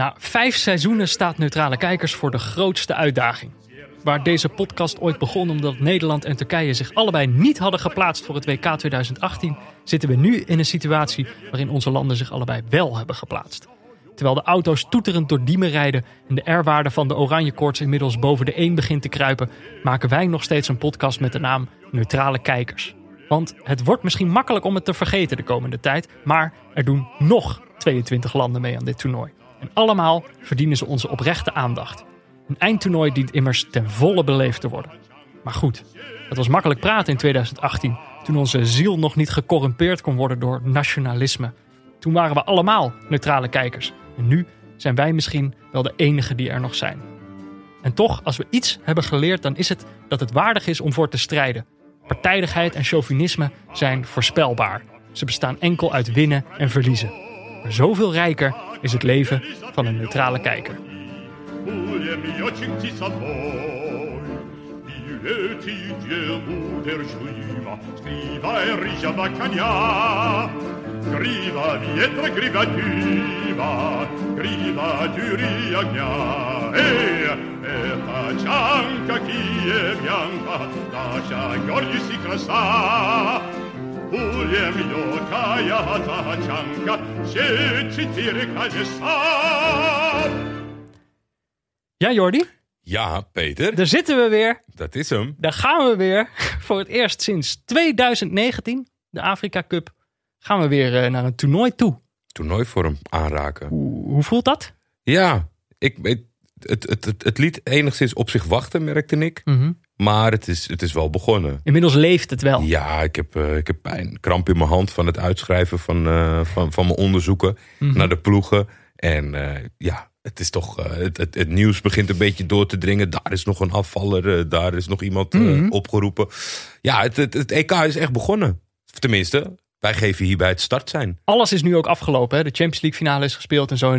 Na 5 seizoenen staat Neutrale Kijkers voor de grootste uitdaging. Waar deze podcast ooit begon omdat Nederland en Turkije zich allebei niet hadden geplaatst voor het WK 2018... zitten we nu in een situatie waarin onze landen zich allebei wel hebben geplaatst. Terwijl de auto's toeterend door Diemen rijden en de R-waarde van de Oranjekoorts inmiddels boven de 1 begint te kruipen, maken wij nog steeds een podcast met de naam Neutrale Kijkers. Want het wordt misschien makkelijk om het te vergeten de komende tijd, maar er doen nog 22 landen mee aan dit toernooi. En allemaal verdienen ze onze oprechte aandacht. Een eindtoernooi dient immers ten volle beleefd te worden. Maar goed, het was makkelijk praten in 2018, toen onze ziel nog niet gecorrumpeerd kon worden door nationalisme. Toen waren we allemaal neutrale kijkers. En nu zijn wij misschien wel de enigen die er nog zijn. En toch, als we iets hebben geleerd, dan is het dat het waardig is om voor te strijden. Partijdigheid en chauvinisme zijn voorspelbaar. Ze bestaan enkel uit winnen en verliezen. Maar zoveel rijker is het leven van een neutrale kijker. Griva vietra, griva diva, griva duriagna, e faccianca chi è bianca, lascia Giorgi si crassa, Puglia mio caiata faccianca, se ci tire cagessa. Ja, Jordi? Ja, Peter. Daar zitten we weer. Dat is hem. Daar gaan we weer. Voor het eerst sinds 2019, de Afrika Cup. Gaan we weer naar een toernooi toe. Toernooivorm aanraken. Hoe voelt dat? Ja, het liet enigszins op zich wachten, merkte ik. Mm-hmm. Maar het is wel begonnen. Inmiddels leeft het wel. Ja, ik heb pijn. Kramp in mijn hand van het uitschrijven van mijn onderzoeken. Mm-hmm. Naar de ploegen. En het is toch... Het nieuws begint een beetje door te dringen. Daar is nog een afvaller. Daar is nog iemand opgeroepen. Ja, het EK is echt begonnen. Tenminste... Wij geven hierbij het start zijn. Alles is nu ook afgelopen. Hè? De Champions League finale is gespeeld. En zo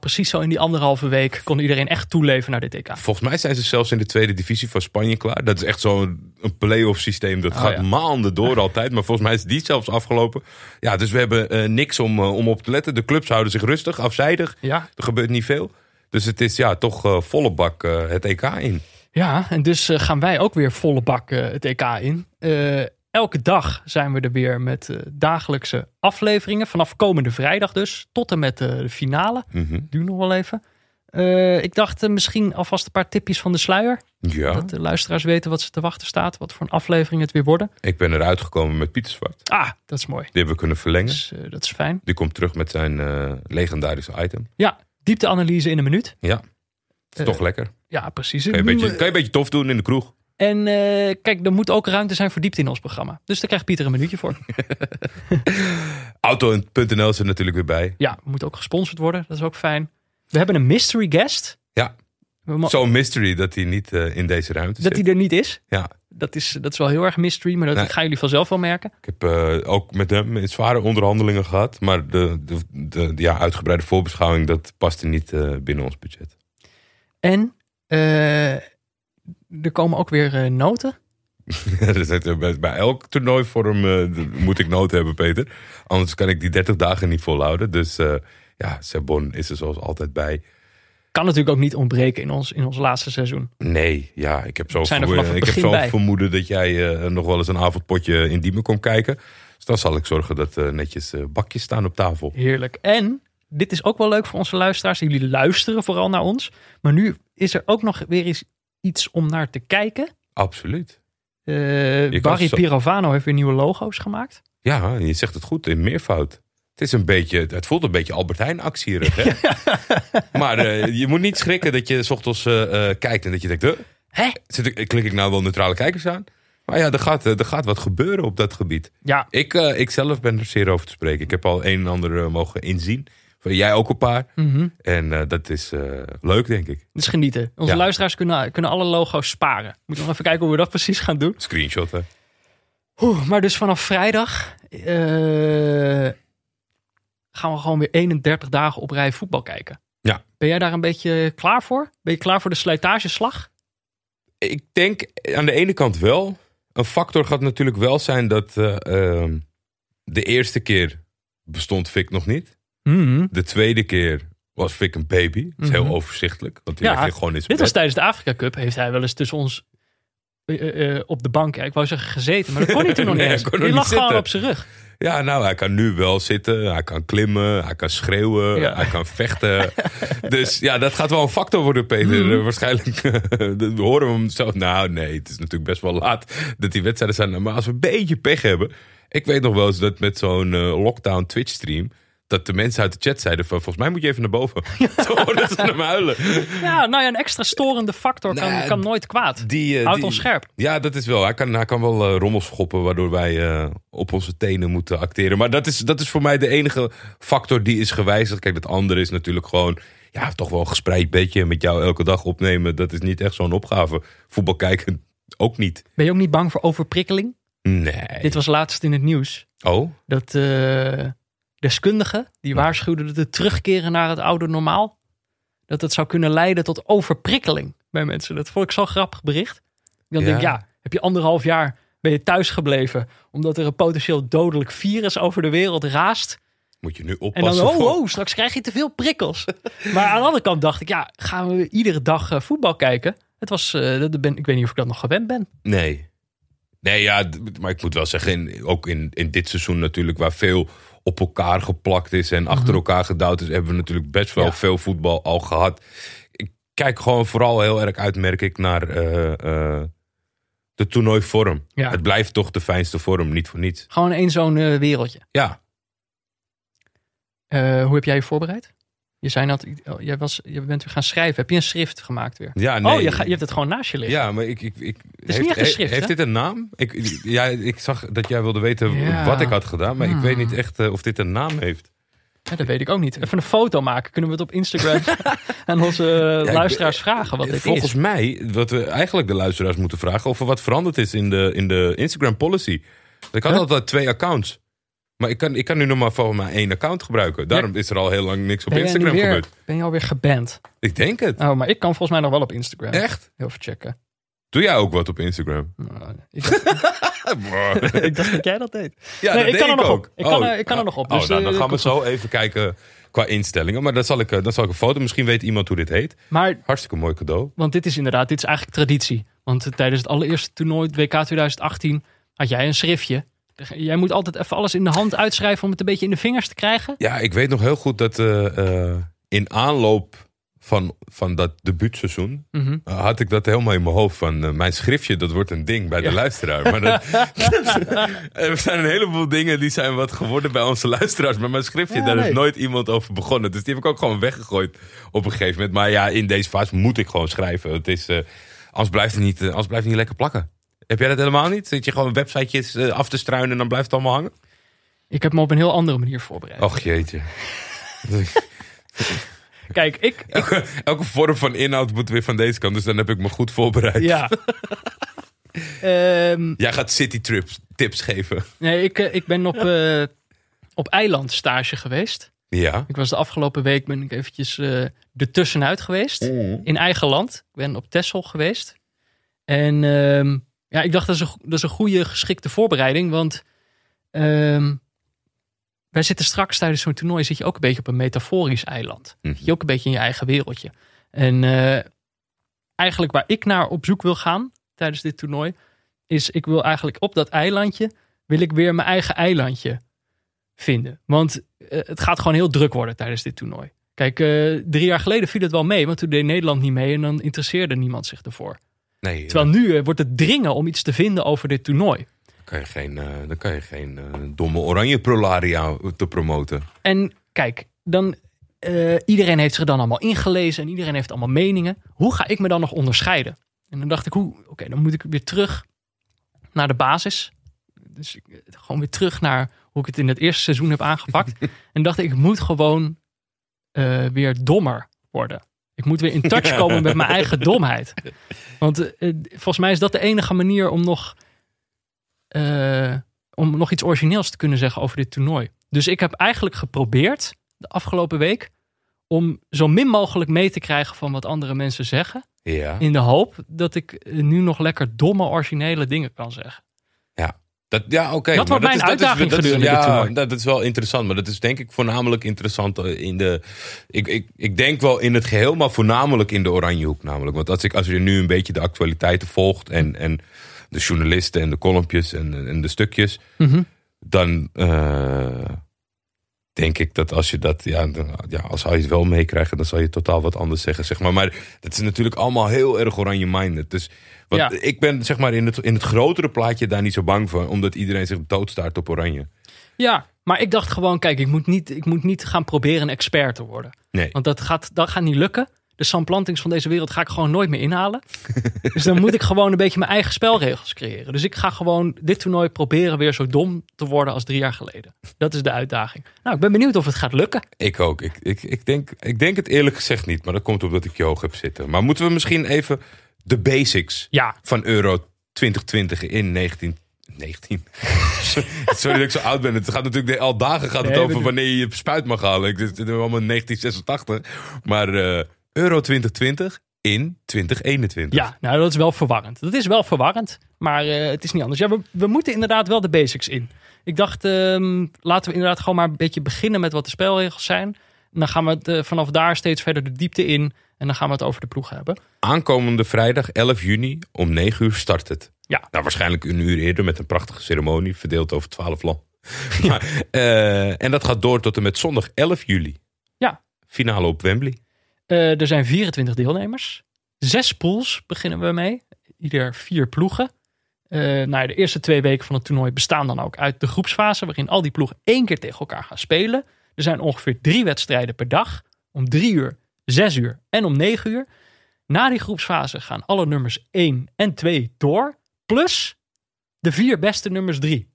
precies zo in die 1,5 week kon iedereen echt toeleven naar dit EK. Volgens mij zijn ze zelfs in de tweede divisie van Spanje klaar. Dat is echt zo'n play-off systeem. Dat gaat maanden door altijd. Maar volgens mij is die zelfs afgelopen. Ja, dus we hebben niks om op te letten. De clubs houden zich rustig, afzijdig. Ja. Er gebeurt niet veel. Dus het is toch volle bak het EK in. Ja, en dus gaan wij ook weer volle bak het EK in. Elke dag zijn we er weer met dagelijkse afleveringen. Vanaf komende vrijdag dus. Tot en met de finale. Mm-hmm. Duurt nog wel even. Ik dacht misschien alvast een paar tipjes van de sluier. Ja. Dat de luisteraars weten wat ze te wachten staat. Wat voor een aflevering het weer worden. Ik ben eruit gekomen met Pieter Swart. Ah, dat is mooi. Die hebben we kunnen verlengen. Dat is fijn. Die komt terug met zijn legendarische item. Ja, diepteanalyse in een minuut. Ja, dat is toch lekker. Ja, precies. Kan je een beetje tof doen in de kroeg. En kijk, er moet ook ruimte zijn voor diepte in ons programma. Dus daar krijgt Pieter een minuutje voor. Auto.nl is er natuurlijk weer bij. Ja, moet ook gesponsord worden. Dat is ook fijn. We hebben een mystery guest. Ja, zo'n mystery dat hij niet in deze ruimte zit. Dat hij er niet is. Ja. Dat is wel heel erg mystery, maar dat gaan jullie vanzelf wel merken. Ik heb ook met hem zware onderhandelingen gehad. Maar de uitgebreide voorbeschouwing, dat paste niet binnen ons budget. En... Er komen ook weer noten. Bij elk toernooivorm moet ik noten hebben, Peter. Anders kan ik die 30 dagen niet volhouden. Dus Sebon is er zoals altijd bij. Kan natuurlijk ook niet ontbreken in ons laatste seizoen. Nee, ja, ik heb zo'n vermoeden dat jij nog wel eens een avondpotje in Diemen komt kijken. Dus dan zal ik zorgen dat netjes bakjes staan op tafel. Heerlijk. En... Dit is ook wel leuk voor onze luisteraars. Jullie luisteren vooral naar ons. Maar nu is er ook nog weer eens iets om naar te kijken. Absoluut. Barry Pirovano heeft weer nieuwe logo's gemaakt. Ja, je zegt het goed in meervoud. Het voelt een beetje Albert Heijn actierig. Hè? Ja. Maar je moet niet schrikken dat je 's ochtends kijkt en dat je denkt... Hè? Klik ik nou wel neutrale kijkers aan? Maar ja, er gaat wat gebeuren op dat gebied. Ja. Ik zelf ben er zeer over te spreken. Ik heb al een en ander mogen inzien... Jij ook een paar. Mm-hmm. En dat is leuk, denk ik. Dus genieten. Onze luisteraars kunnen alle logo's sparen. Moeten we nog even kijken hoe we dat precies gaan doen. Screenshotten. Maar dus vanaf vrijdag gaan we gewoon weer 31 dagen op rij voetbal kijken. Ja. Ben jij daar een beetje klaar voor? Ben je klaar voor de slijtageslag? Ik denk aan de ene kant wel. Een factor gaat natuurlijk wel zijn dat de eerste keer bestond FIC nog niet. De tweede keer was Vic een baby. Dat is heel overzichtelijk. Want die ligt gewoon in zijn bed. Dit was tijdens de Afrika Cup. Heeft hij wel eens tussen ons op de bank. Ik wou zeggen gezeten, maar dat kon hij toen nog niet. Hij lag gewoon op zijn rug. Ja, nou, hij kan nu wel zitten. Hij kan klimmen. Hij kan schreeuwen. Ja. Hij kan vechten. Dus ja, dat gaat wel een factor worden, Peter. Waarschijnlijk horen we hem zelf. Nou, nee, het is natuurlijk best wel laat dat die wedstrijden zijn. Maar als we een beetje pech hebben. Ik weet nog wel eens dat met zo'n lockdown Twitch stream. Dat de mensen uit de chat zeiden van, volgens mij moet je even naar boven. Toen hoorden ze hem huilen. Ja, nou ja, een extra storende factor kan nooit kwaad. Houdt ons scherp. Ja, dat is wel. Hij kan wel rommels schoppen, waardoor wij op onze tenen moeten acteren. Maar dat is voor mij de enige factor die is gewijzigd. Kijk, dat andere is natuurlijk gewoon... Ja, toch wel een gespreid bedje met jou elke dag opnemen. Dat is niet echt zo'n opgave. Voetbal kijken ook niet. Ben je ook niet bang voor overprikkeling? Nee. Dit was laatst in het nieuws. Oh? Dat... Deskundigen die waarschuwden dat het terugkeren naar het oude normaal, dat het zou kunnen leiden tot overprikkeling bij mensen. Dat vond ik zo'n grappig bericht. Ik denk, heb je 1,5 jaar ben je thuis gebleven omdat er een potentieel dodelijk virus over de wereld raast. Moet je nu oppassen. En dan, straks krijg je te veel prikkels. Maar aan de andere kant dacht ik, gaan we iedere dag voetbal kijken? Het was, ik weet niet of ik dat nog gewend ben. Nee, ja, maar ik moet wel zeggen, ook in dit seizoen natuurlijk, waar veel op elkaar geplakt is en achter elkaar gedouwd is, hebben we natuurlijk best wel veel voetbal al gehad. Ik kijk gewoon vooral heel erg uit, merk ik, naar de toernooivorm. Ja. Het blijft toch de fijnste vorm, niet voor niets. Gewoon één zo'n wereldje. Ja. Hoe heb jij je voorbereid? Je zei dat je bent weer gaan schrijven. Heb je een schrift gemaakt weer? Ja, nee. Oh, je hebt het gewoon naast je liggen. Ja, maar het is niet echt een schrift. Heeft dit een naam? Ik zag dat jij wilde weten wat ik had gedaan, maar ik weet niet echt of dit een naam heeft. Ja, dat weet ik ook niet. Even een foto maken. Kunnen we het op Instagram aan onze luisteraars vragen wat dit volgens is? Volgens mij, wat we eigenlijk de luisteraars moeten vragen, of er wat veranderd is in de Instagram policy. Ik had altijd 2 accounts. Maar ik kan nu nog maar volgens mij 1 account gebruiken. Daarom is er al heel lang niks op Instagram gebeurd. Ben je alweer geband? Ik denk het. Oh, maar ik kan volgens mij nog wel op Instagram. Echt? Heel even checken. Doe jij ook wat op Instagram? Nou, ik dacht dat jij dat deed. Ja, nee, ik kan er nog op. Ik kan er nog op. Dus, dan gaan we zo even kijken qua instellingen. Maar dan zal ik een foto. Misschien weet iemand hoe dit heet. Maar, hartstikke mooi cadeau. Want dit is eigenlijk traditie. Want tijdens het allereerste toernooi, WK 2018, had jij een schriftje. Jij moet altijd even alles in de hand uitschrijven om het een beetje in de vingers te krijgen. Ja, ik weet nog heel goed dat in aanloop van dat debuutseizoen had ik dat helemaal in mijn hoofd. Van mijn schriftje, dat wordt een ding bij de luisteraar. Maar er zijn een heleboel dingen die zijn wat geworden bij onze luisteraars. Maar mijn schriftje, daar is nooit iemand over begonnen. Dus die heb ik ook gewoon weggegooid op een gegeven moment. Maar ja, in deze fase moet ik gewoon schrijven. Het is, anders blijft het niet lekker plakken. Heb jij dat helemaal niet? Zit je gewoon websitejes af te struinen en dan blijft het allemaal hangen? Ik heb me op een heel andere manier voorbereid. Och jeetje. Kijk, elke vorm van inhoud moet weer van deze kant. Dus dan heb ik me goed voorbereid. Ja. Jij gaat citytrips tips geven. Nee, ik ben op eilandstage geweest. Ja. Ik was de afgelopen week eventjes ertussenuit geweest. In eigen land. Ik ben op Texel geweest. En ik dacht dat is een goede geschikte voorbereiding. Want wij zitten straks tijdens zo'n toernooi zit je ook een beetje op een metaforisch eiland. Mm-hmm. Je ook een beetje in je eigen wereldje. En eigenlijk waar ik naar op zoek wil gaan tijdens dit toernooi is ik wil eigenlijk op dat eilandje weer mijn eigen eilandje vinden. Want het gaat gewoon heel druk worden tijdens dit toernooi. Kijk, 3 jaar geleden viel het wel mee. Want toen deed Nederland niet mee en dan interesseerde niemand zich ervoor. Nee, terwijl nu wordt het dringen om iets te vinden over dit toernooi. Dan kan je geen domme oranje prolaria te promoten. En kijk, dan, iedereen heeft zich dan allemaal ingelezen en iedereen heeft allemaal meningen. Hoe ga ik me dan nog onderscheiden? En dan dacht ik, oké, dan moet ik weer terug naar de basis. Dus gewoon weer terug naar hoe ik het in het eerste seizoen heb aangepakt. En dacht ik moet gewoon weer dommer worden. Ik moet weer in touch komen met mijn eigen domheid. Want volgens mij is dat de enige manier om nog iets origineels te kunnen zeggen over dit toernooi. Dus ik heb eigenlijk geprobeerd de afgelopen week om zo min mogelijk mee te krijgen van wat andere mensen zeggen. Ja. In de hoop dat ik nu nog lekker domme originele dingen kan zeggen. Ja. Dat wordt mijn uitdaging gedurende dit toernooi. Dat is wel interessant, maar dat is denk ik voornamelijk interessant in de... Ik denk wel in het geheel, maar voornamelijk in de Oranjehoek namelijk. Want als je nu een beetje de actualiteiten volgt en de journalisten en de columnpjes en de stukjes... Mm-hmm. Dan denk ik dat als je dat... als je het wel meekrijgt, dan zal je totaal wat anders zeggen. Zeg maar dat is natuurlijk allemaal heel erg oranje-minded. Dus... Want ik ben zeg maar in het grotere plaatje daar niet zo bang voor. Omdat iedereen zich doodstaart op oranje. Ja, maar ik dacht gewoon, kijk, ik moet niet gaan proberen een expert te worden. Nee. Want dat gaat niet lukken. De Sam Plantings van deze wereld ga ik gewoon nooit meer inhalen. Dus dan moet ik gewoon een beetje mijn eigen spelregels creëren. Dus ik ga gewoon dit toernooi proberen weer zo dom te worden als 3 jaar geleden. Dat is de uitdaging. Nou, ik ben benieuwd of het gaat lukken. Ik ook. Ik denk het eerlijk gezegd niet. Maar dat komt omdat ik je hoog heb zitten. Maar moeten we misschien even... de basics van Euro 2020 in 1919. Sorry dat ik zo oud ben. Het gaat natuurlijk al dagen over wanneer je spuit mag halen. Ik zit allemaal in 1986. Maar Euro 2020 in 2021. Ja, nou dat is wel verwarrend. Maar het is niet anders. Ja, we moeten inderdaad wel de basics in. Ik dacht, laten we inderdaad gewoon maar een beetje beginnen met wat de spelregels zijn. En dan gaan we het vanaf daar steeds verder de diepte in. En dan gaan we het over de ploeg hebben. Aankomende vrijdag 11 juni om 9 uur start het. Ja. Nou, waarschijnlijk een uur eerder met een prachtige ceremonie verdeeld over 12 land. Ja. Maar, en dat gaat door tot en met zondag 11 juli. Ja. Finale op Wembley. Er zijn 24 deelnemers. 6 pools beginnen we mee. Ieder 4 ploegen. De eerste 2 weken van het toernooi bestaan dan ook uit de groepsfase. Waarin al die ploegen 1 keer tegen elkaar gaan spelen. Er zijn ongeveer 3 wedstrijden per dag. Om 3 uur. 6 uur en om 9 uur. Na die groepsfase gaan alle nummers 1 en 2 door. Plus de 4 beste nummers 3.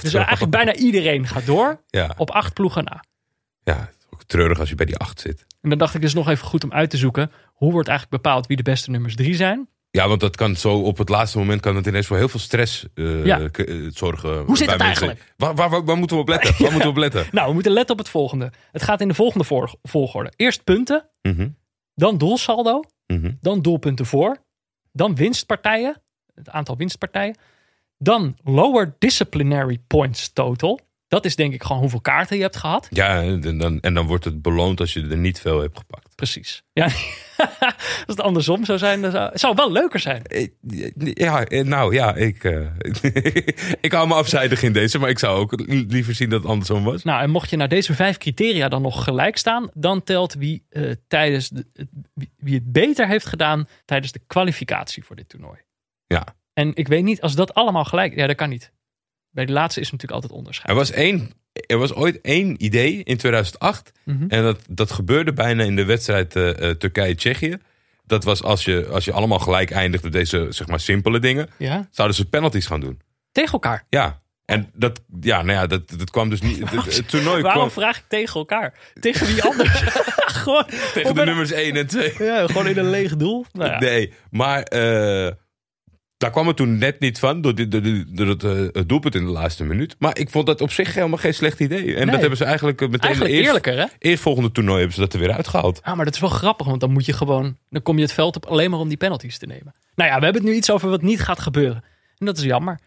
Dus eigenlijk bijna iedereen gaat door op 8 ploegen na. Ja, het is ook treurig als je bij die 8 zit. En dan dacht ik dus nog even goed om uit te zoeken. Hoe wordt eigenlijk bepaald wie de beste nummers 3 zijn? Ja, want dat kan zo op het laatste moment kan het ineens voor heel veel stress zorgen. Hoe zit het eigenlijk? Waar moeten we op letten? Nou, we moeten letten op het volgende. Het gaat in de volgende volgorde. Eerst punten, dan doelsaldo, dan doelpunten voor, dan winstpartijen, het aantal winstpartijen, dan lower disciplinary points total. Dat is denk ik gewoon hoeveel kaarten je hebt gehad. Ja, en dan wordt het beloond als je er niet veel hebt gepakt. Precies. Ja, als het andersom zou zijn, zou wel leuker zijn. Ja, nou ja, ik hou me afzijdig in deze. Maar ik zou ook liever zien dat het andersom was. Nou, en mocht je naar deze 5 criteria dan nog gelijk staan... dan telt wie, wie het beter heeft gedaan tijdens de kwalificatie voor dit toernooi. Ja. En ik weet niet, als dat allemaal gelijk... Ja, dat kan niet. Bij de laatste is natuurlijk altijd onderscheid. Er was ooit 1 idee in 2008. En dat gebeurde bijna in de wedstrijd Turkije-Tsjechië. Dat was als je allemaal gelijk eindigde deze zeg maar simpele dingen. Ja. Zouden ze penalties gaan doen. Tegen elkaar? Ja. En dat kwam dus niet... Het toernooi Waarom vraag ik tegen elkaar? Tegen wie anders? Gewoon, tegen de nummers 1 en 2. Ja, gewoon in een leeg doel. Nou ja. Nee, maar... Daar kwam het toen net niet van door het doelpunt in de laatste minuut. Maar ik vond dat op zich helemaal geen slecht idee. En dat hebben ze eigenlijk meteen eerlijker, hè? Eerst volgende toernooi hebben ze dat er weer uitgehaald. Ja, maar dat is wel grappig, want dan moet je gewoon... Dan kom je het veld op alleen maar om die penalties te nemen. Nou ja, we hebben het nu iets over wat niet gaat gebeuren. En dat is jammer.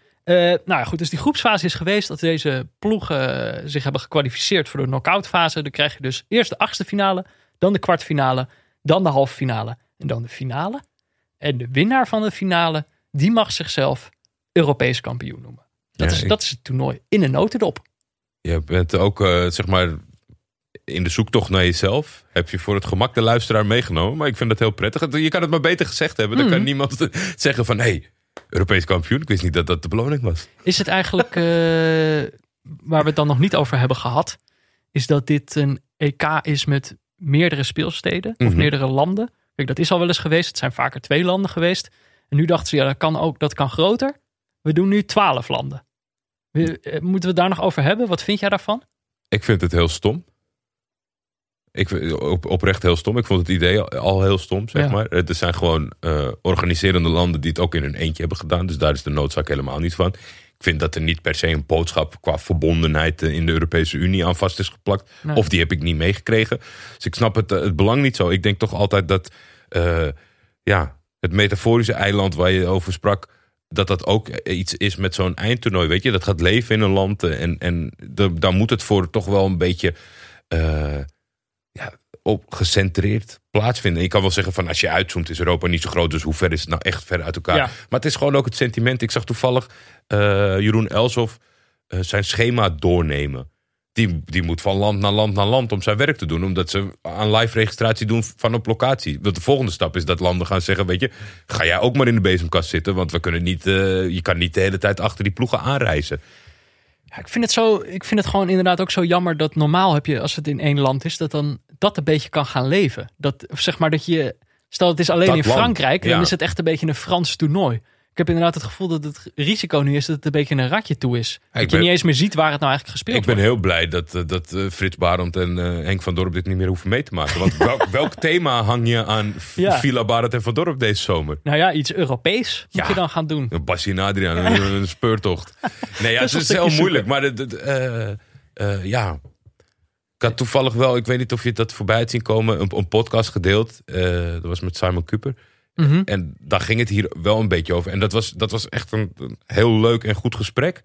Dus die groepsfase is geweest dat deze ploegen zich hebben gekwalificeerd voor de knock-outfase. Dan krijg je dus eerst de 8e finale, dan de kwartfinale, dan de halve finale en dan de finale. En de winnaar van de finale... die mag zichzelf Europees kampioen noemen. Dat is het toernooi in een notendop. Je bent ook, in de zoektocht naar jezelf... heb je voor het gemak de luisteraar meegenomen. Maar ik vind dat heel prettig. Je kan het maar beter gezegd hebben. Dan kan niemand zeggen van... hey, Europees kampioen, ik wist niet dat dat de beloning was. Is het eigenlijk... waar we het dan nog niet over hebben gehad... is dat dit een EK is met meerdere speelsteden... of meerdere landen. Kijk, dat is al wel eens geweest. Het zijn vaker 2 landen geweest... En nu dachten ze, dat kan groter. We doen nu 12 landen. Moeten we het daar nog over hebben? Wat vind jij daarvan? Ik vind het heel stom. Oprecht heel stom. Ik vond het idee al heel stom, maar. Er zijn gewoon organiserende landen die het ook in hun eentje hebben gedaan. Dus daar is de noodzaak helemaal niet van. Ik vind dat er niet per se een boodschap qua verbondenheid in de Europese Unie aan vast is geplakt. Nee. Of die heb ik niet meegekregen. Dus ik snap het belang niet zo. Ik denk toch altijd dat... Het metaforische eiland waar je over sprak... dat dat ook iets is met zo'n eindtoernooi. Weet je, dat gaat leven in een land. En daar moet het voor toch wel een beetje op gecentreerd plaatsvinden. En je kan wel zeggen van als je uitzoomt is Europa niet zo groot. Dus hoe ver is het nou echt ver uit elkaar? Ja. Maar het is gewoon ook het sentiment. Ik zag toevallig Jeroen Elsoff zijn schema doornemen. Die moet van land naar land naar land om zijn werk te doen. Omdat ze aan live registratie doen van op locatie. Want de volgende stap is dat landen gaan zeggen, weet je, ga jij ook maar in de bezemkast zitten. Want we kunnen niet, je kan niet de hele tijd achter die ploegen aanreizen. Ja, ik vind het gewoon inderdaad ook zo jammer dat normaal heb je, als het in één land is, dat dan dat een beetje kan gaan leven. Dat, zeg maar dat je, stel het is alleen dat in land, Frankrijk, dan is het echt een beetje een Frans toernooi. Ik heb inderdaad het gevoel dat het risico nu is dat het een beetje een ratje toe is. Dat je niet eens meer ziet waar het nou eigenlijk gespeeld wordt. Ik ben heel blij dat Frits Barend en Henk van Dorp dit niet meer hoeven mee te maken. Want welk thema hang je aan Villa Barend en Van Dorp deze zomer? Nou ja, iets Europees moet je dan gaan doen. Bassie en Adriaan, een speurtocht. Nee, ja, het is heel moeilijk. Maar ik had toevallig wel, ik weet niet of je dat voorbij hebt zien komen, een podcast gedeeld. Dat was met Simon Cooper. Mm-hmm. En daar ging het hier wel een beetje over. En dat was echt een heel leuk en goed gesprek.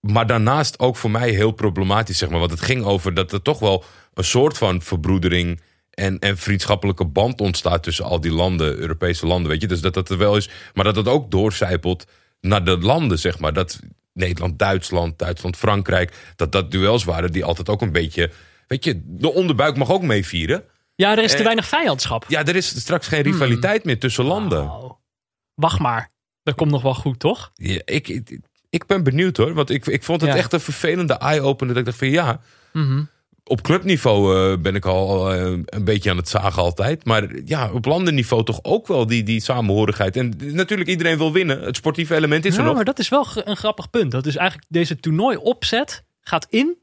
Maar daarnaast ook voor mij heel problematisch, zeg maar. Want het ging over dat er toch wel een soort van verbroedering en vriendschappelijke band ontstaat tussen al die landen, Europese landen, weet je. Dus dat er wel is, maar dat ook doorcijpelt naar de landen, zeg maar. Dat Nederland, Duitsland, Frankrijk, dat duels waren die altijd ook een beetje, weet je, de onderbuik mag ook meevieren. Ja, er is te weinig vijandschap. Ja, er is straks geen rivaliteit meer tussen landen. Wow. Wacht maar, dat komt nog wel goed, toch? Ja, ik ben benieuwd hoor, want ik vond het echt een vervelende eye-opener. Dat ik dacht van op clubniveau ben ik al een beetje aan het zagen altijd. Maar ja, op landenniveau toch ook wel die samenhorigheid. En natuurlijk, iedereen wil winnen. Het sportieve element is er nog. Maar dat is wel een grappig punt. Dat is eigenlijk deze toernooi opzet gaat in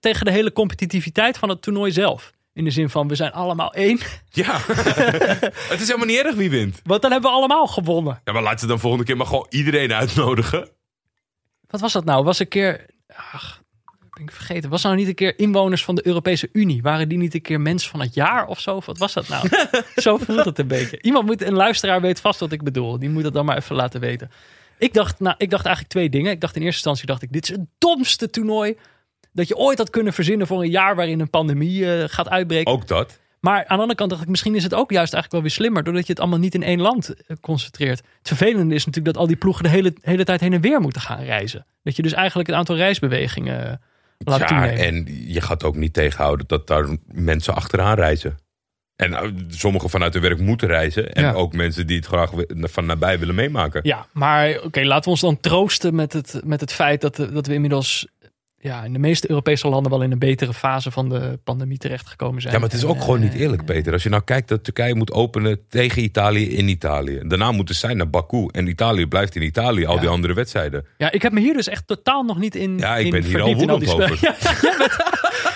tegen de hele competitiviteit van het toernooi zelf. In de zin van, we zijn allemaal één. Ja, het is helemaal niet erg wie wint. Want dan hebben we allemaal gewonnen. Ja, maar laten we dan volgende keer maar gewoon iedereen uitnodigen. Wat was dat nou? Was een keer, ben ik vergeten. Was nou niet een keer inwoners van de Europese Unie? Waren die niet een keer mens van het jaar of zo? Wat was dat nou? Zo voelt het een beetje. Een luisteraar weet vast wat ik bedoel. Die moet het dan maar even laten weten. Ik dacht eigenlijk twee dingen. Ik dacht in eerste instantie, dit is het domste toernooi dat je ooit had kunnen verzinnen voor een jaar waarin een pandemie gaat uitbreken. Ook dat. Maar aan de andere kant dacht ik, misschien is het ook juist eigenlijk wel weer slimmer, doordat je het allemaal niet in één land concentreert. Het vervelende is natuurlijk dat al die ploegen de hele tijd heen en weer moeten gaan reizen. Dat je dus eigenlijk het aantal reisbewegingen laat toenemen. Ja, en je gaat ook niet tegenhouden dat daar mensen achteraan reizen. En sommigen vanuit hun werk moeten reizen. En ook mensen die het graag van nabij willen meemaken. Ja, maar oké, laten we ons dan troosten met het feit dat we inmiddels in de meeste Europese landen wel in een betere fase van de pandemie terechtgekomen zijn. Ja, maar het is ook gewoon niet eerlijk, Peter. Als je nou kijkt dat Turkije moet openen tegen Italië in Italië. Daarna moeten zij naar Baku. En Italië blijft in Italië, al die andere wedstrijden. Ja, ik heb me hier dus echt totaal nog niet in verdiept. Ja, ik ben hier al woedend over.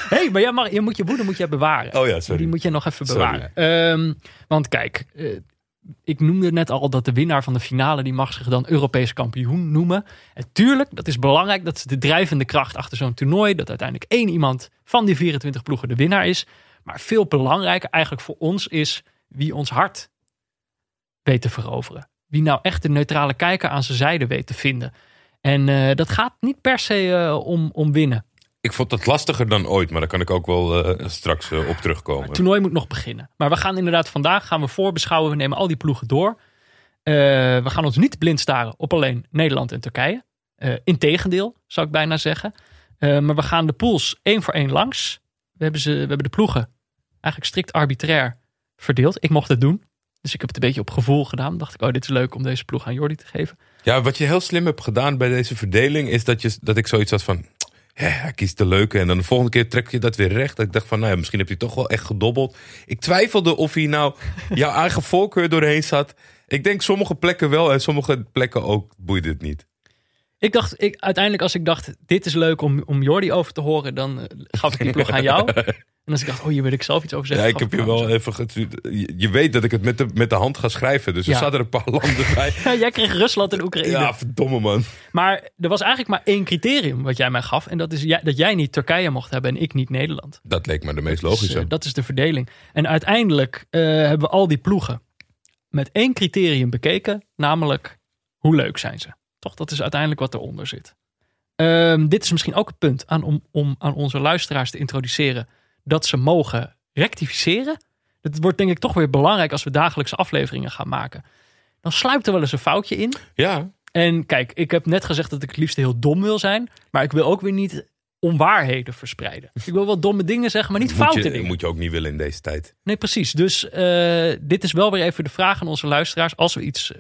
Hé, maar je woede moet je bewaren. Oh ja, sorry. Die moet je nog even bewaren. Want kijk, ik noemde net al dat de winnaar van de finale, die mag zich dan Europees kampioen noemen. En tuurlijk, dat is belangrijk. Dat is de drijvende kracht achter zo'n toernooi. Dat uiteindelijk één iemand van die 24 ploegen de winnaar is. Maar veel belangrijker eigenlijk voor ons is wie ons hart weet te veroveren. Wie nou echt de neutrale kijker aan zijn zijde weet te vinden. En dat gaat niet per se om winnen. Ik vond dat lastiger dan ooit, maar daar kan ik ook wel straks op terugkomen. Maar het toernooi moet nog beginnen. Maar we gaan inderdaad vandaag voorbeschouwen. We nemen al die ploegen door. We gaan ons niet blind staren op alleen Nederland en Turkije. Integendeel, zou ik bijna zeggen. Maar we gaan de pools 1 voor 1 langs. We hebben de ploegen eigenlijk strikt arbitrair verdeeld. Ik mocht dat doen. Dus ik heb het een beetje op gevoel gedaan. Dacht ik, dit is leuk om deze ploeg aan Jordi te geven. Ja, wat je heel slim hebt gedaan bij deze verdeling is dat ik zoiets had van, hij kiest de leuke. En dan de volgende keer trek je dat weer recht. Dat ik dacht van, misschien heb je toch wel echt gedobbeld. Ik twijfelde of hij nou jouw eigen voorkeur doorheen zat. Ik denk sommige plekken wel en sommige plekken ook boeide het niet. Ik dacht, uiteindelijk als ik dacht, dit is leuk om Jordi over te horen, dan gaf ik die ploeg aan jou. En als ik dacht, hier wil ik zelf iets over zeggen. Ja, ik heb je wel even gestuurd. Je weet dat ik het met de hand ga schrijven. Dus er zaten er een paar landen bij. Jij kreeg Rusland en Oekraïne. Ja, verdomme man. Maar er was eigenlijk maar één criterium wat jij mij gaf. En dat is dat jij niet Turkije mocht hebben en ik niet Nederland. Dat leek me de meest logische. Dus, dat is de verdeling. En uiteindelijk hebben we al die ploegen met één criterium bekeken. Namelijk, Hoe leuk zijn ze? Toch, dat is uiteindelijk wat eronder zit. Dit is misschien ook het punt om aan onze luisteraars te introduceren dat ze mogen rectificeren. Het wordt denk ik toch weer belangrijk als we dagelijkse afleveringen gaan maken. Dan sluipt er wel eens een foutje in. Ja. En kijk, ik heb net gezegd dat ik het liefst heel dom wil zijn. Maar ik wil ook weer niet onwaarheden verspreiden. Ik wil wel domme dingen zeggen, maar niet foute dingen. Dat moet je ook niet willen in deze tijd. Nee, precies. Dus dit is wel weer even de vraag aan onze luisteraars. Als we iets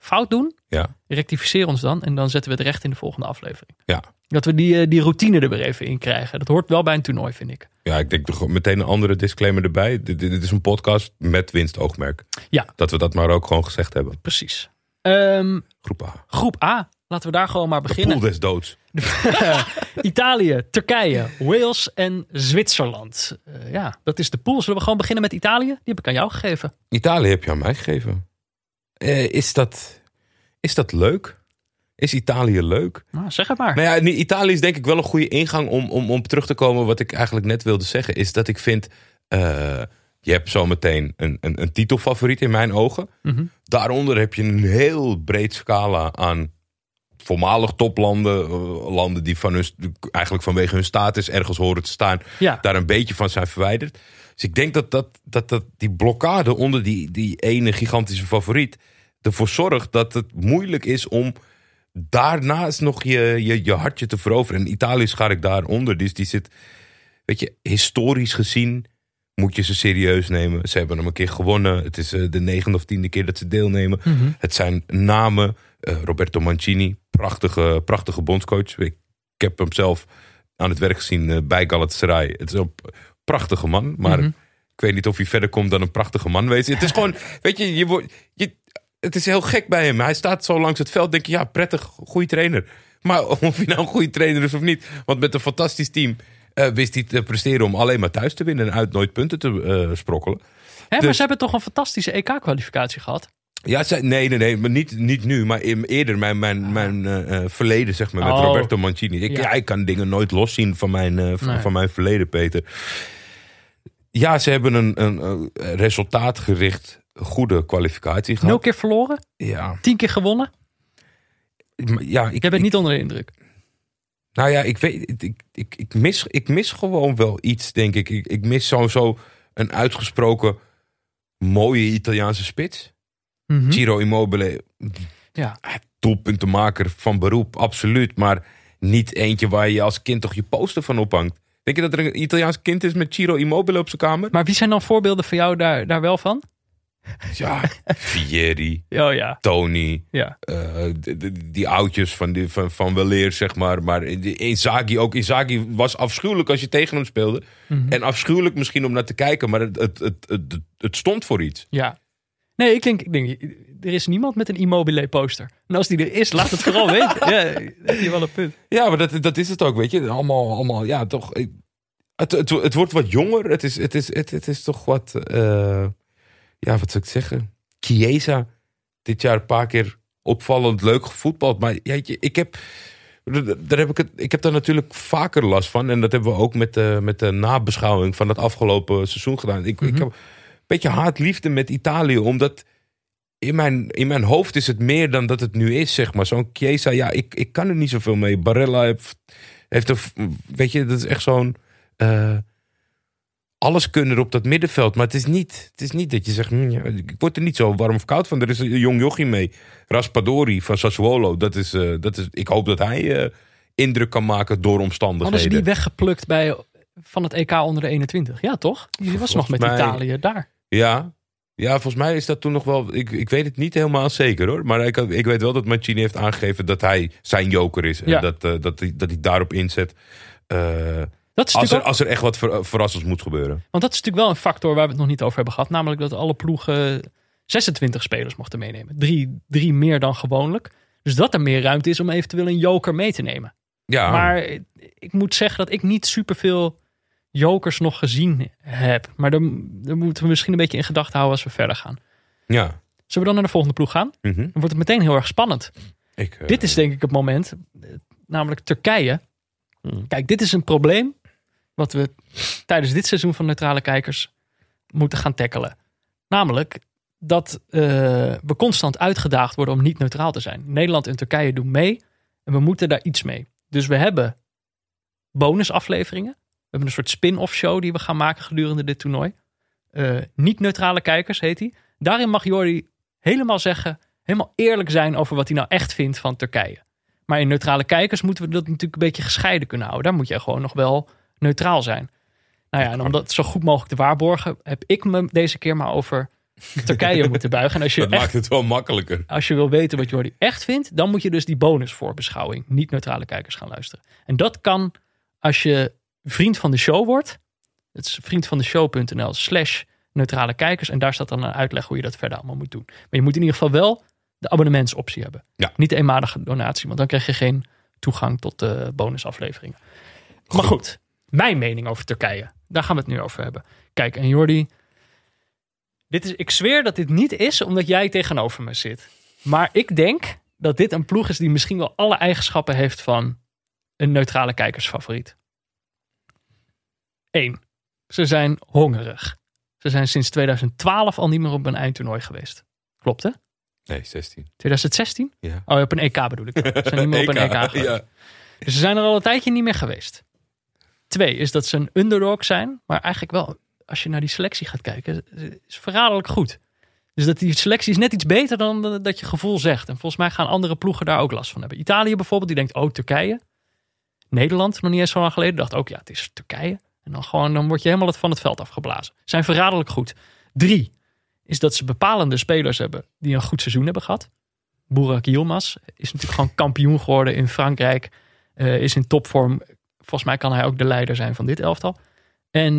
fout doen, ja, rectificeer ons dan. En dan zetten we het recht in de volgende aflevering. Ja. Dat we die routine er weer even in krijgen. Dat hoort wel bij een toernooi, vind ik. Ja, ik denk meteen een andere disclaimer erbij. Dit is een podcast met winstoogmerk. Ja. Dat we dat maar ook gewoon gezegd hebben. Precies. Groep A. Groep A. Laten we daar gewoon maar beginnen. De pool des doods. Italië, Turkije, Wales en Zwitserland. Ja, dat is de pool. Zullen we gewoon beginnen met Italië? Die heb ik aan jou gegeven. Italië heb je aan mij gegeven. Is dat leuk? Is Italië leuk? Nou, zeg het maar. Nou ja, Italië is denk ik wel een goede ingang om terug te komen. Wat ik eigenlijk net wilde zeggen is dat ik vind... je hebt zometeen een titelfavoriet in mijn ogen. Mm-hmm. Daaronder heb je een heel breed scala aan voormalig toplanden. Landen die van hun, eigenlijk vanwege hun status ergens horen te staan. Ja. Daar een beetje van zijn verwijderd. Dus ik denk dat die blokkade onder die ene gigantische favoriet ervoor zorgt dat het moeilijk is om daarnaast nog je hartje te veroveren. En Italië schaar ik daaronder. Dus die zit, weet je, historisch gezien moet je ze serieus nemen. Ze hebben hem een keer gewonnen. Het is de 9e of 10e keer dat ze deelnemen. Mm-hmm. Het zijn namen. Roberto Mancini, prachtige bondscoach. Ik heb hem zelf aan het werk gezien bij Galatasaray. Het is een prachtige man. Maar mm-hmm, ik weet niet of hij verder komt dan een prachtige man wezen. Het is gewoon, weet je, het is heel gek bij hem. Hij staat zo langs het veld, denk je, ja, prettig, goede trainer. Maar of hij nou een goede trainer is of niet. Want met een fantastisch team wist hij te presteren om alleen maar thuis te winnen. En uit nooit punten te sprokkelen. Hè, dus, maar ze hebben toch een fantastische EK-kwalificatie gehad? Ja, nee, maar niet nu. Maar eerder mijn verleden, zeg maar, met Roberto Mancini. Ik kan dingen nooit loszien van van mijn verleden, Peter. Ja, ze hebben een resultaatgericht goede kwalificatie gehad. 0 keer verloren? Ja. 10 keer gewonnen? Ja, ik ben niet onder de indruk. Nou ja, ik weet, ik mis gewoon wel iets, denk ik. Ik mis sowieso een uitgesproken mooie Italiaanse spits. Mm-hmm. Ciro Immobile, ja, doelpuntenmaker van beroep, absoluut. Maar niet eentje waar je als kind toch je poster van ophangt. Denk je dat er een Italiaans kind is met Ciro Immobile op zijn kamer? Maar wie zijn dan voorbeelden voor jou daar wel van? Ja, Vieri, oh ja, Tony, ja. Die oudjes van weleer, zeg maar. Maar Inzaghi ook. Inzaghi was afschuwelijk als je tegen hem speelde. Mm-hmm. En afschuwelijk misschien om naar te kijken, maar het stond voor iets. Ja. Nee, ik denk, er is niemand met een Immobile poster. En als die er is, laat het vooral weten. Ja, heb je wel een punt. Ja, maar dat is het ook, weet je. Allemaal ja, toch. Het wordt wat jonger. Het is toch wat... ja, wat zou ik zeggen? Chiesa, dit jaar een paar keer opvallend leuk gevoetbald. Maar ja, ik heb daar natuurlijk vaker last van. En dat hebben we ook met de nabeschouwing van het afgelopen seizoen gedaan. Ik heb een beetje haatliefde met Italië. Omdat in mijn hoofd is het meer dan dat het nu is, zeg maar. Zo'n Chiesa, ja, ik kan er niet zoveel mee. Barella heeft weet je, dat is echt zo'n... alles kunnen er op dat middenveld. Maar het is niet dat je zegt... ik word er niet zo warm of koud van. Er is een jong jochie mee. Raspadori van Sassuolo. Dat is, ik hoop dat hij indruk kan maken door omstandigheden. Hadden ze die weggeplukt van het EK onder de 21? Ja, toch? Die was nog met Italië daar. Ja. Ja, volgens mij is dat toen nog wel... Ik weet het niet helemaal zeker, hoor. Maar ik weet wel dat Mancini heeft aangegeven dat hij zijn joker is. En ja, dat hij daarop inzet... Als er echt wat verrassends moet gebeuren. Want dat is natuurlijk wel een factor waar we het nog niet over hebben gehad. Namelijk dat alle ploegen 26 spelers mochten meenemen. Drie meer dan gewoonlijk. Dus dat er meer ruimte is om eventueel een joker mee te nemen. Ja. Maar ik moet zeggen dat ik niet superveel jokers nog gezien heb. Maar daar moeten we misschien een beetje in gedachten houden als we verder gaan. Ja. Zullen we dan naar de volgende ploeg gaan? Mm-hmm. Dan wordt het meteen heel erg spannend. Dit is denk ik het moment. Namelijk Turkije. Kijk, dit is een probleem wat we tijdens dit seizoen van Neutrale Kijkers moeten gaan tackelen. Namelijk, dat we constant uitgedaagd worden om niet neutraal te zijn. Nederland en Turkije doen mee en we moeten daar iets mee. Dus we hebben bonusafleveringen. We hebben een soort spin-off show die we gaan maken gedurende dit toernooi. Niet-neutrale kijkers heet die. Daarin mag Jordi helemaal zeggen, helemaal eerlijk zijn over wat hij nou echt vindt van Turkije. Maar in neutrale kijkers moeten we dat natuurlijk een beetje gescheiden kunnen houden. Daar moet je gewoon nog wel neutraal zijn. Nou ja, en om dat zo goed mogelijk te waarborgen, heb ik me deze keer maar over Turkije moeten buigen. En als je dat echt, maakt het wel makkelijker. Als je wil weten wat Jordi echt vindt, dan moet je dus die bonusvoorbeschouwing, niet-neutrale kijkers, gaan luisteren. En dat kan als je vriend van de show wordt. Het is vriendvandeshow.nl/neutrale kijkers. En daar staat dan een uitleg hoe je dat verder allemaal moet doen. Maar je moet in ieder geval wel de abonnementsoptie hebben. Ja. Niet de eenmalige donatie, want dan krijg je geen toegang tot de bonusafleveringen. Goed. Maar goed, mijn mening over Turkije. Daar gaan we het nu over hebben. Kijk, en Jordi, ik zweer dat dit niet is omdat jij tegenover me zit. Maar ik denk dat dit een ploeg is die misschien wel alle eigenschappen heeft van een neutrale kijkersfavoriet. 1. Ze zijn hongerig. Ze zijn sinds 2012 al niet meer op een eindtoernooi geweest. Klopt, hè? Nee, 16. 2016? Ja. Oh, op een EK bedoel ik. Ze zijn niet meer op een EK geweest. Ja. Dus ze zijn er al een tijdje niet meer geweest. 2 is dat ze een underdog zijn. Maar eigenlijk wel, als je naar die selectie gaat kijken, is verraderlijk goed. Dus dat die selectie is net iets beter dan dat je gevoel zegt. En volgens mij gaan andere ploegen daar ook last van hebben. Italië bijvoorbeeld, die denkt, oh, Turkije. Nederland, nog niet eens zo lang geleden, dacht ook, ja, het is Turkije. En dan word je helemaal van het veld afgeblazen. Zijn verraderlijk goed. 3 is dat ze bepalende spelers hebben die een goed seizoen hebben gehad. Burak Yilmaz is natuurlijk gewoon kampioen geworden in Frankrijk. Is in topvorm. Volgens mij kan hij ook de leider zijn van dit elftal. En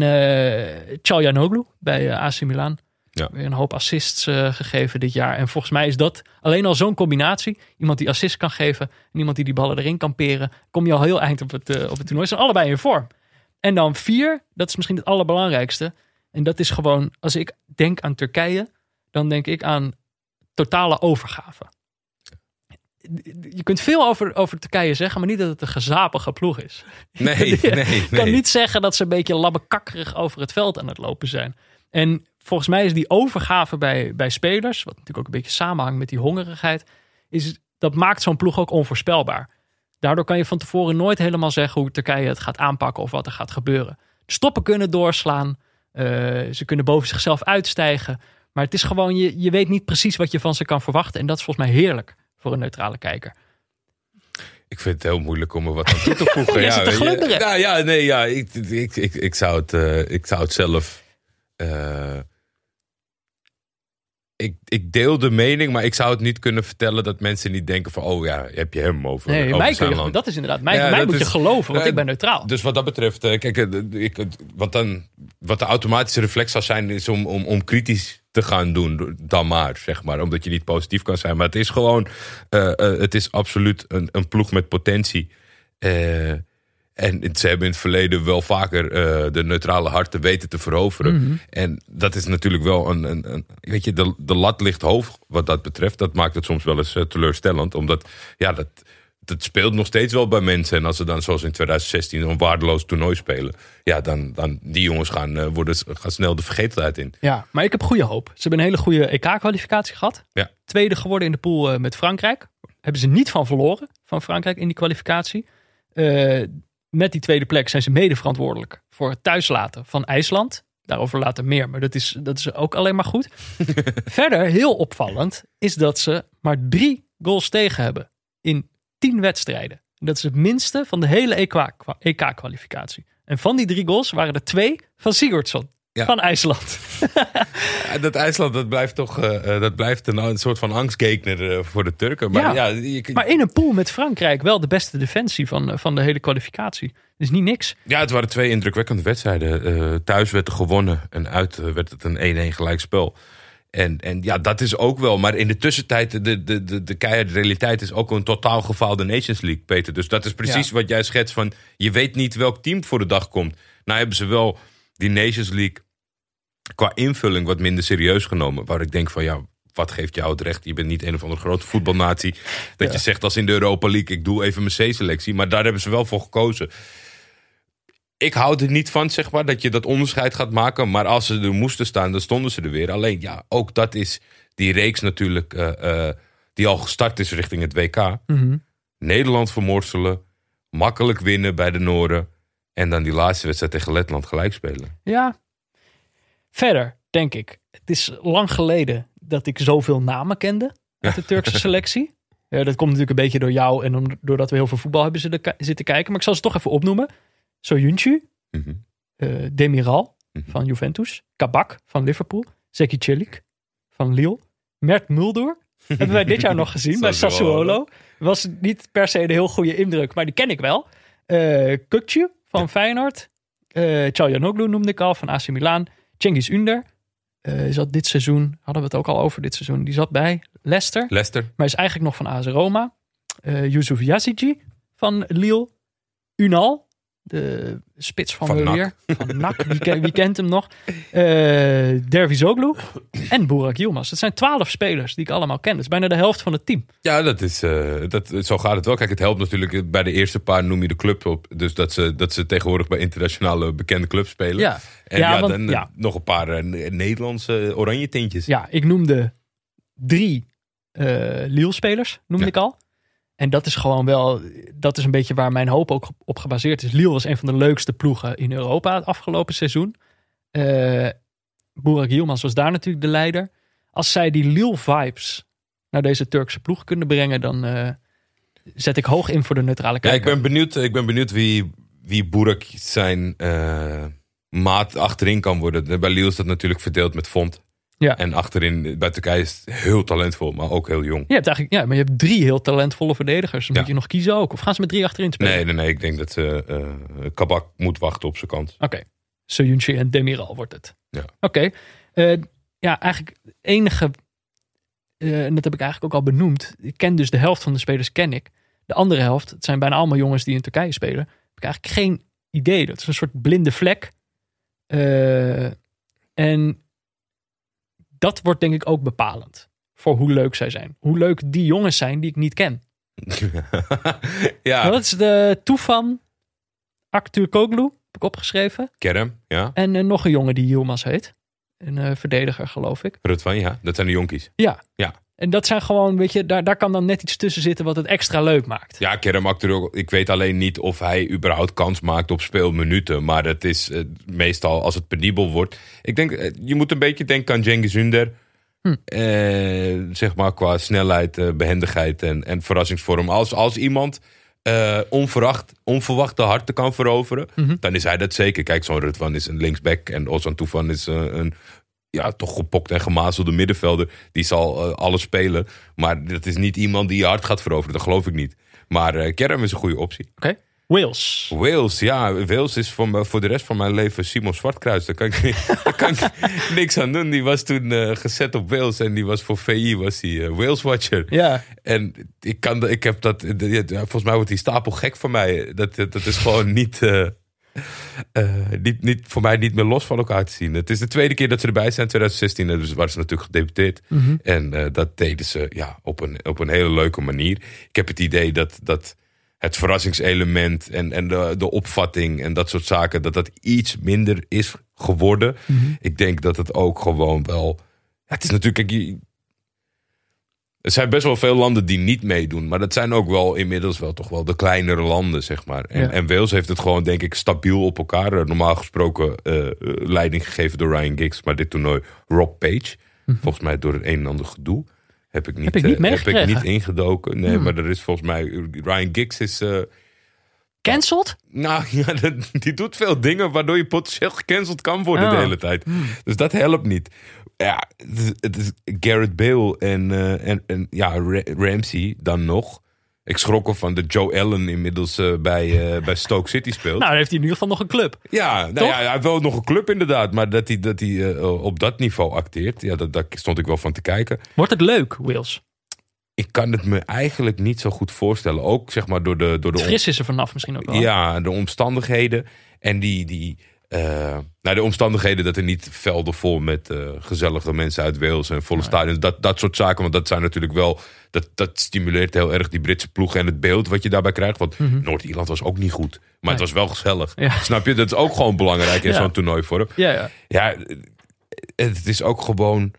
Chaljanoglu bij AC Milan. Ja. Weer een hoop assists gegeven dit jaar. En volgens mij is dat alleen al zo'n combinatie. Iemand die assists kan geven en iemand die die ballen erin kan peren. Kom je al heel eind op het toernooi. Ze zijn allebei in vorm. En dan 4, dat is misschien het allerbelangrijkste. En dat is gewoon, als ik denk aan Turkije, dan denk ik aan totale overgave. Je kunt veel over Turkije zeggen, maar niet dat het een gezapige ploeg is. Nee. Je kan niet zeggen dat ze een beetje labbekakkerig over het veld aan het lopen zijn. En volgens mij is die overgave bij spelers, wat natuurlijk ook een beetje samenhangt met die hongerigheid, dat maakt zo'n ploeg ook onvoorspelbaar. Daardoor kan je van tevoren nooit helemaal zeggen hoe Turkije het gaat aanpakken of wat er gaat gebeuren. De stoppen kunnen doorslaan. Ze kunnen boven zichzelf uitstijgen. Maar het is gewoon, je weet niet precies wat je van ze kan verwachten. En dat is volgens mij heerlijk voor een neutrale kijker. Ik vind het heel moeilijk om er wat aan toe te voegen. Ja, te glunderen. Nou ja, nee, ja, ik zou het zelf... Ik deel de mening, maar ik zou het niet kunnen vertellen dat mensen niet denken van, oh ja, heb je hem over? Nee, over mij, dat is inderdaad. Mij moet je geloven, want ik ben neutraal. Dus wat dat betreft, kijk, wat de automatische reflex zou zijn, is om kritisch te gaan doen, dan maar, zeg maar. Omdat je niet positief kan zijn. Maar het is gewoon, het is absoluut een ploeg met potentie. En ze hebben in het verleden wel vaker de neutrale harten weten te veroveren. Mm-hmm. En dat is natuurlijk wel weet je, de lat ligt hoog wat dat betreft. Dat maakt het soms wel eens teleurstellend. Omdat, ja, dat speelt nog steeds wel bij mensen. En als ze dan zoals in 2016 een waardeloos toernooi spelen, ja, dan die jongens gaan snel de vergetelheid in. Ja, maar ik heb goede hoop. Ze hebben een hele goede EK-kwalificatie gehad. Ja. Tweede geworden in de pool met Frankrijk. Hebben ze niet van verloren van Frankrijk in die kwalificatie. Met die tweede plek zijn ze mede verantwoordelijk voor het thuislaten van IJsland. Daarover later meer, maar dat is ook alleen maar goed. Verder, heel opvallend, is dat ze maar 3 goals tegen hebben in 10 wedstrijden. Dat is het minste van de hele EK-kwalificatie. En van die 3 goals waren er 2 van Sigurdsson. Ja. Van IJsland. Dat IJsland, dat blijft toch een soort van angstgekner voor de Turken. Maar, ja. Ja, maar in een pool met Frankrijk wel de beste defensie van de hele kwalificatie. Dus niet niks. Ja, het waren 2 indrukwekkende wedstrijden. Thuis werd er gewonnen en uit werd het een 1-1 gelijkspel. En ja, dat is ook wel. Maar in de tussentijd, de keiharde realiteit is ook een totaal gefaalde Nations League, Peter. Dus dat is precies wat jij schetst van, je weet niet welk team voor de dag komt. Nou hebben ze wel die Nations League qua invulling wat minder serieus genomen. Waar ik denk van, ja, wat geeft jou het recht? Je bent niet een of andere grote voetbalnatie. Dat je zegt als in de Europa League, ik doe even mijn C-selectie. Maar daar hebben ze wel voor gekozen. Ik hou er niet van, zeg maar, dat je dat onderscheid gaat maken. Maar als ze er moesten staan, dan stonden ze er weer. Alleen, ja, ook dat is die reeks natuurlijk... die al gestart is richting het WK. Mm-hmm. Nederland vermorselen. Makkelijk winnen bij de Noorden. En dan die laatste wedstrijd tegen Letland gelijk spelen. Ja. Verder, denk ik. Het is lang geleden dat ik zoveel namen kende uit de Turkse selectie. Ja, dat komt natuurlijk een beetje door jou. En doordat we heel veel voetbal hebben zitten kijken. Maar ik zal ze toch even opnoemen. Soyuncu, mm-hmm. Demiral van Juventus, Kabak van Liverpool, Zeki Çelik van Lille, Mert Mulder hebben wij dit jaar nog gezien bij Sassuolo. Was niet per se de heel goede indruk, maar die ken ik wel. Kukçu van Feyenoord, Chaljanoglu noemde ik al van AC Milan, Cengiz Under zat dit seizoen, hadden we het ook al over dit seizoen, die zat bij Leicester, maar is eigenlijk nog van AS Roma, Yusuf Yazıcı van Lille, Ünal. De spits van Weer. Van NAC. Wie kent hem nog? Dervizoglu. En Burak Yilmaz. Dat zijn 12 spelers die ik allemaal ken. Dat is bijna de helft van het team. Ja, zo gaat het wel. Kijk, het helpt natuurlijk. Bij de eerste paar noem je de club op. Dus dat ze tegenwoordig bij internationale bekende clubs spelen. Ja. En nog een paar Nederlandse oranje tintjes. Ja, ik noemde 3 Lille-spelers. Noemde ik al. En dat is gewoon wel, dat is een beetje waar mijn hoop ook op gebaseerd is. Lille was een van de leukste ploegen in Europa het afgelopen seizoen. Burak Yilmaz was daar natuurlijk de leider. Als zij die Lille-vibes naar deze Turkse ploeg kunnen brengen, dan zet ik hoog in voor de neutrale kijker. Ja, ik ben benieuwd wie Burak zijn maat achterin kan worden. Bij Lille is dat natuurlijk verdeeld met Font. Ja. En achterin bij Turkije is het heel talentvol, maar ook heel jong. Je hebt eigenlijk, maar je hebt 3 heel talentvolle verdedigers. Dan moet je nog kiezen ook. Of gaan ze met 3 achterin spelen? Nee, ik denk dat Kabak moet wachten op zijn kant. Oké. Soyuncu en Demiral wordt het. Ja. Oké. Eigenlijk het enige... en dat heb ik eigenlijk ook al benoemd. Ik ken dus de helft van de spelers, De andere helft, het zijn bijna allemaal jongens die in Turkije spelen. Heb ik eigenlijk geen idee. Dat is een soort blinde vlek. En... dat wordt denk ik ook bepalend voor hoe leuk zij zijn. Hoe leuk die jongens zijn die ik niet ken. Ja. Dat is de Tufan Aktürkoğlu, heb ik opgeschreven. Kerem, ja. En nog een jongen die Yilmaz heet. Een verdediger, geloof ik. Rutvan, ja. Dat zijn de jonkies. Ja. En dat zijn gewoon, weet je, daar kan dan net iets tussen zitten wat het extra leuk maakt. Ja, Kerem Aktürkoğlu. Ik weet alleen niet of hij überhaupt kans maakt op speelminuten. Maar dat is meestal als het penibel wordt. Ik denk, je moet een beetje denken aan Cengiz Under. Zeg maar qua snelheid, behendigheid en verrassingsvorm. Als iemand onverwachte harten kan veroveren, dan is hij dat zeker. Kijk, zo'n Rutvan is een linksback en Ozan Tufan is een... ja, toch gepokt en gemazelde middenvelder. Die zal alles spelen. Maar dat is niet iemand die je hart gaat veroveren. Dat geloof ik niet. Maar Kerem is een goede optie. Oké. Wales, ja. Wales is voor de rest van mijn leven Simon Zwartkruis. Daar kan ik niks aan doen. Die was toen gezet op Wales. En die was voor VI, was hij Wales-watcher. Ja. En ik heb dat... volgens mij wordt die stapel gek van mij. Dat is gewoon niet... voor mij niet meer los van elkaar te zien. Het is de tweede keer dat ze erbij zijn. 2016 dus waren ze natuurlijk gedebuteerd. En dat deden ze op een hele leuke manier. Ik heb het idee dat het verrassingselement en de opvatting en dat soort zaken... dat iets minder is geworden. Ik denk dat het ook gewoon wel... het is natuurlijk... Er zijn best wel veel landen die niet meedoen. Maar dat zijn ook wel inmiddels wel toch wel de kleinere landen, zeg maar. En Wales heeft het gewoon, denk ik, stabiel op elkaar. Normaal gesproken leiding gegeven door Ryan Giggs. Maar dit toernooi Rob Page. Volgens mij door het een en ander gedoe. Heb ik niet ingedoken. Nee, maar er is volgens mij... Ryan Giggs is... cancelled? Nou ja, die doet veel dingen waardoor je potentieel gecanceld kan worden de hele tijd. Dus dat helpt niet. Ja, het is Gareth Bale en Ramsey dan nog. Ik schrok ervan dat Joe Allen inmiddels bij Stoke City speelt. Nou, dan heeft hij in ieder geval nog een club. Ja, nou ja, hij heeft wel nog een club inderdaad. Maar dat hij op dat niveau acteert, ja, daar stond ik wel van te kijken. Wordt het leuk, Wales? Ik kan het me eigenlijk niet zo goed voorstellen. Ook zeg maar door de... Fris is er vanaf misschien ook wel. Ja, de omstandigheden. En die Nou, de omstandigheden dat er niet velden vol met gezellige mensen uit Wales en volle stadions. Dat soort zaken, want dat zijn natuurlijk wel... Dat stimuleert heel erg die Britse ploeg en het beeld wat je daarbij krijgt. Want Noord-Ierland was ook niet goed. Maar het was wel gezellig. Ja. Snap je? Dat is ook gewoon belangrijk in zo'n toernooi voor hem. Ja, het is ook gewoon...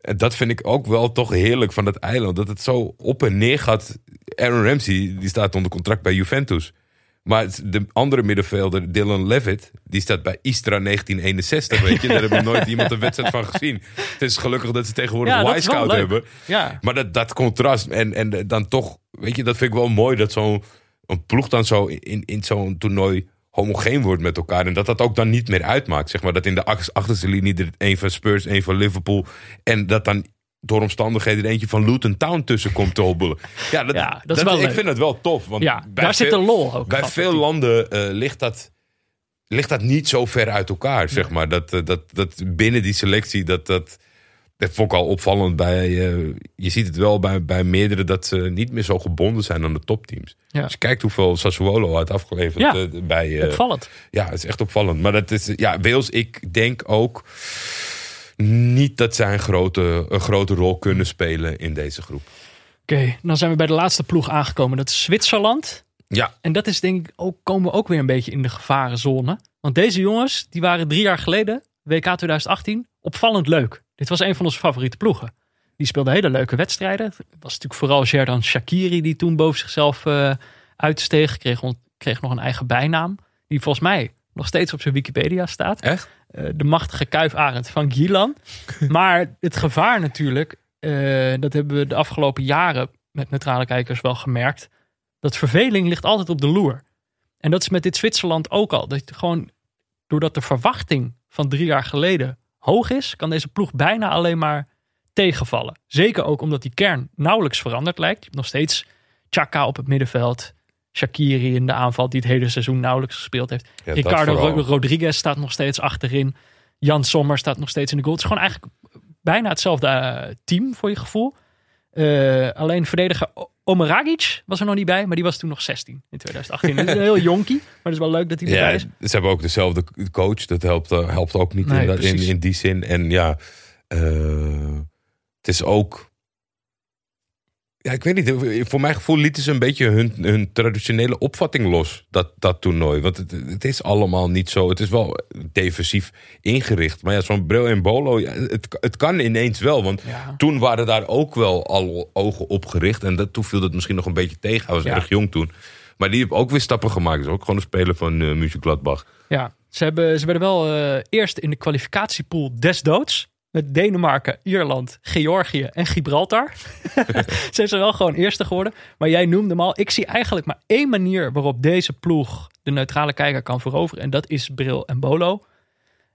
Dat vind ik ook wel toch heerlijk van dat eiland. Dat het zo op en neer gaat. Aaron Ramsey, die staat onder contract bij Juventus. Maar de andere middenvelder, Dylan Levitt, die staat bij Istra 1961, weet je. Daar hebben nooit iemand een wedstrijd van gezien. Het is gelukkig dat ze tegenwoordig Wisecout hebben. Ja. Maar dat contrast en dan toch, weet je, dat vind ik wel mooi. Dat zo'n ploeg dan zo in zo'n toernooi homogeen wordt met elkaar. En dat ook dan niet meer uitmaakt. Zeg maar dat in de achterste linie er een van Spurs, een van Liverpool. En dat dan door omstandigheden eentje van Luton Town tussen komt te hobbelen. Ja, dat is wel leuk. Ik vind het wel tof. Want daar zit een lol ook. Bij veel landen ligt dat niet zo ver uit elkaar, zeg maar. Dat binnen die selectie, dat vond ik al opvallend. Je ziet het wel bij meerdere dat ze niet meer zo gebonden zijn aan de topteams. Ja. Als je kijkt hoeveel Sassuolo had afgeleverd. Ja, opvallend. Ja, het is echt opvallend. Maar dat is, Wales, ik denk ook... niet dat zij een grote rol kunnen spelen in deze groep. Oké, dan zijn we bij de laatste ploeg aangekomen. Dat is Zwitserland. Ja. En dat is denk ik ook, komen we ook weer een beetje in de gevarenzone. Want deze jongens, die waren 3 jaar geleden, WK 2018, opvallend leuk. Dit was een van onze favoriete ploegen. Die speelden hele leuke wedstrijden. Het was natuurlijk vooral Xherdan Shaqiri die toen boven zichzelf uitsteeg. Kreeg nog een eigen bijnaam. Die volgens mij nog steeds op zijn Wikipedia staat. Echt? De machtige kuifarend van Gilan. Maar het gevaar natuurlijk, dat hebben we de afgelopen jaren met neutrale kijkers wel gemerkt. Dat verveling ligt altijd op de loer. En dat is met dit Zwitserland ook al. Dat gewoon, doordat de verwachting van 3 jaar geleden hoog is, kan deze ploeg bijna alleen maar tegenvallen. Zeker ook omdat die kern nauwelijks veranderd lijkt. Je hebt nog steeds Chaka op het middenveld. Shaqiri in de aanval die het hele seizoen nauwelijks gespeeld heeft. Ja, Ricardo Rodriguez staat nog steeds achterin. Jan Sommer staat nog steeds in de goal. Het is gewoon eigenlijk bijna hetzelfde team voor je gevoel. Alleen verdediger Omeragic was er nog niet bij. Maar die was toen nog 16 in 2018. Dat is een heel jonkie. Maar het is wel leuk dat hij erbij is. Ze hebben ook dezelfde coach. Dat helpt ook niet in die zin. En het is ook... Ja, ik weet niet. Voor mijn gevoel lieten ze een beetje hun traditionele opvatting los. Dat toernooi. Want het is allemaal niet zo. Het is wel defensief ingericht. Maar ja, zo'n Bril en Bolo. Ja, het kan ineens wel. Want toen waren daar ook wel alle ogen op gericht. En toen viel het misschien nog een beetje tegen. Hij was erg jong toen. Maar die hebben ook weer stappen gemaakt. Dus ook gewoon een speler van München Gladbach. Ja, ze werden wel eerst in de kwalificatiepool des doods. Met Denemarken, Ierland, Georgië en Gibraltar. Zijn ze wel gewoon eerste geworden. Maar jij noemde hem al. Ik zie eigenlijk maar één manier waarop deze ploeg de neutrale kijker kan veroveren. En dat is Bril en Bolo.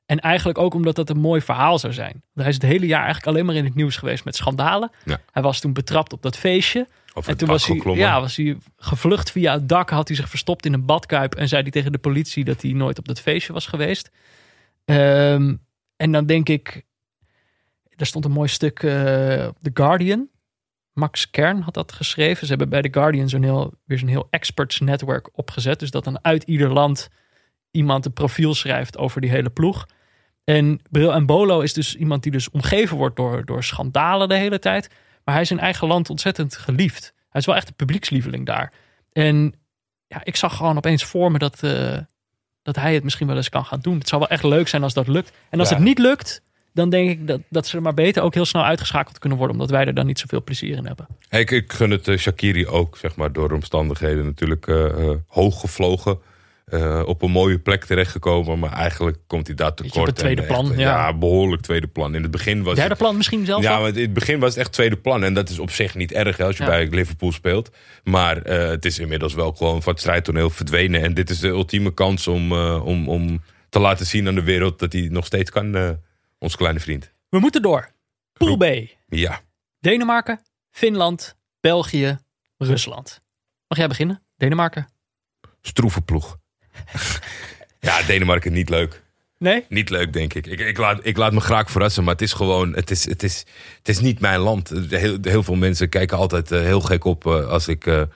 En eigenlijk ook omdat dat een mooi verhaal zou zijn. Want hij is het hele jaar eigenlijk alleen maar in het nieuws geweest met schandalen. Ja. Hij was toen betrapt op dat feestje. En toen was hij gevlucht via het dak. Had hij zich verstopt in een badkuip. En zei hij tegen de politie dat hij nooit op dat feestje was geweest. En dan denk ik... Er stond een mooi stuk op The Guardian. Max Kern had dat geschreven. Ze hebben bij The Guardian zo'n heel experts netwerk opgezet. Dus dat dan uit ieder land iemand een profiel schrijft over die hele ploeg. En Bril en Bolo is dus iemand die dus omgeven wordt door schandalen de hele tijd. Maar hij is in eigen land ontzettend geliefd. Hij is wel echt een publiekslieveling daar. En ja, ik zag gewoon opeens voor me dat hij het misschien wel eens kan gaan doen. Het zou wel echt leuk zijn als dat lukt. En als het niet lukt... dan denk ik dat ze er maar beter ook heel snel uitgeschakeld kunnen worden... omdat wij er dan niet zoveel plezier in hebben. Ik gun het Shaqiri ook, zeg maar, door omstandigheden. Natuurlijk hoog gevlogen, op een mooie plek terechtgekomen... maar eigenlijk komt hij daar tekort. Het tweede plan, echt, behoorlijk tweede plan. In het begin was derde plan misschien zelfs? Ja, want in het begin was het echt tweede plan. En dat is op zich niet erg, hè, als je bij Liverpool speelt. Maar het is inmiddels wel gewoon van het strijdtoneel verdwenen. En dit is de ultieme kans om te laten zien aan de wereld... dat hij nog steeds kan... ons kleine vriend. We moeten door. Pool B. Ja. Denemarken, Finland, België, Rusland. Mag jij beginnen? Denemarken. Stroeve ploeg. Ja, Denemarken niet leuk. Nee? Niet leuk, denk ik. Ik laat me graag verrassen, maar het is gewoon... Het is niet mijn land. Heel veel mensen kijken altijd heel gek op als ik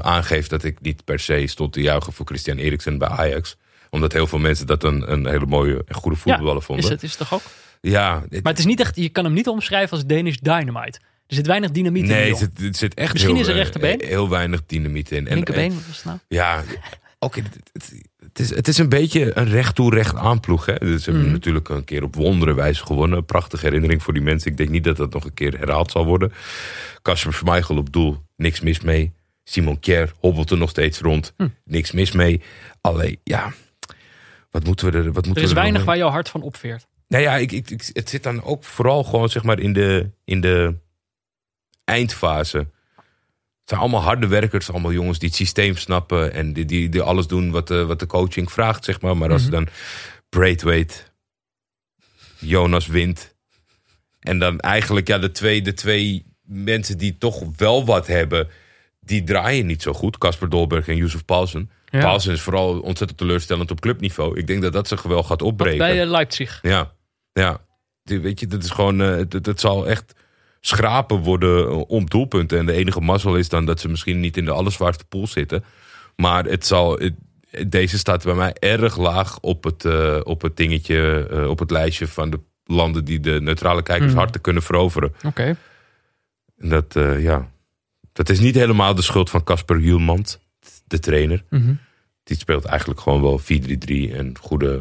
aangeef... dat ik niet per se stond te juichen voor Christian Eriksen bij Ajax... Omdat heel veel mensen dat een hele mooie en goede voetballer vonden. Is het toch ook? Ja. Maar het is niet echt, je kan hem niet omschrijven als Danish Dynamite. Er zit weinig dynamiet in. Nee, het zit echt misschien heel, is er rechterbeen. Heel weinig dynamiet in. Linkerbeen, wat is het nou? Ja, oké. Het is een beetje een recht toe recht aan ploeg. Hè? Dus ze hebben natuurlijk een keer op wondere wijze gewonnen. Prachtige herinnering voor die mensen. Ik denk niet dat dat nog een keer herhaald zal worden. Kasper Schmeichel op doel, niks mis mee. Simon Kjær hobbelt er nog steeds rond, niks mis mee. Alleen, ja, wat moeten we er... Er is weinig waar jouw hart van opveert. Nou ja, het zit dan ook vooral gewoon zeg maar in de eindfase. Het zijn allemaal harde werkers, allemaal jongens die het systeem snappen en die alles doen wat de coaching vraagt, zeg maar. Maar als dan Braithwaite, Jonas Wind en dan eigenlijk de twee mensen die toch wel wat hebben, die draaien niet zo goed. Kasper Dolberg en Yusuf Paulsen. Ja. Paulsen is vooral ontzettend teleurstellend op clubniveau. Ik denk dat zich wel gaat opbreken. Wat bij Leipzig. Ja. Weet je, dat is gewoon... dat zal echt schrapen worden om doelpunten. En de enige mazzel is dan dat ze misschien niet in de allerzwaarste pool zitten. Maar het zal... Deze staat bij mij erg laag op het lijstje van de landen die de neutrale kijkers harten kunnen veroveren. Oké. En dat, dat is niet helemaal de schuld van Kasper Hjulmand, de trainer. Die speelt eigenlijk gewoon wel 4-3-3 en goede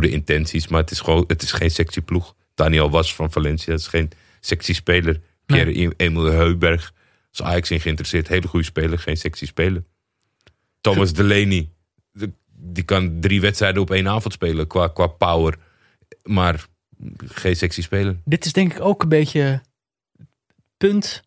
intenties. Maar het is geen sexy ploeg. Daniel Was van Valencia is geen sexy speler. Pierre-Emile Heuberg is Ajax in geïnteresseerd. Hele goede speler, geen sexy speler. Thomas Delaney, die kan 3 wedstrijden op 1 avond spelen qua power. Maar geen sexy speler. Dit is denk ik ook een beetje punt...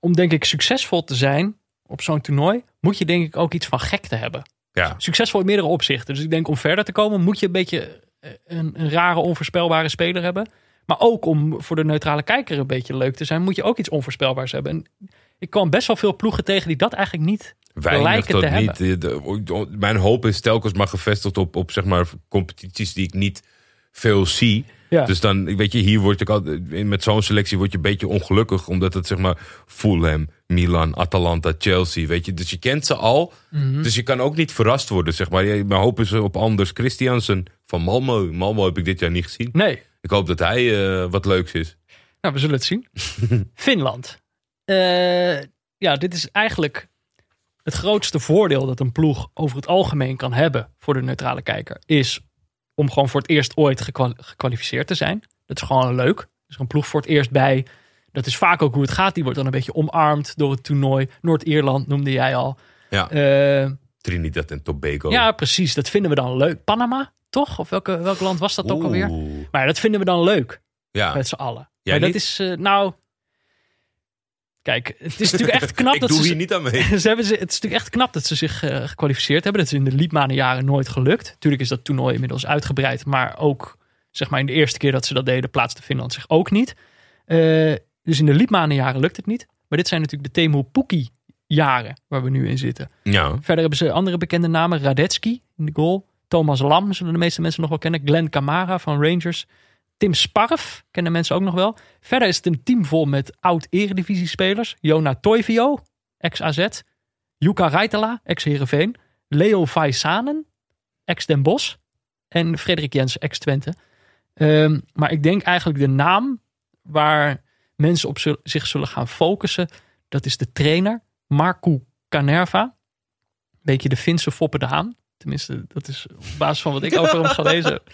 Om denk ik succesvol te zijn op zo'n toernooi, moet je denk ik ook iets van gekte hebben. Ja. Succesvol in meerdere opzichten. Dus ik denk om verder te komen moet je een beetje een rare, onvoorspelbare speler hebben. Maar ook om voor de neutrale kijker een beetje leuk te zijn, moet je ook iets onvoorspelbaars hebben. En ik kwam best wel veel ploegen tegen die dat eigenlijk niet lijken te hebben. Mijn hoop is telkens maar gevestigd op zeg maar competities die ik niet veel zie. Ja. Dus dan, weet je, hier word ik altijd, met zo'n selectie word je een beetje ongelukkig. Omdat het, zeg maar, Fulham, Milan, Atalanta, Chelsea, weet je. Dus je kent ze al. Dus je kan ook niet verrast worden, zeg maar. Mijn hoop is op Anders Christiansen van Malmö. Malmö heb ik dit jaar niet gezien. Nee. Ik hoop dat hij wat leuks is. Nou, we zullen het zien. Finland. Dit is eigenlijk het grootste voordeel dat een ploeg over het algemeen kan hebben voor de neutrale kijker. Is... om gewoon voor het eerst ooit gekwalificeerd te zijn. Dat is gewoon leuk. Er is een ploeg voor het eerst bij. Dat is vaak ook hoe het gaat. Die wordt dan een beetje omarmd door het toernooi. Noord-Ierland noemde jij al. Ja. Trinidad en Tobago. Ja, precies. Dat vinden we dan leuk. Panama, toch? Of welk land was dat ook alweer? Maar ja, dat vinden we dan leuk. Ja. Met z'n allen. Jij maar dat niet? Is Kijk, het is natuurlijk echt knap. Het is natuurlijk echt knap dat ze zich gekwalificeerd hebben. Dat is in de Liedmanen jaren nooit gelukt. Tuurlijk is dat toernooi inmiddels uitgebreid. Maar ook, zeg maar, in de eerste keer dat ze dat deden, plaatste Finland zich ook niet. Dus in de Liedmanen jaren lukt het niet. Maar dit zijn natuurlijk de Teemu Pukki jaren waar we nu in zitten. Ja. Verder hebben ze andere bekende namen. Radetzky in de goal. Thomas Lam zullen de meeste mensen nog wel kennen. Glenn Kamara van Rangers. Tim Sparf kennen mensen ook nog wel. Verder is het een team vol met oud-eredivisie-spelers. Jona Toivio, ex-AZ. Jukka Raitala, ex-Heerenveen. Leo Vaisanen, ex-Den Bosch. En Frederik Jens, ex-Twente. Maar ik denk eigenlijk de naam waar mensen op zich zullen gaan focussen, dat is de trainer Markku Kanerva. Een beetje de Finse Foppe de Haan. Tenminste, dat is op basis van wat ik over hem gelezen heb.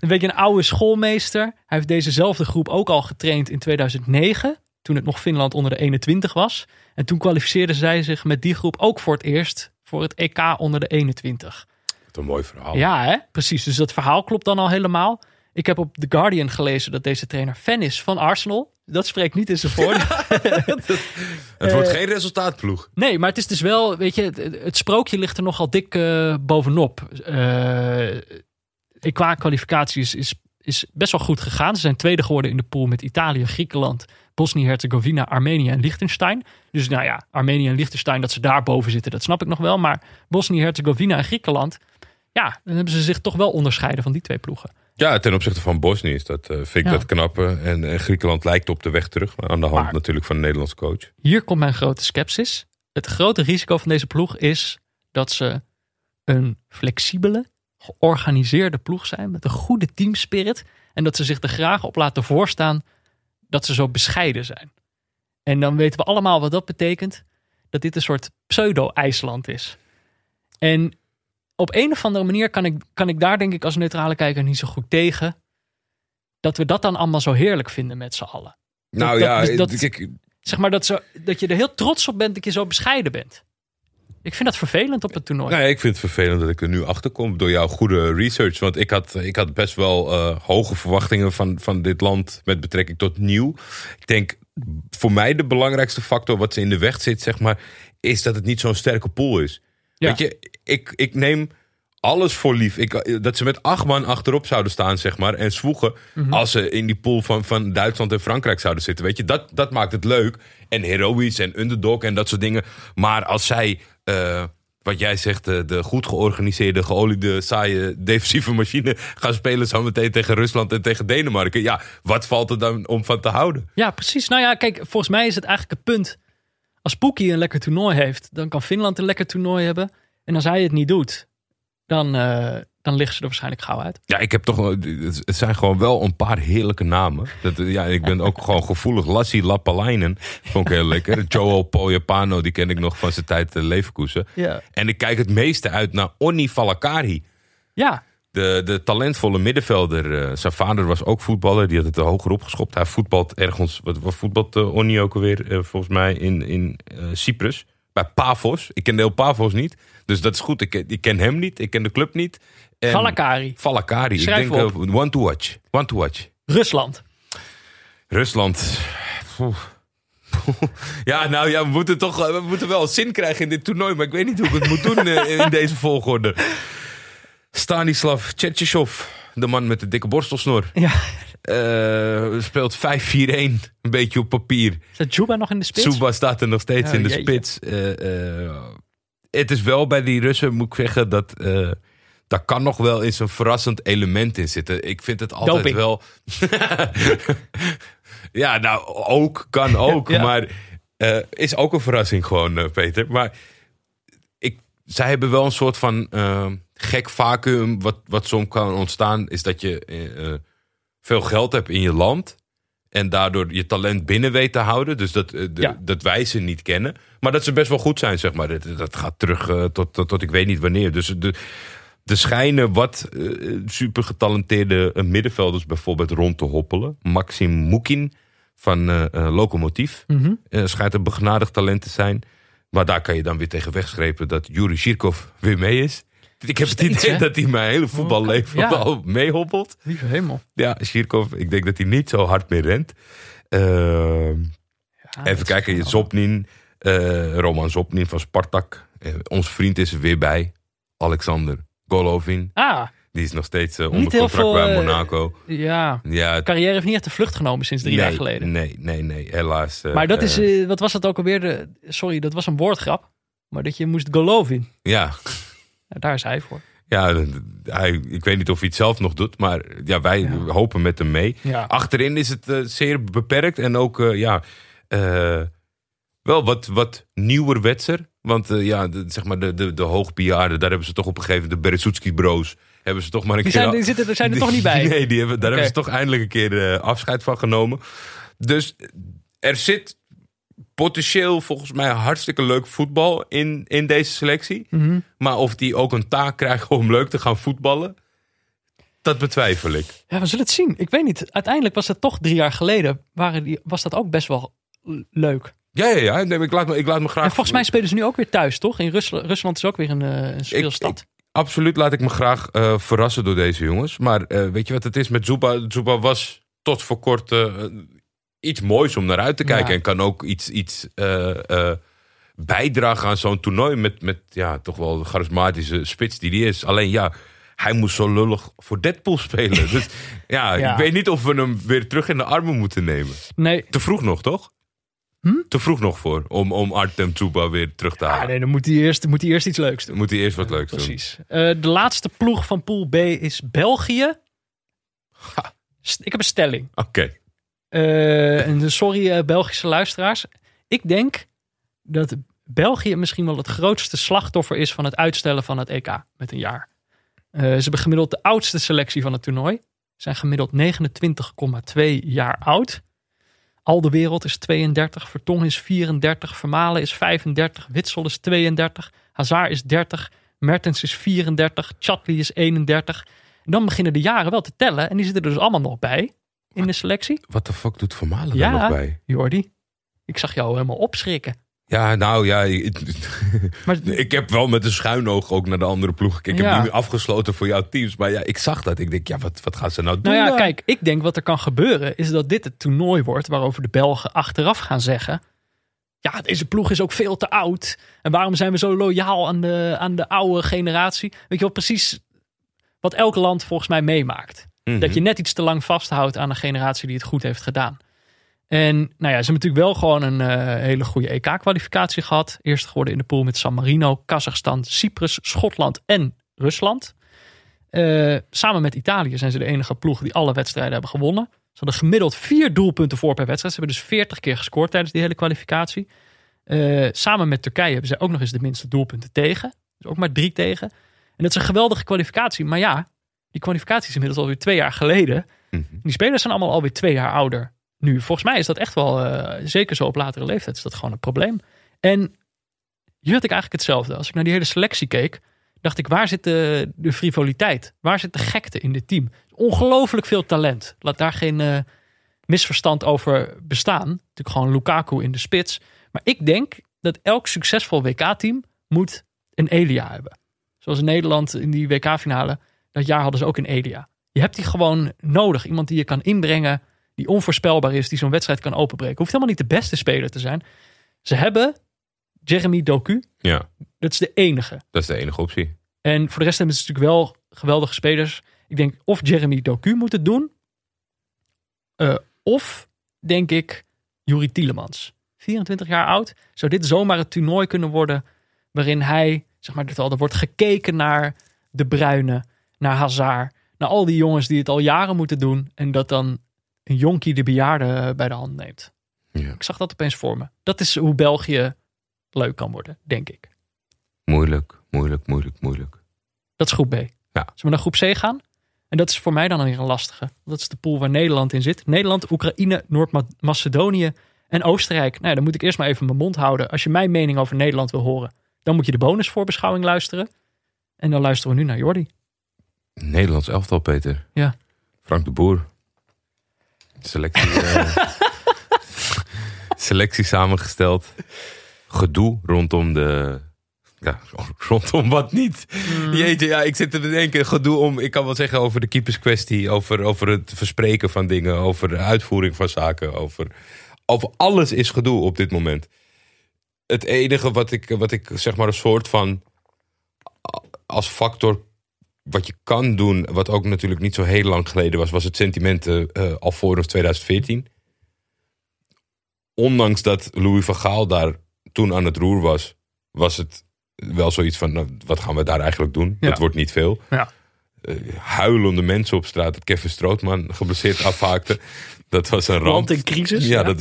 Een beetje een oude schoolmeester. Hij heeft dezezelfde groep ook al getraind in 2009. Toen het nog Finland onder de 21 was. En toen kwalificeerden zij zich met die groep ook voor het eerst voor het EK onder de 21. Wat een mooi verhaal. Ja, hè? Precies. Dus dat verhaal klopt dan al helemaal. Ik heb op The Guardian gelezen dat deze trainer fan is van Arsenal. Dat spreekt niet in zijn voordeel. Het wordt geen resultaatploeg. Nee, maar het is dus wel, weet je, het sprookje ligt er nogal dik bovenop. Qua kwalificatie is best wel goed gegaan. Ze zijn tweede geworden in de pool met Italië, Griekenland, Bosnië-Herzegovina, Armenië en Liechtenstein. Dus nou ja, Armenië en Liechtenstein, dat ze daar boven zitten, dat snap ik nog wel. Maar Bosnië-Herzegovina en Griekenland, ja, dan hebben ze zich toch wel onderscheiden van die twee ploegen. Ja, ten opzichte van Bosnië is dat, vind ik dat knappen. En Griekenland lijkt op de weg terug, maar aan de hand natuurlijk van de Nederlandse coach. Hier komt mijn grote scepsis. Het grote risico van deze ploeg is dat ze een flexibele, georganiseerde ploeg zijn met een goede teamspirit. En dat ze zich er graag op laten voorstaan dat ze zo bescheiden zijn. En dan weten we allemaal wat dat betekent. Dat dit een soort pseudo-IJsland is. En op een of andere manier kan ik daar denk ik als neutrale kijker niet zo goed tegen. Dat we dat dan allemaal zo heerlijk vinden met z'n allen. Nou dat, ja, dat, ik... Zeg maar dat je er heel trots op bent dat je zo bescheiden bent. Ik vind dat vervelend op het toernooi. Nee, ik vind het vervelend dat ik er nu achter kom door jouw goede research. Want ik had best wel hoge verwachtingen van dit land met betrekking tot nieuw. Ik denk voor mij de belangrijkste factor wat ze in de weg zit, zeg maar, is dat het niet zo'n sterke pool is. Ja. Weet je, ik neem alles voor lief. Dat ze met 8 man achterop zouden staan, zeg maar, en zwoegen als ze in die pool van Duitsland en Frankrijk zouden zitten. Weet je, dat maakt het leuk. En heroïs en underdog en dat soort dingen. Maar als zij, wat jij zegt, de goed georganiseerde, geoliede, saaie defensieve machine gaan spelen zometeen tegen Rusland en tegen Denemarken. Ja, wat valt er dan om van te houden? Ja, precies. Nou ja, kijk, volgens mij is het eigenlijk het punt. Als Pukki een lekker toernooi heeft, dan kan Finland een lekker toernooi hebben. En als hij het niet doet, dan liggen ze er waarschijnlijk gauw uit. Ja, ik heb toch... Het zijn gewoon wel een paar heerlijke namen. Ik ben ook gewoon gevoelig. Lassi Lappalainen vond ik heel lekker. Joel Poyapano, die ken ik nog van zijn tijd Leverkusen. Ja. En ik kijk het meeste uit naar Onni Valakari. Ja. De talentvolle middenvelder. Zijn vader was ook voetballer. Die had het hoger opgeschopt. Hij voetbalt ergens... Wat voetbalt Onni ook alweer? Volgens mij in Cyprus. Bij Pavos. Ik ken de heel Pavos niet. Dus dat is goed. Ik ken hem niet. Ik ken de club niet. En Valakari. Schrijf ik denk op. One to watch. Rusland. Ja, nou ja, we moeten wel zin krijgen in dit toernooi. Maar ik weet niet hoe ik het moet doen in deze volgorde. Stanislav Chercheshov. De man met de dikke borstelsnor. Ja. Speelt 5-4-1. Een beetje op papier. Staat Zuba nog in de spits? Zuba staat er nog steeds in de spits. Het is wel bij die Russen, moet ik zeggen, dat daar kan nog wel eens een verrassend element in zitten. Ik vind het altijd doping. Wel... ja, nou, ook kan ook. Ja. Maar is ook een verrassing gewoon, Peter. Maar zij hebben wel een soort van gek vacuüm. Wat soms kan ontstaan, is dat je... veel geld hebt in je land en daardoor je talent binnen weet te houden. Dus dat wij ze niet kennen. Maar dat ze best wel goed zijn, zeg maar. Dat gaat terug tot ik weet niet wanneer. Dus er schijnen wat super getalenteerde middenvelders bijvoorbeeld rond te hoppelen. Maxim Mukin van Lokomotiv schijnt een begnadigd talent te zijn. Maar daar kan je dan weer tegen wegschrepen dat Yuri Shirkov weer mee is. Ik heb het idee dat hij mijn hele voetballeven al meehobbelt. Lieve hemel. Ja, Shirkov, ik denk dat hij niet zo hard meer rent. Even kijken, Zopnin, Roman Zopnin van Spartak. Ons vriend is er weer bij. Alexander Golovin. Ah. Die is nog steeds onder contract bij Monaco. De carrière heeft niet echt de vlucht genomen sinds 3 jaar geleden. Nee, helaas. Maar dat is, wat was dat ook alweer? Dat was een woordgrap. Maar dat je moest Golovin. Ja. Ja, daar is hij voor. Ja, ik weet niet of hij het zelf nog doet. Maar ja, wij hopen met hem mee. Ja. Achterin is het zeer beperkt. En ook wel wat nieuwerwetser. Want zeg maar de hoogbejaarden, daar hebben ze toch op een gegeven moment... de Berezoetski-bro's hebben ze toch maar een keer... Die zijn er toch niet bij? Nee, daar hebben ze toch eindelijk een keer afscheid van genomen. Dus er zit potentieel volgens mij hartstikke leuk voetbal in deze selectie. Mm-hmm. Maar of die ook een taak krijgen om leuk te gaan voetballen, dat betwijfel ik. Ja, we zullen het zien. Ik weet niet. Uiteindelijk was dat toch 3 jaar geleden. Was dat ook best wel leuk. Ja. Nee, ik laat me graag... En volgens mij spelen ze nu ook weer thuis, toch? In Rusland is ook weer een speelstad. Absoluut laat ik me graag verrassen door deze jongens. Maar weet je wat het is met Zuba? Zuba was tot voor kort... iets moois om naar uit te kijken. Ja. En kan ook iets bijdragen aan zo'n toernooi. Met toch wel een charismatische spits die is. Alleen hij moest zo lullig voor Deadpool spelen. Dus ik weet niet of we hem weer terug in de armen moeten nemen. Nee. Te vroeg nog, toch? Te vroeg nog voor. Om Artem Tsuba weer terug te halen. Ja, nee, dan moet hij eerst iets leuks doen. Moet hij eerst wat leuks doen. Precies. De laatste ploeg van Pool B is België. Ha. Ik heb een stelling. Oké. Sorry Belgische luisteraars. Ik denk dat België misschien wel het grootste slachtoffer is van het uitstellen van het EK met een jaar. Ze hebben gemiddeld de oudste selectie van het toernooi. Zijn gemiddeld 29,2 jaar oud. Al de wereld is 32, Vertong is 34, Vermalen is 35, Witsel is 32, Hazard is 30, Mertens is 34, Chatli is 31. En dan beginnen de jaren wel te tellen en die zitten er dus allemaal nog bij in de selectie. Wat de fuck doet Vermalen daar nog bij? Jordi, ik zag jou helemaal opschrikken. Ja, nou ja, ik heb wel met een schuin oog ook naar de andere ploeg gekeken. Ik heb niet meer afgesloten voor jouw teams, maar ja, ik zag dat. Ik denk, ja, wat gaan ze nou doen? Nou ja, kijk, ik denk wat er kan gebeuren is dat dit het toernooi wordt waarover de Belgen achteraf gaan zeggen: ja, deze ploeg is ook veel te oud. En waarom zijn we zo loyaal aan de oude generatie? Weet je wel, precies wat elk land volgens mij meemaakt. Mm-hmm. Dat je net iets te lang vasthoudt aan een generatie die het goed heeft gedaan. En nou ja, ze hebben natuurlijk wel gewoon een hele goede EK-kwalificatie gehad. Eerst geworden in de pool met San Marino, Kazachstan, Cyprus, Schotland en Rusland. Samen met Italië zijn ze de enige ploeg die alle wedstrijden hebben gewonnen. Ze hadden gemiddeld 4 doelpunten voor per wedstrijd. Ze hebben dus 40 keer gescoord tijdens die hele kwalificatie. Samen met Turkije hebben ze ook nog eens de minste doelpunten tegen. Dus ook maar 3 tegen. En dat is een geweldige kwalificatie. Maar ja, die kwalificatie is inmiddels alweer 2 jaar geleden. Mm-hmm. Die spelers zijn allemaal alweer 2 jaar ouder. Nu, volgens mij is dat echt wel, zeker zo op latere leeftijd, is dat gewoon een probleem. En hier had ik eigenlijk hetzelfde. Als ik naar die hele selectie keek, dacht ik, waar zit de frivoliteit? Waar zit de gekte in dit team? Ongelooflijk veel talent. Laat daar geen misverstand over bestaan. Natuurlijk gewoon Lukaku in de spits. Maar ik denk dat elk succesvol WK-team moet een Elia hebben. Zoals in Nederland in die WK-finale, dat jaar hadden ze ook een Elia. Je hebt die gewoon nodig. Iemand die je kan inbrengen, die onvoorspelbaar is, die zo'n wedstrijd kan openbreken. Hoeft helemaal niet de beste speler te zijn. Ze hebben Jeremy Doku. Ja. Dat is de enige. Dat is de enige optie. En voor de rest hebben ze natuurlijk wel geweldige spelers. Ik denk of Jeremy Doku moet het doen. Of, denk ik, Youri Tielemans. 24 jaar oud. Zou dit zomaar het toernooi kunnen worden waarin hij, zeg maar, er wordt gekeken naar De Bruyne, naar Hazard, naar al die jongens die het al jaren moeten doen. En dat dan een jonkie de bejaarde bij de hand neemt. Ja. Ik zag dat opeens voor me. Dat is hoe België leuk kan worden, denk ik. Moeilijk. Dat is groep B. Ja. Zullen we naar groep C gaan? En dat is voor mij dan weer een lastige. Dat is de pool waar Nederland in zit. Nederland, Oekraïne, Noord-Macedonië en Oostenrijk. Nou ja, dan moet ik eerst maar even mijn mond houden. Als je mijn mening over Nederland wil horen, dan moet je de bonusvoorbeschouwing luisteren. En dan luisteren we nu naar Jordi. Nederlands elftal, Peter. Ja. Frank de Boer. Selectie samengesteld. Gedoe rondom de... Ja, rondom wat niet. Jeetje, ja, ik zit er te denken. Gedoe om... Ik kan wel zeggen over de keeperskwestie. Over het verspreken van dingen. Over de uitvoering van zaken. Over alles is gedoe op dit moment. Het enige wat ik zeg maar een soort van... Als factor... Wat je kan doen, wat ook natuurlijk niet zo heel lang geleden was... was het sentiment alvorens 2014. Ondanks dat Louis van Gaal daar toen aan het roer was... was het wel zoiets van, nou, wat gaan we daar eigenlijk doen? Ja. Dat wordt niet veel. Ja. Huilende mensen op straat. Kevin Strootman geblesseerd afhaakte. Dat was een ramp. Land in crisis. Ja, ja.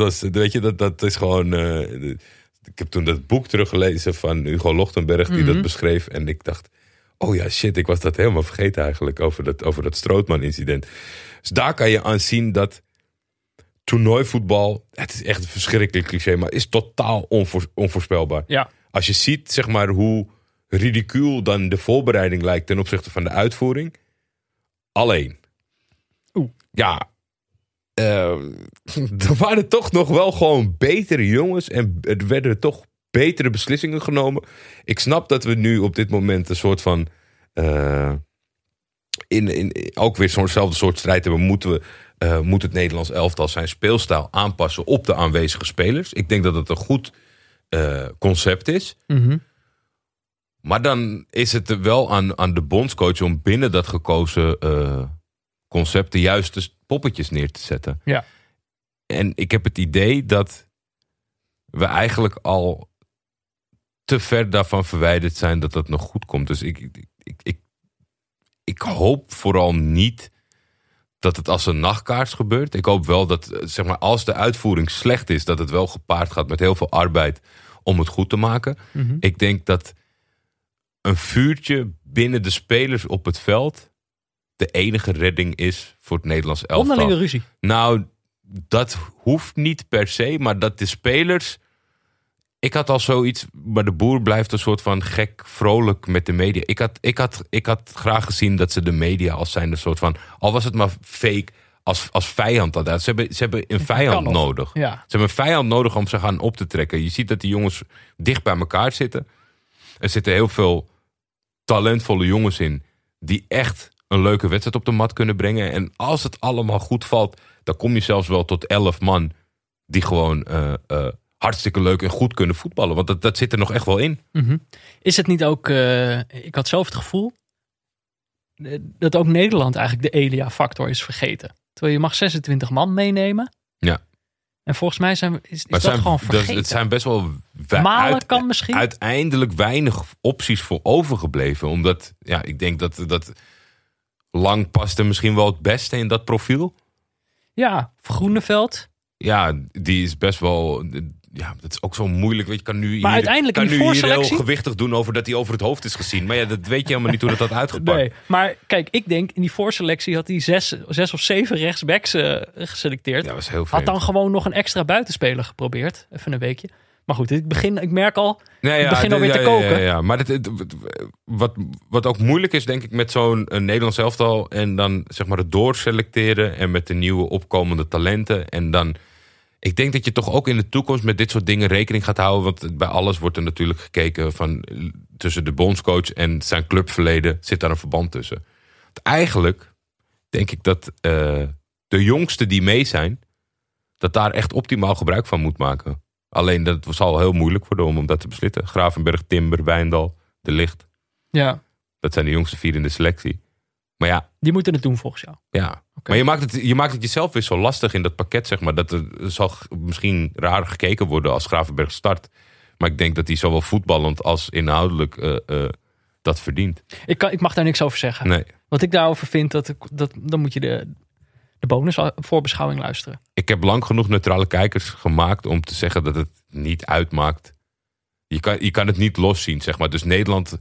Dat is gewoon... ik heb toen dat boek teruggelezen van Hugo Lochtenberg... die dat beschreef en ik dacht... Oh ja, shit, ik was dat helemaal vergeten eigenlijk over dat Strootman-incident. Dus daar kan je aan zien dat toernooivoetbal, het is echt een verschrikkelijk cliché, maar is totaal onvoorspelbaar. Ja. Als je ziet, zeg maar, hoe ridicuul dan de voorbereiding lijkt ten opzichte van de uitvoering. Alleen. Oeh. Ja. Er waren toch nog wel gewoon betere jongens en er werden toch betere beslissingen genomen. Ik snap dat we nu op dit moment een soort van... ook weer zo'nzelfde soort strijd hebben. Moet het Nederlands elftal zijn speelstijl aanpassen op de aanwezige spelers? Ik denk dat het een goed concept is. Mm-hmm. Maar dan is het er wel aan de bondscoach om binnen dat gekozen concept de juiste poppetjes neer te zetten. Ja. En ik heb het idee dat we eigenlijk al te ver daarvan verwijderd zijn dat dat nog goed komt. Dus ik hoop vooral niet dat het als een nachtkaars gebeurt. Ik hoop wel dat, zeg maar, als de uitvoering slecht is... dat het wel gepaard gaat met heel veel arbeid... om het goed te maken. Mm-hmm. Ik denk dat een vuurtje binnen de spelers op het veld de enige redding is voor het Nederlands elftal. Onderlinge ruzie. Nou, dat hoeft niet per se, maar dat de spelers... Ik had al zoiets, maar de Boer blijft een soort van gek vrolijk met de media. Ik had graag gezien dat ze de media als zijn een soort van... al was het maar fake, als vijand. Dat. Ze hebben een vijand nodig. Ja. Ze hebben een vijand nodig om ze gaan op te trekken. Je ziet dat die jongens dicht bij elkaar zitten. Er zitten heel veel talentvolle jongens in... die echt een leuke wedstrijd op de mat kunnen brengen. En als het allemaal goed valt... dan kom je zelfs wel tot 11 man die gewoon... hartstikke leuk en goed kunnen voetballen. Want dat zit er nog echt wel in. Mm-hmm. Is het niet ook... ik had zelf het gevoel... dat ook Nederland eigenlijk de Elia-factor is vergeten. Terwijl je mag 26 man meenemen. Ja. En volgens mij is dat gewoon vergeten. Het zijn best wel... Malen kan misschien. Uiteindelijk weinig opties voor overgebleven. Omdat, ja, ik denk dat Lang past er misschien wel het beste in dat profiel. Ja, Groeneveld. Ja, die is best wel... Ja, dat is ook zo moeilijk. Weet je, kan nu heel gewichtig doen over dat hij over het hoofd is gezien. Maar ja, dat weet je helemaal niet hoe dat uitgepakt. Nee, maar kijk, ik denk in die voorselectie had hij 6 of 7 rechtsbacks geselecteerd. Ja, dat was heel vreemd. Had dan gewoon nog een extra buitenspeler geprobeerd. Even een weekje. Maar goed, ik merk al, ik begin alweer te koken. Ja. Maar wat ook moeilijk is, denk ik, met zo'n Nederlands elftal... en dan zeg maar het doorselecteren en met de nieuwe opkomende talenten. En dan, ik denk dat je toch ook in de toekomst met dit soort dingen rekening gaat houden. Want bij alles wordt er natuurlijk gekeken van tussen de bondscoach en zijn clubverleden... zit daar een verband tussen. Want eigenlijk denk ik dat de jongsten die mee zijn... dat daar echt optimaal gebruik van moet maken... Alleen dat zal heel moeilijk worden om dat te beslissen. Gravenberg, Timber, Wijndal, De Ligt. Ja. Dat zijn de jongste 4 in de selectie. Maar ja. Die moeten het doen volgens jou. Ja. Okay. Maar je maakt het jezelf weer zo lastig in dat pakket, zeg maar. Dat er zal misschien raar gekeken worden als Gravenberg start. Maar ik denk dat hij zowel voetballend als inhoudelijk dat verdient. Ik mag daar niks over zeggen. Nee. Wat ik daarover vind, dat dan moet je de bonus voorbeschouwing luisteren. Ik heb lang genoeg neutrale kijkers gemaakt om te zeggen dat het niet uitmaakt. Je kan het niet loszien, zeg maar. Dus Nederland,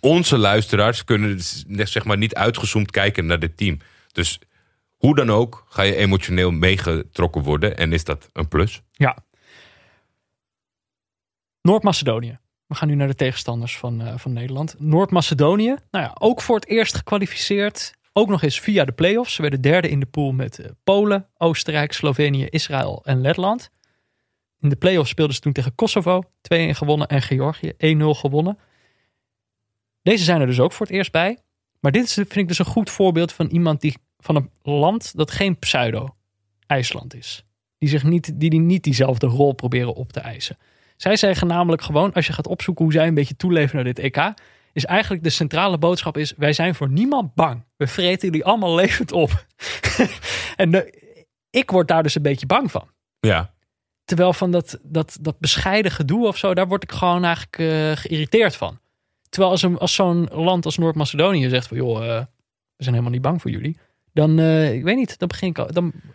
onze luisteraars kunnen zeg maar niet uitgezoomd kijken naar dit team. Dus hoe dan ook ga je emotioneel meegetrokken worden en is dat een plus? Ja. Noord-Macedonië. We gaan nu naar de tegenstanders van Nederland. Noord-Macedonië, nou ja, ook voor het eerst gekwalificeerd. Ook nog eens via de play-offs. Ze werden derde in de pool met Polen, Oostenrijk, Slovenië, Israël en Letland. In de play-offs speelden ze toen tegen Kosovo. 2-1 gewonnen en Georgië 1-0 gewonnen. Deze zijn er dus ook voor het eerst bij. Maar dit vind ik dus een goed voorbeeld van iemand die van een land dat geen pseudo-IJsland is. Die niet diezelfde rol proberen op te eisen. Zij zeggen namelijk gewoon, als je gaat opzoeken hoe zij een beetje toeleven naar dit EK... is eigenlijk de centrale boodschap is... wij zijn voor niemand bang. We vreten jullie allemaal levend op. En ik word daar dus een beetje bang van. Ja. Terwijl van dat bescheiden gedoe of zo... daar word ik gewoon eigenlijk geïrriteerd van. Terwijl als zo'n land als Noord-Macedonië zegt... van joh, we zijn helemaal niet bang voor jullie... dan, ik weet niet, dan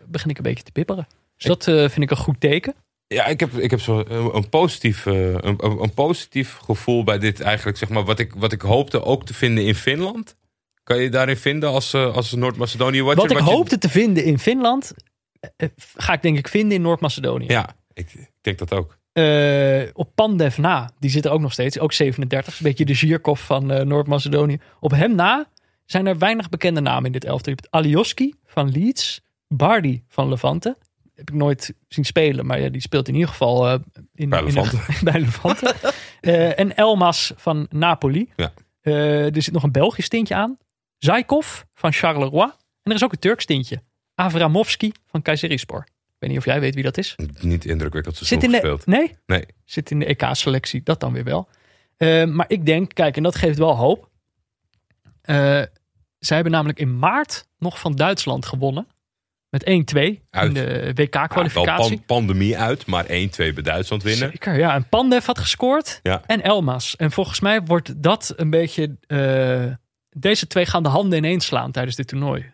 begin ik een beetje te pipperen. Dus dat vind ik een goed teken. Ja, ik heb zo een positief gevoel bij dit eigenlijk. Zeg maar, wat ik hoopte ook te vinden in Finland. Kan je daarin vinden als Noord-Macedonië? Wat ik hoopte te vinden in Finland, ga ik denk ik vinden in Noord-Macedonië. Ja, ik denk dat ook. Op Pandev na, die zit er ook nog steeds. Ook 37, een beetje de Zhirkov van Noord-Macedonië. Op hem na zijn er weinig bekende namen in dit elftal. Alioski van Leeds, Bardi van Levante... heb ik nooit zien spelen, maar ja, die speelt in ieder geval bij Levante. En Elmas van Napoli. Ja. Er zit nog een Belgisch tintje aan. Zaikov van Charleroi. En er is ook een Turks tintje. Avramovski van Kayserispor. Ik weet niet of jij weet wie dat is. Niet indrukwekkend dat ze zo speelt. Nee? Zit in de EK-selectie, dat dan weer wel. Maar ik denk, kijk, en dat geeft wel hoop. Zij hebben namelijk in maart nog van Duitsland gewonnen. Met 1-2 in de WK-kwalificatie. Ja, pandemie uit, maar 1-2 bij Duitsland winnen. Zeker, ja. En Pandev had gescoord. Ja. En Elmas. En volgens mij wordt dat een beetje Deze twee gaan de handen ineens slaan tijdens dit toernooi.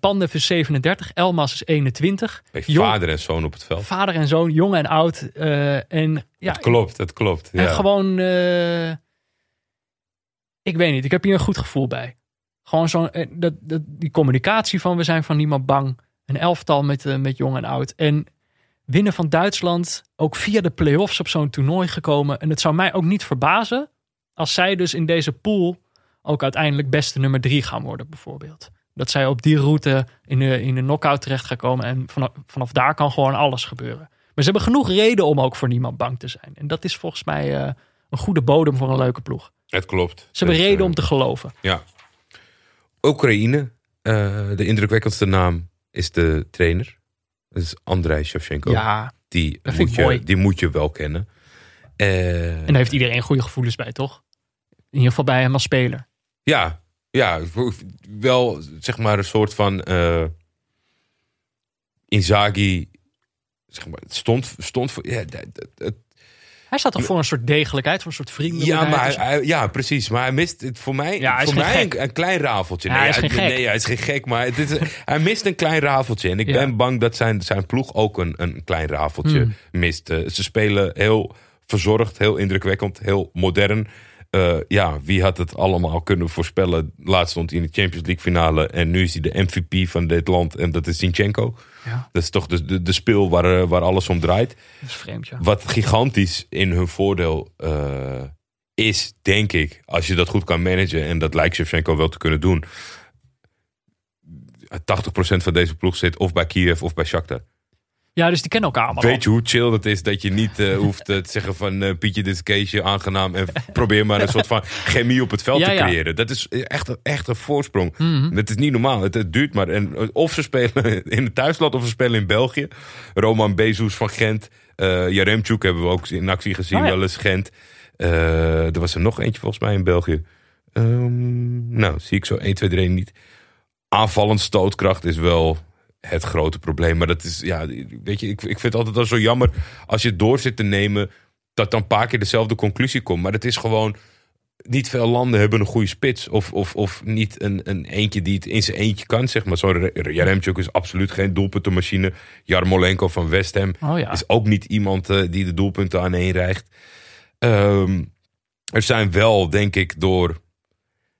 Pandev is 37, Elmas is 21. Vader en zoon op het veld. Vader en zoon, jong en oud. Dat klopt. Ja. En gewoon... ik weet niet, ik heb hier een goed gevoel bij. Gewoon zo'n... die communicatie van we zijn van niemand bang. Een elftal met jong en oud. En winnen van Duitsland, ook via de play-offs op zo'n toernooi gekomen. En het zou mij ook niet verbazen als zij dus in deze pool ook uiteindelijk beste nummer 3 gaan worden bijvoorbeeld. Dat zij op die route in de knock-out terecht gaan komen. En vanaf daar kan gewoon alles gebeuren. Maar ze hebben genoeg reden om ook voor niemand bang te zijn. En dat is volgens mij een goede bodem voor een leuke ploeg. Het klopt. Ze hebben reden om te geloven. Ja. Oekraïne. De indrukwekkendste naam is de trainer. Dat is Andrei Shevchenko. Ja, die moet je wel kennen. En daar heeft iedereen goede gevoelens bij, toch? In ieder geval bij hem als speler. Ja, wel zeg maar een soort van Inzaghi. Zeg maar, stond voor. Ja, hij staat toch voor een soort degelijkheid, voor een soort vriendelijkheid. Ja, maar precies. Maar hij mist het voor mij, een klein rafeltje. Nee, hij is geen gek, maar hij mist een klein rafeltje. En ik ben bang dat zijn ploeg ook een klein rafeltje mist. Ze spelen heel verzorgd, heel indrukwekkend, heel modern. Wie had het allemaal kunnen voorspellen? Laatst stond hij in de Champions League finale. En nu is hij de MVP van dit land. En dat is Zinchenko. Ja. Dat is toch de speel waar alles om draait. Dat is vreemd, ja. Wat gigantisch in hun voordeel is, denk ik. Als je dat goed kan managen. En dat lijkt Shevchenko wel te kunnen doen. 80% van deze ploeg zit of bij Kiev of bij Shakhtar. Ja, dus die kennen elkaar allemaal. Weet je hoe chill dat is dat je niet hoeft te zeggen van... Pietje, dit is Keesje, aangenaam. En probeer maar een soort van chemie op het veld te creëren. Ja. Dat is echt een voorsprong. Mm-hmm. Het is niet normaal. Het duurt maar. En of ze spelen in het thuisland of ze spelen in België. Roman Bezos van Gent. Jaremchuk hebben we ook in actie gezien. Wel eens Gent. Er was er nog eentje volgens mij in België. Zie ik zo 1, 2, 3 niet. Aanvallend stootkracht is wel... het grote probleem. Maar dat is, weet je, ik vind het altijd al zo jammer als je het door zit te nemen, dat dan een paar keer dezelfde conclusie komt. Maar het is gewoon, niet veel landen hebben een goede spits. Of niet een eentje die het in zijn eentje kan, zeg maar. Zo'n Jaremchuk is absoluut geen doelpuntenmachine. Jarmolenko van West Ham is ook niet iemand die de doelpunten aaneenrijgt. Er zijn wel, denk ik,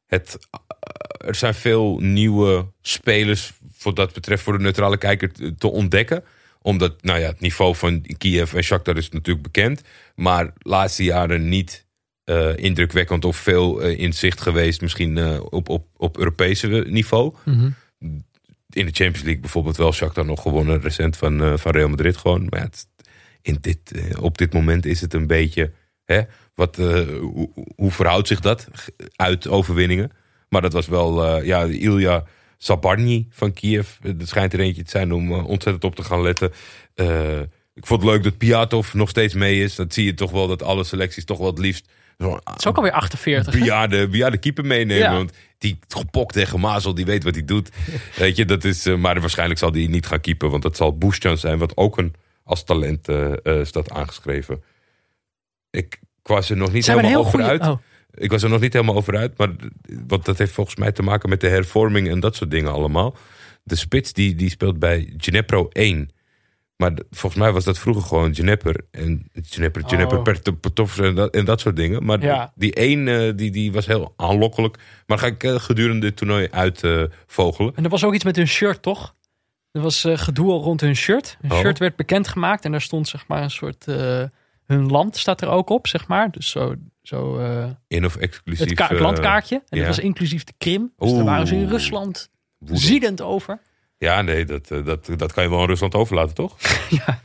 er zijn veel nieuwe spelers wat dat betreft voor de neutrale kijker te ontdekken. Omdat het niveau van Kiev en Shakhtar is natuurlijk bekend. Maar laatste jaren niet indrukwekkend of veel in zicht geweest. Misschien op Europese niveau. Mm-hmm. In de Champions League bijvoorbeeld wel Shakhtar nog gewonnen. Recent van Real Madrid gewoon. Maar op dit moment is het een beetje... Hè, hoe verhoudt zich dat uit overwinningen? Maar dat was wel... Ilya Sabarny van Kiev. Dat schijnt er eentje te zijn om ontzettend op te gaan letten. Ik vond het leuk dat Piatov nog steeds mee is. Dat zie je toch wel, dat alle selecties toch wel het liefst... Het is ook alweer 48. Bejaarde keeper meenemen. Ja. Want die gepokt en gemazeld, die weet wat hij doet. Weet je, dat is... maar waarschijnlijk zal die niet gaan keepen. Want dat zal Buschan zijn, wat ook als talent staat aangeschreven. Ik was er nog niet helemaal over uit. Ik was er nog niet helemaal over uit, maar want dat heeft volgens mij te maken met de hervorming en dat soort dingen allemaal. De spits die speelt bij Dnipro 1. Maar volgens mij was dat vroeger gewoon Dnipro. En Dnipro en dat soort dingen. Maar die 1 die was heel aanlokkelijk. Maar ga ik gedurende dit toernooi uitvogelen. En er was ook iets met hun shirt, toch? Er was gedoe al rond hun shirt. Hun shirt werd bekendgemaakt en daar stond zeg maar een soort... hun land staat er ook op, zeg maar. Dus zo in of exclusief het landkaartje. En dat was inclusief de Krim. Dus daar waren ze in Rusland woedend over. Ja, nee, dat kan je wel in Rusland overlaten, toch? Ja,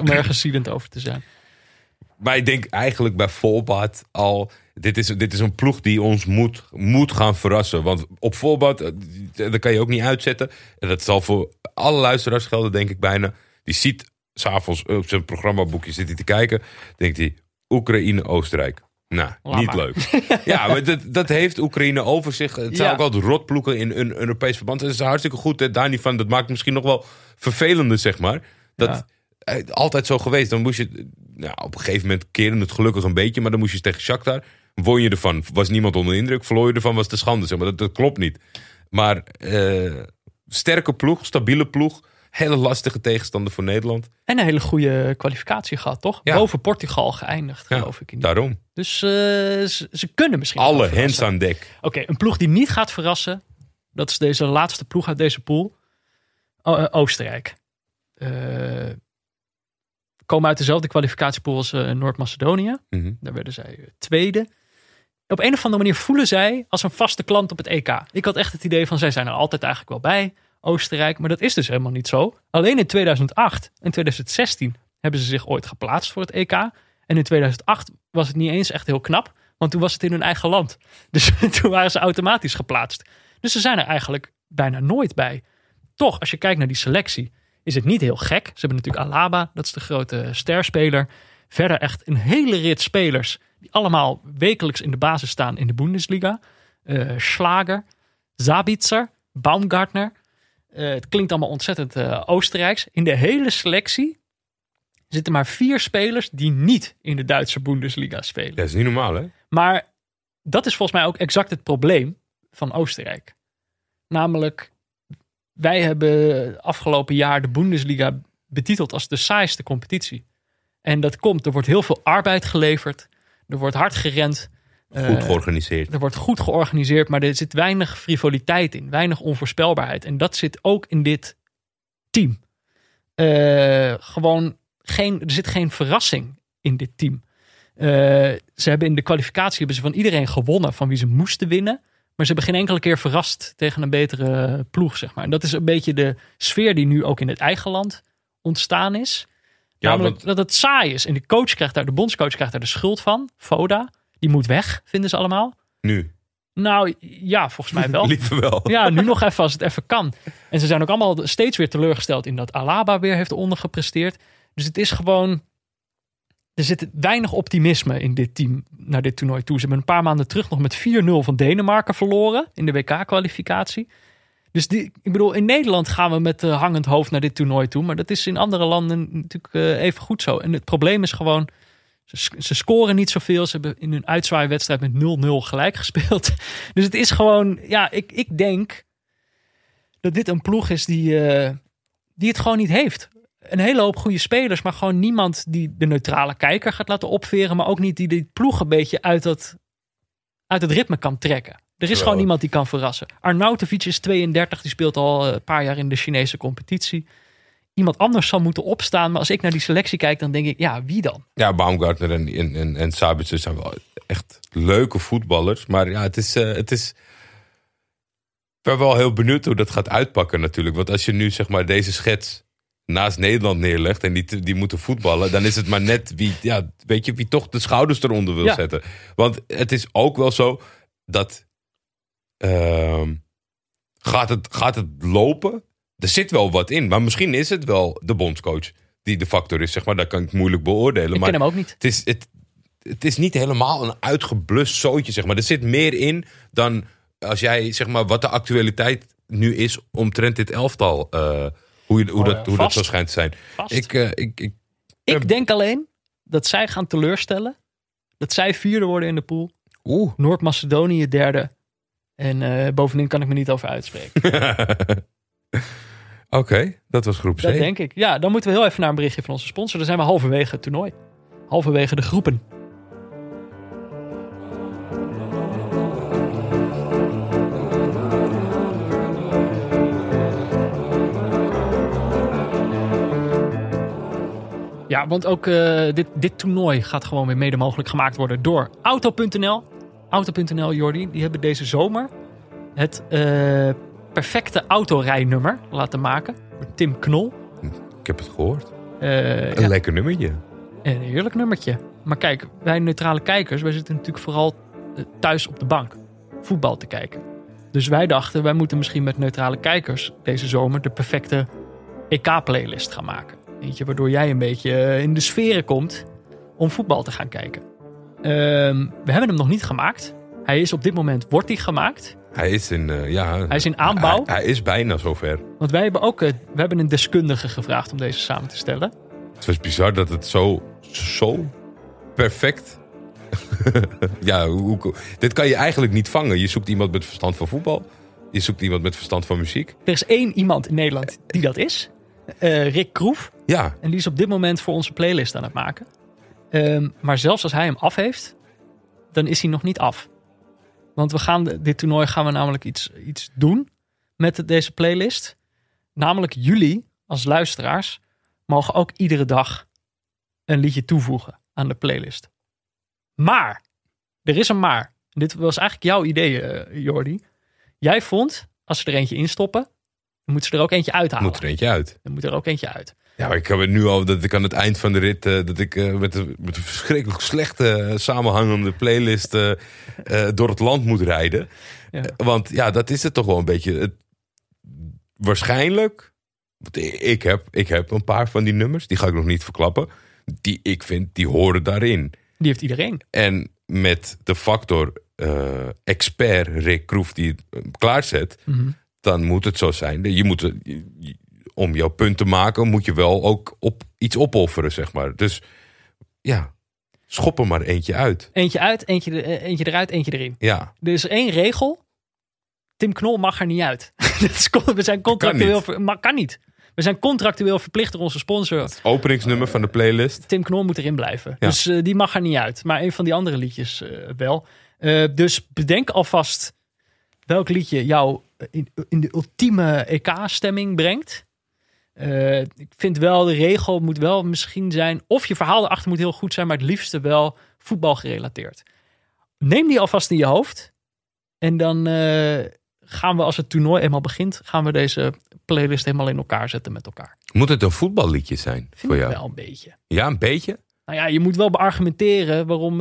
om ergens ziedend over te zijn. Maar ik denk eigenlijk bij voorbaat al... Dit is een ploeg die ons moet gaan verrassen. Want op voorbaat, dat kan je ook niet uitzetten. En dat zal voor alle luisteraars gelden, denk ik bijna. Die ziet... 's avonds op zijn programmaboekje zit hij te kijken. Denkt hij, Oekraïne-Oostenrijk. Nou, niet leuk. Ja, maar dat heeft Oekraïne over zich. Het zijn ook altijd rotploegen in een Europees verband. Dat is hartstikke goed. Hè? Daar niet van. Dat maakt misschien nog wel vervelender, zeg maar. Dat altijd zo geweest. Dan moest je, op een gegeven moment keren het gelukkig een beetje. Maar dan moest je tegen Shakhtar. Won je ervan? Was niemand onder indruk? Verloor je ervan? Was de schande. Zeg maar. Dat klopt niet. Maar sterke ploeg, stabiele ploeg. Hele lastige tegenstander voor Nederland. En een hele goede kwalificatie gehad, toch? Ja. Boven Portugal geëindigd, geloof ik. Daarom. Dus ze kunnen misschien... Alle hands aan dek. Oké, een ploeg die niet gaat verrassen. Dat is deze laatste ploeg uit deze pool. Oostenrijk. Komen uit dezelfde kwalificatiepool als Noord-Macedonië. Mm-hmm. Daar werden zij tweede. Op een of andere manier voelen zij als een vaste klant op het EK. Ik had echt het idee van zij zijn er altijd eigenlijk wel bij... Oostenrijk, maar dat is dus helemaal niet zo. Alleen in 2008 en 2016 hebben ze zich ooit geplaatst voor het EK. En in 2008 was het niet eens echt heel knap, want toen was het in hun eigen land. Dus toen waren ze automatisch geplaatst. Dus ze zijn er eigenlijk bijna nooit bij. Toch, als je kijkt naar die selectie, is het niet heel gek. Ze hebben natuurlijk Alaba, dat is de grote sterspeler. Verder echt een hele rit spelers die allemaal wekelijks in de basis staan in de Bundesliga. Schlager, Sabitzer, Baumgartner... het klinkt allemaal ontzettend Oostenrijks. In de hele selectie zitten maar 4 spelers die niet in de Duitse Bundesliga spelen. Dat is niet normaal, hè? Maar dat is volgens mij ook exact het probleem van Oostenrijk. Namelijk, wij hebben afgelopen jaar de Bundesliga betiteld als de saaiste competitie. En dat komt, er wordt heel veel arbeid geleverd. Er wordt hard gerend. Goed georganiseerd. Er wordt goed georganiseerd, maar er zit weinig frivoliteit in. Weinig onvoorspelbaarheid. En dat zit ook in dit team. Er zit geen verrassing in dit team. Ze hebben in de kwalificatie van iedereen gewonnen van wie ze moesten winnen. Maar ze hebben geen enkele keer verrast tegen een betere ploeg, zeg maar. En dat is een beetje de sfeer die nu ook in het eigen land ontstaan is. Ja, namelijk dat het saai is. En de bondscoach krijgt daar de schuld van, Foda. Die moet weg, vinden ze allemaal. Nu? Nou, ja, volgens mij wel. Liever wel. Ja, nu nog even als het even kan. En ze zijn ook allemaal steeds weer teleurgesteld in dat Alaba weer heeft ondergepresteerd. Dus het is gewoon... Er zit weinig optimisme in dit team naar dit toernooi toe. Ze hebben een paar maanden terug nog met 4-0 van Denemarken verloren in de WK-kwalificatie. Dus in Nederland gaan we met hangend hoofd naar dit toernooi toe. Maar dat is in andere landen natuurlijk even goed zo. En het probleem is gewoon... Ze scoren niet zoveel. Ze hebben in hun uitzwaaiwedstrijd met 0-0 gelijk gespeeld. Dus het is gewoon... Ja, ik denk dat dit een ploeg is die het gewoon niet heeft. Een hele hoop goede spelers, maar gewoon niemand die de neutrale kijker gaat laten opveren. Maar ook niet die de ploeg een beetje uit het ritme kan trekken. Er is gewoon niemand die kan verrassen. Arnautovic is 32, die speelt al een paar jaar in de Chinese competitie. Iemand anders zal moeten opstaan. Maar als ik naar die selectie kijk, dan denk ik, ja, wie dan? Ja, Baumgartner en Sabitzer zijn wel echt leuke voetballers. Maar ja, het is... Ik ben wel heel benieuwd hoe dat gaat uitpakken natuurlijk. Want als je nu zeg maar deze schets naast Nederland neerlegt en die moeten voetballen, dan is het maar net wie toch de schouders eronder wil zetten. Want het is ook wel zo dat... Gaat het lopen? Er zit wel wat in, maar misschien is het wel de bondscoach die de factor is, zeg maar. Dat kan ik moeilijk beoordelen. Ik ken hem ook niet. Het is niet helemaal een uitgeblust zootje, zeg maar. Er zit meer in dan als jij, zeg maar, wat de actualiteit nu is omtrent dit elftal. Hoe dat zo schijnt te zijn. Ik denk alleen dat zij gaan teleurstellen. Dat zij 4e worden in de pool. Noord-Macedonië 3e. En bovenin kan ik me niet over uitspreken. Oké, dat was groep C. Dat denk ik. Ja, dan moeten we heel even naar een berichtje van onze sponsor. Dan zijn we halverwege het toernooi. Halverwege de groepen. Ja, want ook dit toernooi gaat gewoon weer mede mogelijk gemaakt worden door Auto.nl. Auto.nl, Jordi, die hebben deze zomer het... perfecte autorijnummer laten maken door Tim Knol. Ik heb het gehoord. Lekker nummertje. Een heerlijk nummertje. Maar kijk, wij neutrale kijkers, wij zitten natuurlijk vooral thuis op de bank voetbal te kijken. Dus wij dachten, wij moeten misschien met neutrale kijkers deze zomer de perfecte EK-playlist gaan maken. Eentje waardoor jij een beetje in de sferen komt om voetbal te gaan kijken. We hebben hem nog niet gemaakt. Wordt hij gemaakt. Hij is in aanbouw. Hij is bijna zover. Want wij hebben ook een deskundige gevraagd om deze samen te stellen. Het was bizar dat het zo perfect Ja, dit kan je eigenlijk niet vangen. Je zoekt iemand met verstand van voetbal. Je zoekt iemand met verstand van muziek. Er is één iemand in Nederland die dat is. Rick Kroef. Ja. En die is op dit moment voor onze playlist aan het maken. Maar zelfs als hij hem af heeft, dan is hij nog niet af. Want we gaan dit toernooi gaan we namelijk iets doen met deze playlist. Namelijk jullie als luisteraars mogen ook iedere dag een liedje toevoegen aan de playlist. Maar, er is een maar. Dit was eigenlijk jouw idee, Jordi. Jij vond, als ze er eentje instoppen, dan moeten ze er ook eentje uithalen. Dan moet er ook eentje uit. Ja, maar ik heb het nu al dat ik aan het eind van de rit met een verschrikkelijk slechte samenhangende playlist door het land moet rijden. Ja. Want ja, dat is het toch wel een beetje. Waarschijnlijk, want ik heb een paar van die nummers, die ga ik nog niet verklappen, die ik vind, die horen daarin. Die heeft iedereen. En met de factor expert Rick Kroef die het klaarzet, mm-hmm. Dan moet het zo zijn. Om jouw punt te maken, moet je wel ook op iets opofferen, zeg maar. Dus ja, schop er maar eentje uit. Eentje eruit, eentje erin. Ja. Er is één regel. Tim Knol mag er niet uit. We zijn contractueel... Kan niet. We zijn contractueel verplicht door onze sponsor. Het openingsnummer van de playlist. Tim Knol moet erin blijven. Ja. Dus die mag er niet uit. Maar een van die andere liedjes wel. Dus bedenk alvast welk liedje jou in de ultieme EK-stemming brengt. Ik vind wel, de regel moet wel misschien zijn, of je verhaal erachter moet heel goed zijn, maar het liefste wel voetbalgerelateerd. Neem die alvast in je hoofd. En dan gaan we, als het toernooi eenmaal begint, gaan we deze playlist helemaal in elkaar zetten met elkaar. Moet het een voetballiedje zijn vind voor jou? Wel een beetje. Ja, een beetje? Nou ja, je moet wel beargumenteren waarom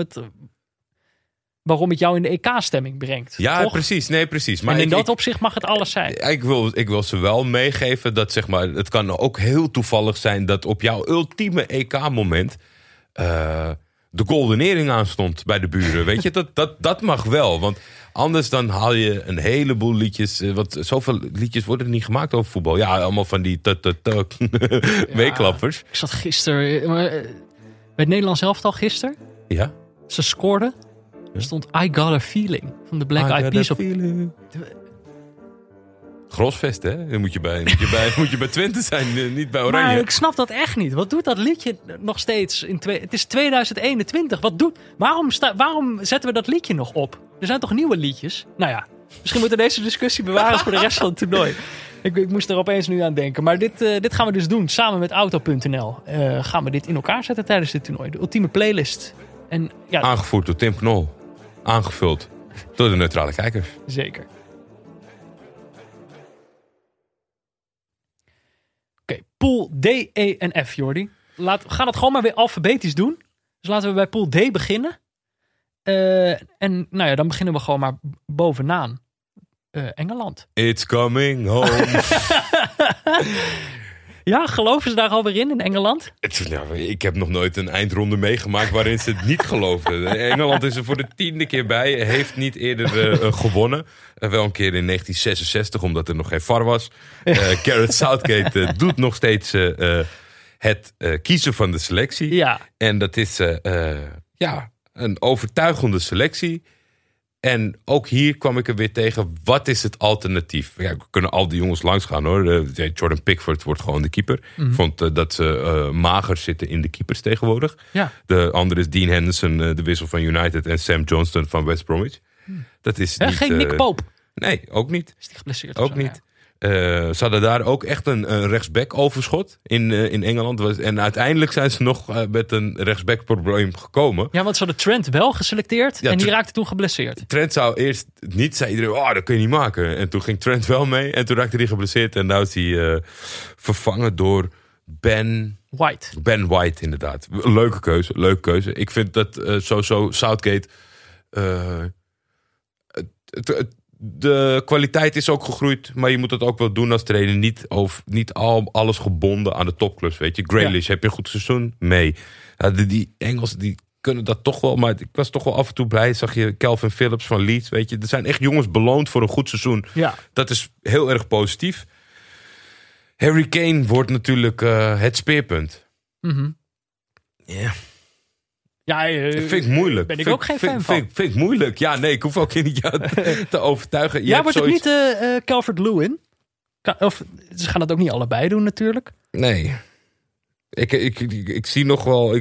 het jou in de EK-stemming brengt. Ja, toch? Precies. Nee, precies. Maar in dat opzicht mag het alles zijn. Ik wil ze wel meegeven dat, zeg maar, het kan ook heel toevallig zijn dat op jouw ultieme EK-moment de goldenering aanstond bij de buren. Weet je, dat mag wel. Want anders dan haal je een heleboel liedjes. Want zoveel liedjes worden niet gemaakt over voetbal. Ja, allemaal van die meeklappers. Ik zat gisteren bij het Nederlands elftal gisteren. Ja. Ze scoorden. Er stond I Got A Feeling van de Black Eyed Peas op. Grosvest, hè? Dan moet je bij Twente zijn, niet bij Oranje. Maar ik snap dat echt niet. Wat doet dat liedje nog steeds? Het is 2021. Waarom zetten we dat liedje nog op? Er zijn toch nieuwe liedjes? Nou ja, misschien moeten we deze discussie bewaren voor de rest van het toernooi. Ik moest er opeens nu aan denken. Maar dit gaan we dus doen. Samen met Auto.nl gaan we dit in elkaar zetten tijdens dit toernooi. De ultieme playlist. En, ja, aangevoerd door Tim Knol. Aangevuld door de neutrale kijkers. Zeker. Oké, pool D, E en F, Jordi. We gaan dat gewoon maar weer alfabetisch doen. Dus laten we bij pool D beginnen. En nou ja, dan beginnen we gewoon maar bovenaan. Engeland. It's coming home. Ja, geloven ze daar alweer in Engeland? Nou, ik heb nog nooit een eindronde meegemaakt waarin ze het niet geloofden. Engeland is er voor de 10e keer bij. Heeft niet eerder gewonnen. Wel een keer in 1966, omdat er nog geen VAR was. Gareth Southgate doet nog steeds het kiezen van de selectie. Ja. En dat is een overtuigende selectie. En ook hier kwam ik er weer tegen. Wat is het alternatief? Ja, we kunnen al die jongens langs gaan hoor. Jordan Pickford wordt gewoon de keeper. Mm-hmm. Vond dat ze mager zitten in de keepers tegenwoordig. Ja. De andere is Dean Henderson, de wissel van United. En Sam Johnston van West Bromwich. Mm. Dat is niet, geen Nick Pope. Nee, ook niet. Is die geblesseerd? Ook zo, niet. Ja. Ze hadden daar ook echt een rechtsback overschot in Engeland. En uiteindelijk zijn ze nog met een rechtsback probleem gekomen. Ja, want ze hadden Trent wel geselecteerd en die raakte toen geblesseerd. Trent zou eerst niet, zei iedereen, dat kun je niet maken. En toen ging Trent wel mee en toen raakte hij geblesseerd. En nu is hij vervangen door Ben White. Ben White, inderdaad. Leuke keuze. Ik vind dat sowieso Southgate... De kwaliteit is ook gegroeid, maar je moet dat ook wel doen als trainer. Niet alles gebonden aan de topclubs, weet je. Grealish, heb je een goed seizoen? Mee. Die Engelsen, die kunnen dat toch wel, maar ik was toch wel af en toe blij. Zag je Calvin Phillips van Leeds, weet je. Er zijn echt jongens beloond voor een goed seizoen. Ja. Dat is heel erg positief. Harry Kane wordt natuurlijk het speerpunt. Ja. Mm-hmm. Yeah. Ja, vind ik moeilijk. Ben ik ook geen fan van. Vind ik moeilijk. Ja, nee, ik hoef ook niet jou te overtuigen. Jij wordt ook niet Calvert-Lewin? Of ze gaan dat ook niet allebei doen natuurlijk. Nee. Ik zie nog wel...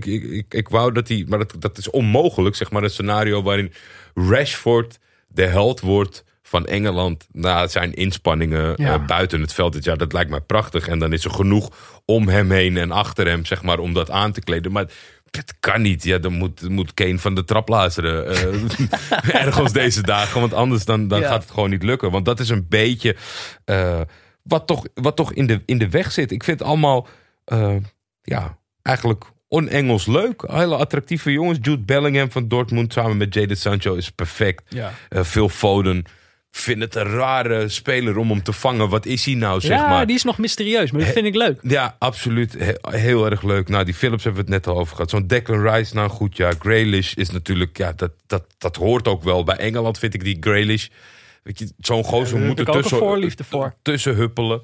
Ik wou dat hij... Maar dat is onmogelijk, zeg maar. Een scenario waarin Rashford de held wordt van Engeland na zijn inspanningen buiten het veld. Ja, dat lijkt mij prachtig. En dan is er genoeg om hem heen en achter hem, zeg maar, om dat aan te kleden. Maar... dat kan niet. Ja, dan moet Kane van de trap lazeren. Ergens deze dagen. Want anders dan gaat het gewoon niet lukken. Want dat is een beetje wat toch in de weg zit. Ik vind het allemaal eigenlijk on-Engels leuk. Hele attractieve jongens. Jude Bellingham van Dortmund samen met Jadon Sancho is perfect. Ja. Phil Foden. Vind het een rare speler om hem te vangen. Wat is hij nou, zeg maar? Ja, die is nog mysterieus, maar dat vind ik leuk. Ja, absoluut. Heel erg leuk. Nou, die Phillips hebben we het net al over gehad. Zo'n Declan Rice, nou goed, ja. Grealish is natuurlijk... ja, dat hoort ook wel. Bij Engeland vind ik die Grealish... weet je, zo'n gozer moet er tussen huppelen.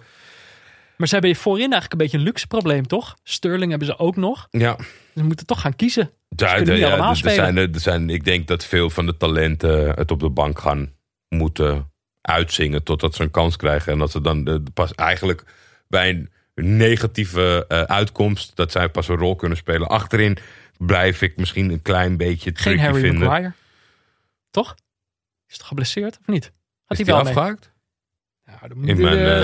Maar ze hebben voorin eigenlijk een beetje een luxe probleem, toch? Sterling hebben ze ook nog. Ja. Ze moeten toch gaan kiezen. Ik denk dat veel van de talenten het op de bank gaan... moeten uitzingen totdat ze een kans krijgen. En dat ze dan pas eigenlijk bij een negatieve uitkomst... dat zij pas een rol kunnen spelen. Achterin blijf ik misschien een klein beetje tricky vinden. Geen Harry Maguire, toch? Is het geblesseerd of niet? Is hij afgehaakt? Ja, dit moeten we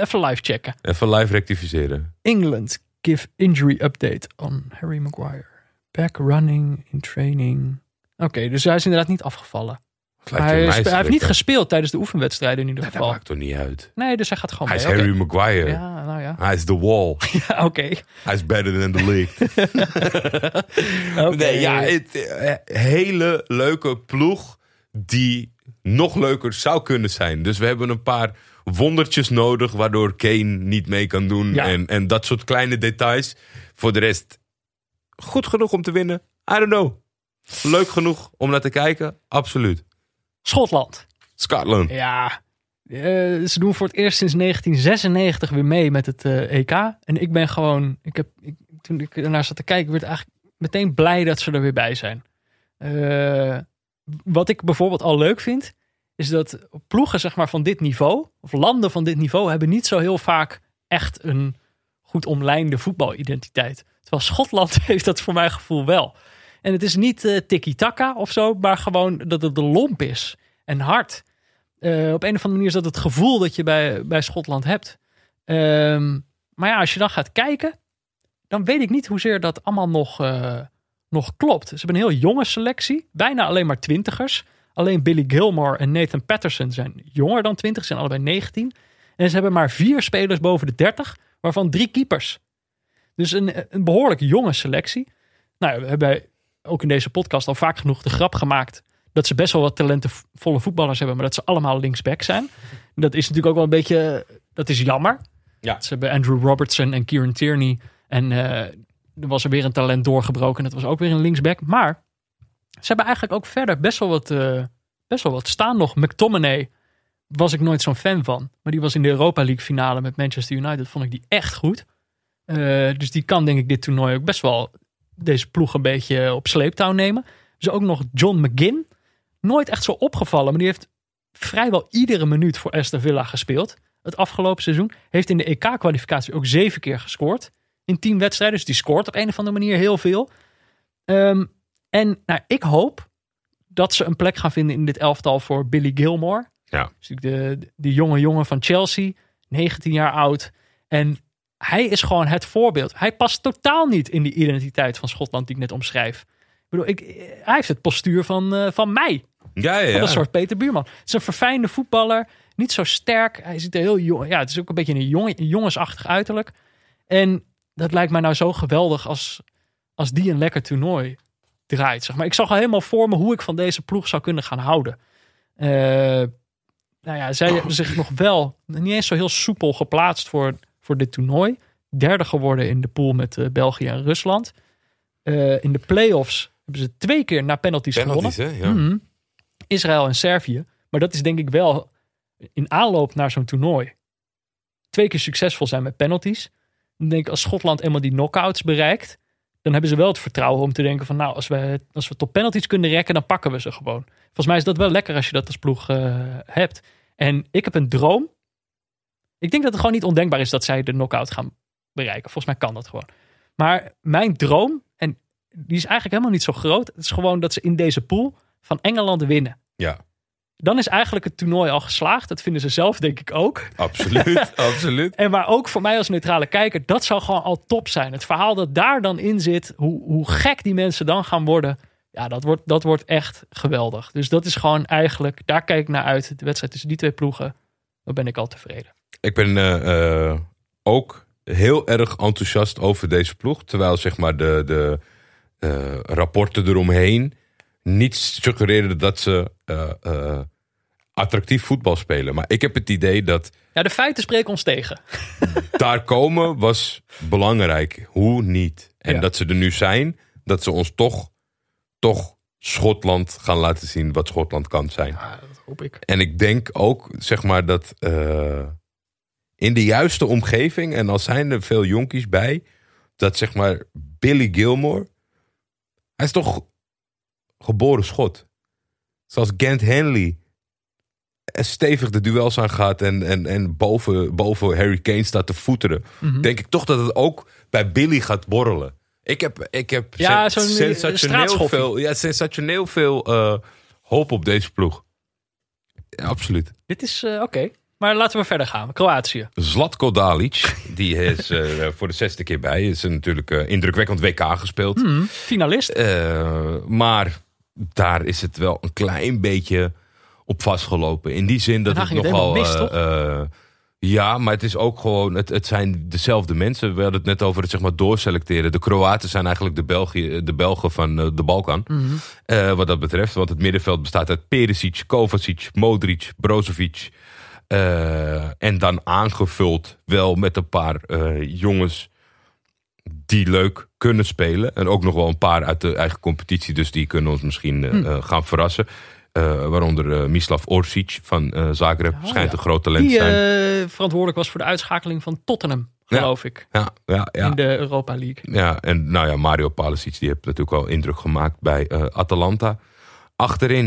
even live checken. Even live rectificeren. England give injury update on Harry Maguire. Back running in training. Oké, dus hij is inderdaad niet afgevallen. Hij heeft niet gespeeld tijdens de oefenwedstrijden in ieder geval. Dat maakt toch niet uit? Nee, dus hij gaat gewoon mee. Hij is Harry Maguire. Ja, nou ja. Hij is The Wall. Ja, oké. Hij is better than the league. Okay. Nee, ja, hele leuke ploeg die nog leuker zou kunnen zijn. Dus we hebben een paar wondertjes nodig waardoor Kane niet mee kan doen. Ja. En dat soort kleine details. Voor de rest, goed genoeg om te winnen. I don't know. Leuk genoeg om naar te kijken, absoluut. Schotland. Scotland. Ja, ze doen voor het eerst sinds 1996 weer mee met het EK. En ik ben gewoon... toen ik ernaar zat te kijken, werd ik eigenlijk meteen blij dat ze er weer bij zijn. Wat ik bijvoorbeeld al leuk vind, is dat ploegen, zeg maar, van dit niveau... of landen van dit niveau hebben niet zo heel vaak echt een goed omlijnde voetbalidentiteit. Terwijl Schotland heeft dat voor mijn gevoel wel... En het is niet tiki-taka of zo, maar gewoon dat het de lomp is en hard. Op een of andere manier is dat het gevoel dat je bij Schotland hebt. Maar ja, als je dan gaat kijken, dan weet ik niet hoezeer dat allemaal nog klopt. Ze hebben een heel jonge selectie, bijna alleen maar 20ers. Alleen Billy Gilmore en Nathan Patterson zijn jonger dan 20, zijn allebei 19. En ze hebben maar 4 spelers boven de 30, waarvan 3 keepers. Dus een behoorlijk jonge selectie. Nou, we hebben... ook in deze podcast al vaak genoeg de grap gemaakt... dat ze best wel wat talentenvolle voetballers hebben... maar dat ze allemaal linksback zijn. Dat is natuurlijk ook wel een beetje... dat is jammer. Ja. Ze hebben Andrew Robertson en Kieran Tierney... en er was er weer een talent doorgebroken... en dat was ook weer een linksback. Maar ze hebben eigenlijk ook verder best wel wat staan nog. McTominay was ik nooit zo'n fan van... maar die was in de Europa League finale met Manchester United... vond ik die echt goed. Dus die kan denk ik dit toernooi ook best wel... deze ploeg een beetje op sleeptouw nemen. Dus ook nog John McGinn. Nooit echt zo opgevallen, maar die heeft vrijwel iedere minuut voor Aston Villa gespeeld. Het afgelopen seizoen. Heeft in de EK-kwalificatie ook 7 keer gescoord. In 10 wedstrijden. Dus die scoort op een of andere manier heel veel. En nou, ik hoop dat ze een plek gaan vinden in dit elftal voor Billy Gilmore. Ja. Dus de jonge jongen van Chelsea. 19 jaar oud. En... hij is gewoon het voorbeeld. Hij past totaal niet in die identiteit van Schotland die ik net omschrijf. Ik bedoel, hij heeft het postuur van mij. Ja. Van een soort Peter Buurman. Het is een verfijnde voetballer. Niet zo sterk. Hij ziet er heel jong. Ja, het is ook een beetje een jongensachtig uiterlijk. En dat lijkt mij nou zo geweldig als die een lekker toernooi draait. Zeg maar. Ik zag al helemaal voor me hoe ik van deze ploeg zou kunnen gaan houden. Zij hebben zich nog wel niet eens zo heel soepel geplaatst voor dit toernooi. 3e geworden in de pool met België en Rusland. In de play-offs hebben ze 2 keer na penalties gewonnen. Hè, ja. Israël en Servië. Maar dat is denk ik wel in aanloop naar zo'n toernooi. 2 keer succesvol zijn met penalties. Dan denk ik, als Schotland eenmaal die knockouts bereikt... dan hebben ze wel het vertrouwen om te denken van... nou, als we tot penalties kunnen rekken, dan pakken we ze gewoon. Volgens mij is dat wel lekker als je dat als ploeg hebt. En ik heb een droom. Ik denk dat het gewoon niet ondenkbaar is dat zij de knock-out gaan bereiken. Volgens mij kan dat gewoon. Maar mijn droom, en die is eigenlijk helemaal niet zo groot... het is gewoon dat ze in deze pool van Engeland winnen. Ja. Dan is eigenlijk het toernooi al geslaagd. Dat vinden ze zelf, denk ik, ook. Absoluut, absoluut. En maar ook voor mij als neutrale kijker, dat zou gewoon al top zijn. Het verhaal dat daar dan in zit, hoe gek die mensen dan gaan worden... ja, dat wordt echt geweldig. Dus dat is gewoon eigenlijk, daar kijk ik naar uit. De wedstrijd tussen die twee ploegen, daar ben ik al tevreden. Ik ben ook heel erg enthousiast over deze ploeg. Terwijl zeg maar de rapporten eromheen niet suggereerden dat ze attractief voetbal spelen. Maar ik heb het idee dat... ja, de feiten spreken ons tegen. Daar komen was belangrijk. Hoe niet? En ja, dat ze er nu zijn, dat ze ons toch Schotland gaan laten zien wat Schotland kan zijn. Ja, dat hoop ik. En ik denk ook, zeg maar, dat in de juiste omgeving, en al zijn er veel jonkies bij, dat zeg maar Billy Gilmore, hij is toch geboren Schot. Zoals Gent Henley stevig de duels aangaat en boven Harry Kane staat te voeteren. Mm-hmm. Denk ik toch dat het ook bij Billy gaat borrelen. Ik heb ja, sensationeel veel hoop op deze ploeg. Ja, absoluut. Dit is oké. Maar laten we verder gaan. Kroatië. Zlatko Dalic, die is voor de 6e keer bij. Is natuurlijk indrukwekkend WK gespeeld. Finalist. Maar daar is het wel een klein beetje op vastgelopen. In die zin dat het nogal... ja, maar het is ook gewoon... Het zijn dezelfde mensen. We hadden het net over het zeg maar doorselecteren. De Kroaten zijn eigenlijk de Belgen van de Balkan. Mm-hmm. Wat dat betreft. Want het middenveld bestaat uit Perisic, Kovacic, Modric, Brozovic. En dan aangevuld wel met een paar jongens die leuk kunnen spelen. En ook nog wel een paar uit de eigen competitie. Dus die kunnen ons misschien gaan verrassen. Waaronder Mislav Orsic van Zagreb. Schijnt een groot talent te zijn. Die verantwoordelijk was voor de uitschakeling van Tottenham, geloof ik. Ja. In de Europa League. Ja, en nou ja, Mario Palisic die heeft natuurlijk al indruk gemaakt bij Atalanta. Achterin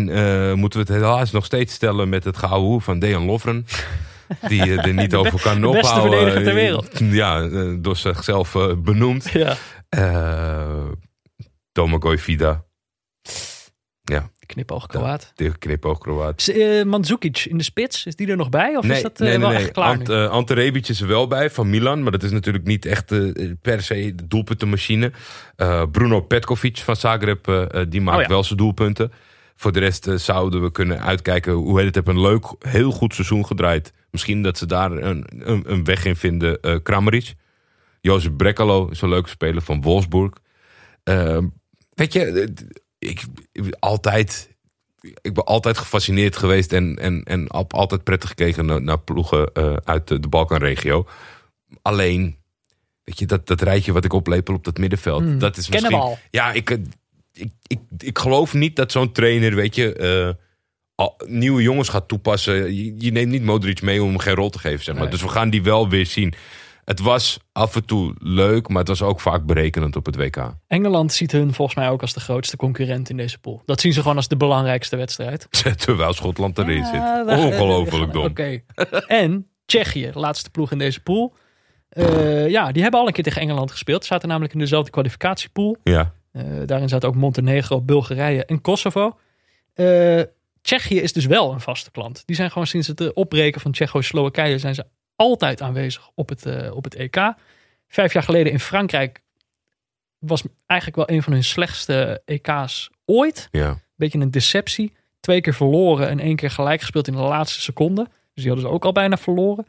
moeten we het helaas nog steeds stellen met het gehouden van Dejan Lovren. Die er niet over kan ophouden. Beste verdediger ter wereld. Ja, door zichzelf benoemd. Ja. Domagoj Vida. Ja. Knipoog-Kroaat. Knipoog-Kroaat. Mandzukic in de spits, is die er nog bij? Of nee, is dat wel echt klaar? Ante Rebic is er wel bij van Milan, maar dat is natuurlijk niet echt per se de doelpuntenmachine. Bruno Petkovic van Zagreb, die maakt wel zijn doelpunten. Voor de rest zouden we kunnen uitkijken. Hoe heet het, hebben een leuk, heel goed seizoen gedraaid. Misschien dat ze daar een weg in vinden. Kramaric. Jozef Brekalo is een leuke speler van Wolfsburg. Weet je... Ik ben altijd gefascineerd geweest en heb altijd prettig gekeken naar ploegen uit de Balkanregio. Alleen, weet je, dat rijtje wat ik oplepel op dat middenveld. Dat is misschien, kennen we al. Ja, ik geloof niet dat zo'n trainer, weet je, nieuwe jongens gaat toepassen. Je neemt niet Modric mee om hem geen rol te geven, zeg maar. Nee. Dus we gaan die wel weer zien. Het was af en toe leuk, maar het was ook vaak berekenend op het WK. Engeland ziet hun volgens mij ook als de grootste concurrent in deze pool. Dat zien ze gewoon als de belangrijkste wedstrijd. Terwijl Schotland erin zit. Ongelooflijk dom. Okay. En Tsjechië, laatste ploeg in deze pool. Die hebben al een keer tegen Engeland gespeeld. Ze zaten namelijk in dezelfde kwalificatiepool. Ja. Daarin zaten ook Montenegro, Bulgarije en Kosovo. Tsjechië is dus wel een vaste klant. Die zijn gewoon sinds het opbreken van Tsjecho-Slowakije zijn ze altijd aanwezig op het EK. 5 jaar geleden in Frankrijk was eigenlijk wel een van hun slechtste EK's ooit. Ja. Beetje een deceptie. 2 keer verloren en 1 keer gelijk gespeeld in de laatste seconde. Dus die hadden ze ook al bijna verloren.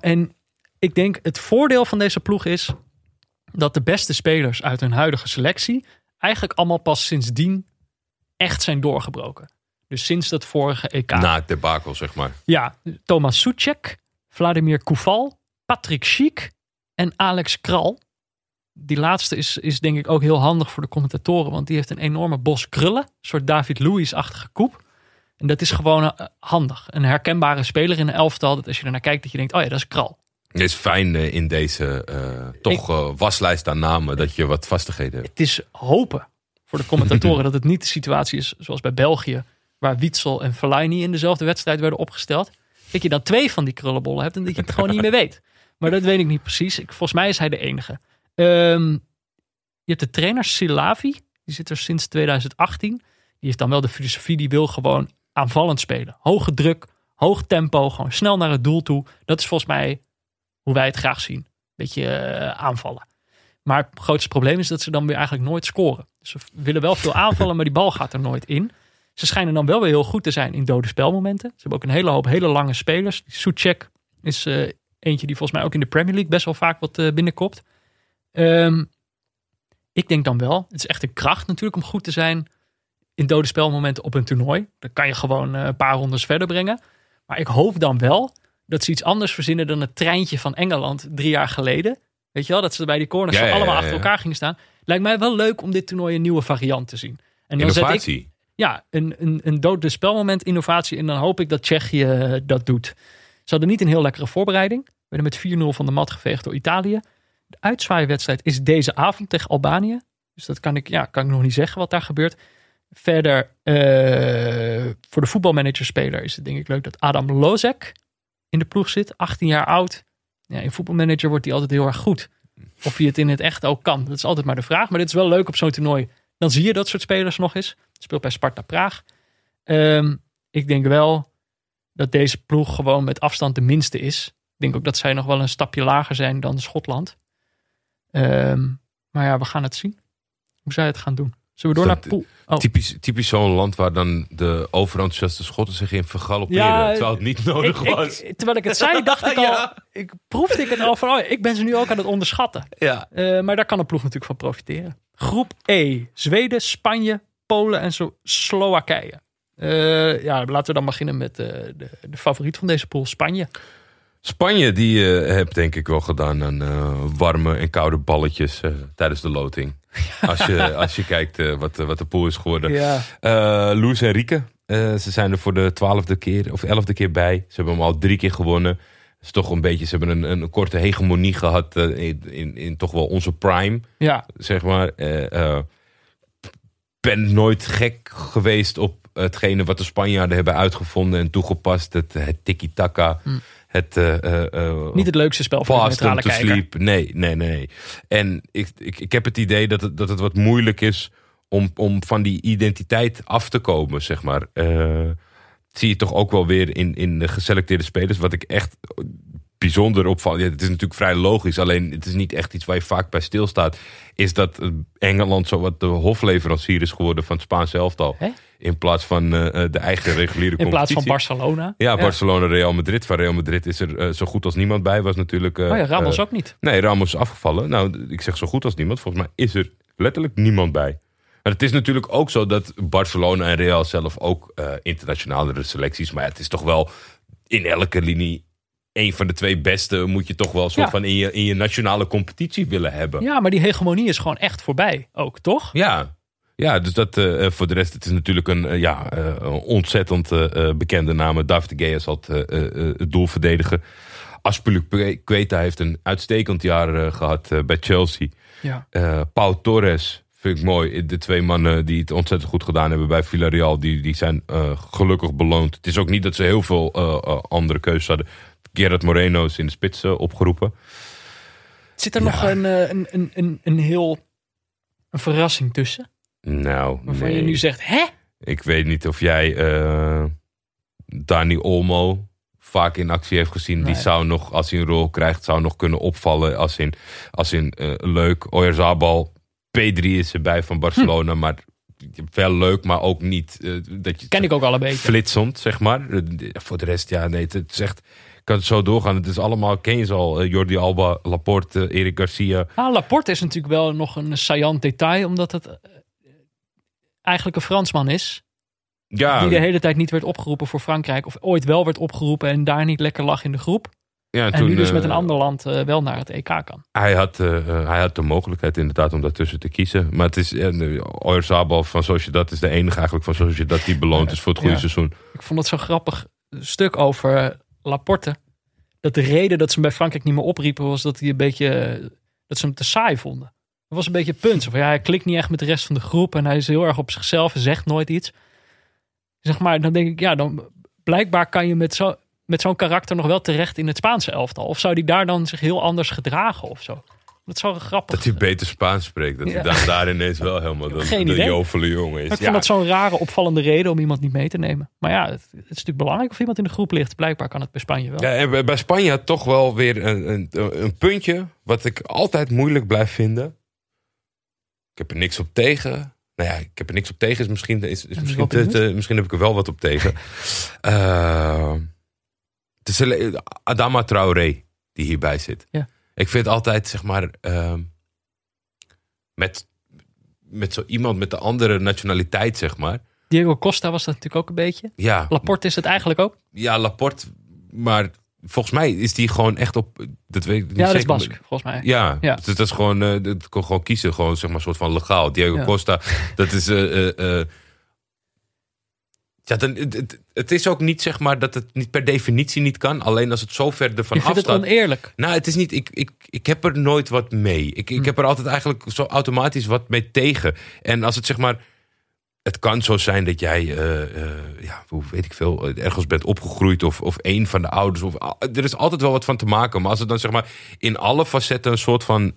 En ik denk het voordeel van deze ploeg is dat de beste spelers uit hun huidige selectie eigenlijk allemaal pas sindsdien echt zijn doorgebroken. Dus sinds dat vorige EK. Na het debacle, zeg maar. Ja, Thomas Soucek, Vladimir Koufal, Patrick Schick en Alex Kral. Die laatste is denk ik ook heel handig voor de commentatoren. Want die heeft een enorme bos krullen. Een soort David Luiz-achtige koep. En dat is gewoon handig. Een herkenbare speler in een elftal. Dat als je ernaar kijkt, dat je denkt, oh ja, dat is Kral. Het is fijn in deze waslijst aan namen dat je wat vastigheden hebt. Het is hopen voor de commentatoren dat het niet de situatie is zoals bij België, waar Witsel en Fellaini in dezelfde wedstrijd werden opgesteld. Dat je dan 2 van die krullenbollen hebt en dat je het gewoon niet meer weet. Maar dat weet ik niet precies. Volgens mij is hij de enige. Je hebt de trainer Silavi. Die zit er sinds 2018. Die heeft dan wel de filosofie. Die wil gewoon aanvallend spelen. Hoge druk, hoog tempo. Gewoon snel naar het doel toe. Dat is volgens mij hoe wij het graag zien. Beetje aanvallen. Maar het grootste probleem is dat ze dan weer eigenlijk nooit scoren. Dus ze willen wel veel aanvallen, maar die bal gaat er nooit in. Ze schijnen dan wel weer heel goed te zijn in dode spelmomenten. Ze hebben ook een hele hoop hele lange spelers. Soucek is eentje die volgens mij ook in de Premier League best wel vaak wat binnenkopt. Ik denk dan wel, het is echt een kracht natuurlijk om goed te zijn in dode spelmomenten op een toernooi. Dan kan je gewoon een paar rondes verder brengen. Maar ik hoop dan wel dat ze iets anders verzinnen dan het treintje van Engeland 3 jaar geleden. Weet je wel, dat ze bij die corners allemaal achter elkaar gingen staan. Lijkt mij wel leuk om dit toernooi een nieuwe variant te zien. En dan innovatie. Een dode spelmoment innovatie. En dan hoop ik dat Tsjechië dat doet. Ze hadden niet een heel lekkere voorbereiding. We werden met 4-0 van de mat geveegd door Italië. De uitzwaaiwedstrijd is deze avond tegen Albanië. Dus dat kan ik nog niet zeggen wat daar gebeurt. Verder, voor de voetbalmanagerspeler is het denk ik leuk dat Adam Lozek in de ploeg zit. 18 jaar oud. Ja, in voetbalmanager wordt hij altijd heel erg goed. Of hij het in het echt ook kan. Dat is altijd maar de vraag. Maar dit is wel leuk op zo'n toernooi. Dan zie je dat soort spelers nog eens. Speelt bij Sparta Praag. Ik denk wel dat deze ploeg gewoon met afstand de minste is. Ik denk ook dat zij nog wel een stapje lager zijn dan Schotland. Maar ja, we gaan het zien. Hoe zij het gaan doen. Zullen we door naar Poel? Oh. Typisch zo'n land waar dan de overenthousiaste Schotten zich in vergalopperen. Ja, terwijl het niet nodig was. Terwijl ik het zei, dacht ik al. Ja. Proefde ik het al van. Oh, ik ben ze nu ook aan het onderschatten. Ja. Maar daar kan de ploeg natuurlijk van profiteren. Groep E. Zweden, Spanje, Polen en Slowakije. Laten we dan beginnen met de favoriet van deze pool, Spanje. Spanje, die heb denk ik wel gedaan aan warme en koude balletjes tijdens de loting. Als je kijkt wat de pool is geworden. Ja. Luis Enrique, ze zijn er voor de 12e keer of 11e keer bij. Ze hebben hem al 3 keer gewonnen. Is toch een beetje, ze hebben een korte hegemonie gehad in toch wel onze prime. Ja. Zeg maar. Ben nooit gek geweest op hetgene wat de Spanjaarden hebben uitgevonden en toegepast. Het tiki-taka. Niet het leukste spel voor de neutrale kijker. Sleep. Nee. En ik heb het idee dat het wat moeilijk is om van die identiteit af te komen, zeg maar. Zie je toch ook wel weer in de geselecteerde spelers. Wat ik echt bijzonder opvalt. Ja, het is natuurlijk vrij logisch. Alleen het is niet echt iets waar je vaak bij stilstaat. Is dat Engeland zo wat de hofleverancier is geworden van het Spaanse elftal. Hè? In plaats van de eigen reguliere competitie. In plaats van Barcelona. Ja, Barcelona, Real Madrid. Van Real Madrid is er zo goed als niemand bij. Was natuurlijk. Ramos ook niet. Nee, Ramos is afgevallen. Nou, ik zeg zo goed als niemand. Volgens mij is er letterlijk niemand bij. Maar het is natuurlijk ook zo dat Barcelona en Real zelf ook internationale selecties. Maar het is toch wel in elke linie een van de 2 beste moet je toch wel een soort van in je nationale competitie willen hebben. Ja, maar die hegemonie is gewoon echt voorbij ook, toch? Ja dus dat voor de rest, het is natuurlijk een ontzettend bekende naam. David de Gea zal het doel verdedigen. Azpilicueta heeft een uitstekend jaar gehad bij Chelsea. Ja. Pau Torres. Vind ik mooi. De 2 mannen die het ontzettend goed gedaan hebben bij Villarreal. Die zijn gelukkig beloond. Het is ook niet dat ze heel veel andere keuzes hadden. Gerard Moreno is in de spits opgeroepen. Zit er nog een verrassing tussen? Nou, waarvan je nu zegt, hè? Ik weet niet of jij Dani Olmo vaak in actie heeft gezien. Nee. Die zou nog, als hij een rol krijgt, zou nog kunnen opvallen. Als in leuk. Oyarzabal. P3 is erbij van Barcelona, maar wel leuk, maar ook niet. Dat je ken ik ook al een beetje. Flitsend, zeg maar. Voor de rest, het is echt. Kan het zo doorgaan. Het is allemaal, ken je ze al. Jordi Alba, Laporte, Eric Garcia. Laporte is natuurlijk wel nog een saillant detail, omdat het eigenlijk een Fransman is. Ja. Die de hele tijd niet werd opgeroepen voor Frankrijk. Of ooit wel werd opgeroepen en daar niet lekker lag in de groep. Ja, en toen, nu dus met een ander land wel naar het EK kan. Hij had de mogelijkheid inderdaad om daartussen te kiezen. Maar het is Oyarzabal van Sociedad is de enige eigenlijk van Sociedad die beloond is voor het goede seizoen. Ik vond het zo'n grappig stuk over Laporte. dat de reden dat ze hem bij Frankrijk niet meer opriepen was dat hij een beetje, dat ze hem te saai vonden. Dat was een beetje het punt. Of ja, hij klikt niet echt met de rest van de groep en hij is heel erg op zichzelf en zegt nooit iets. Zeg maar, dan denk ik, ja, dan blijkbaar kan je met zo'n karakter nog wel terecht in het Spaanse elftal. Of zou die daar dan zich heel anders gedragen of zo? Dat zou grappig zijn. Dat hij beter Spaans spreekt. Dat hij daar ineens wel helemaal de jovele jongen is. Ik vond dat zo'n rare, opvallende reden om iemand niet mee te nemen. Maar ja, het is natuurlijk belangrijk of iemand in de groep ligt. Blijkbaar kan het bij Spanje wel. Ja, en bij Spanje had toch wel weer een puntje wat ik altijd moeilijk blijf vinden. Ik heb er niks op tegen. Nou ja, ik heb er niks op tegen. Misschien heb ik er wel wat op tegen. Het is Adama Traoré die hierbij zit. Ja. Ik vind altijd, zeg maar, met zo iemand met de andere nationaliteit, zeg maar. Diego Costa was dat natuurlijk ook een beetje. Ja. Laporte is het eigenlijk ook. Ja, Laporte. Maar volgens mij is die gewoon echt op... Dat weet ik niet zeker. Dat is Bask, volgens mij. Ja, ja. Dat is gewoon... dat kon gewoon kiezen, gewoon zeg maar een soort van legaal. Diego Costa, dat is... Ja, dan, het is ook niet, zeg maar, dat het niet per definitie niet kan. Alleen als het zo ver ervan afstaat. Ik vind het oneerlijk. Nou, het is niet... Ik heb er nooit wat mee. Ik heb er altijd eigenlijk zo automatisch wat mee tegen. En als het, zeg maar... Het kan zo zijn dat jij, hoe weet ik veel, ergens bent opgegroeid of één van de ouders. Er is altijd wel wat van te maken. Maar als het dan, zeg maar, in alle facetten een soort van...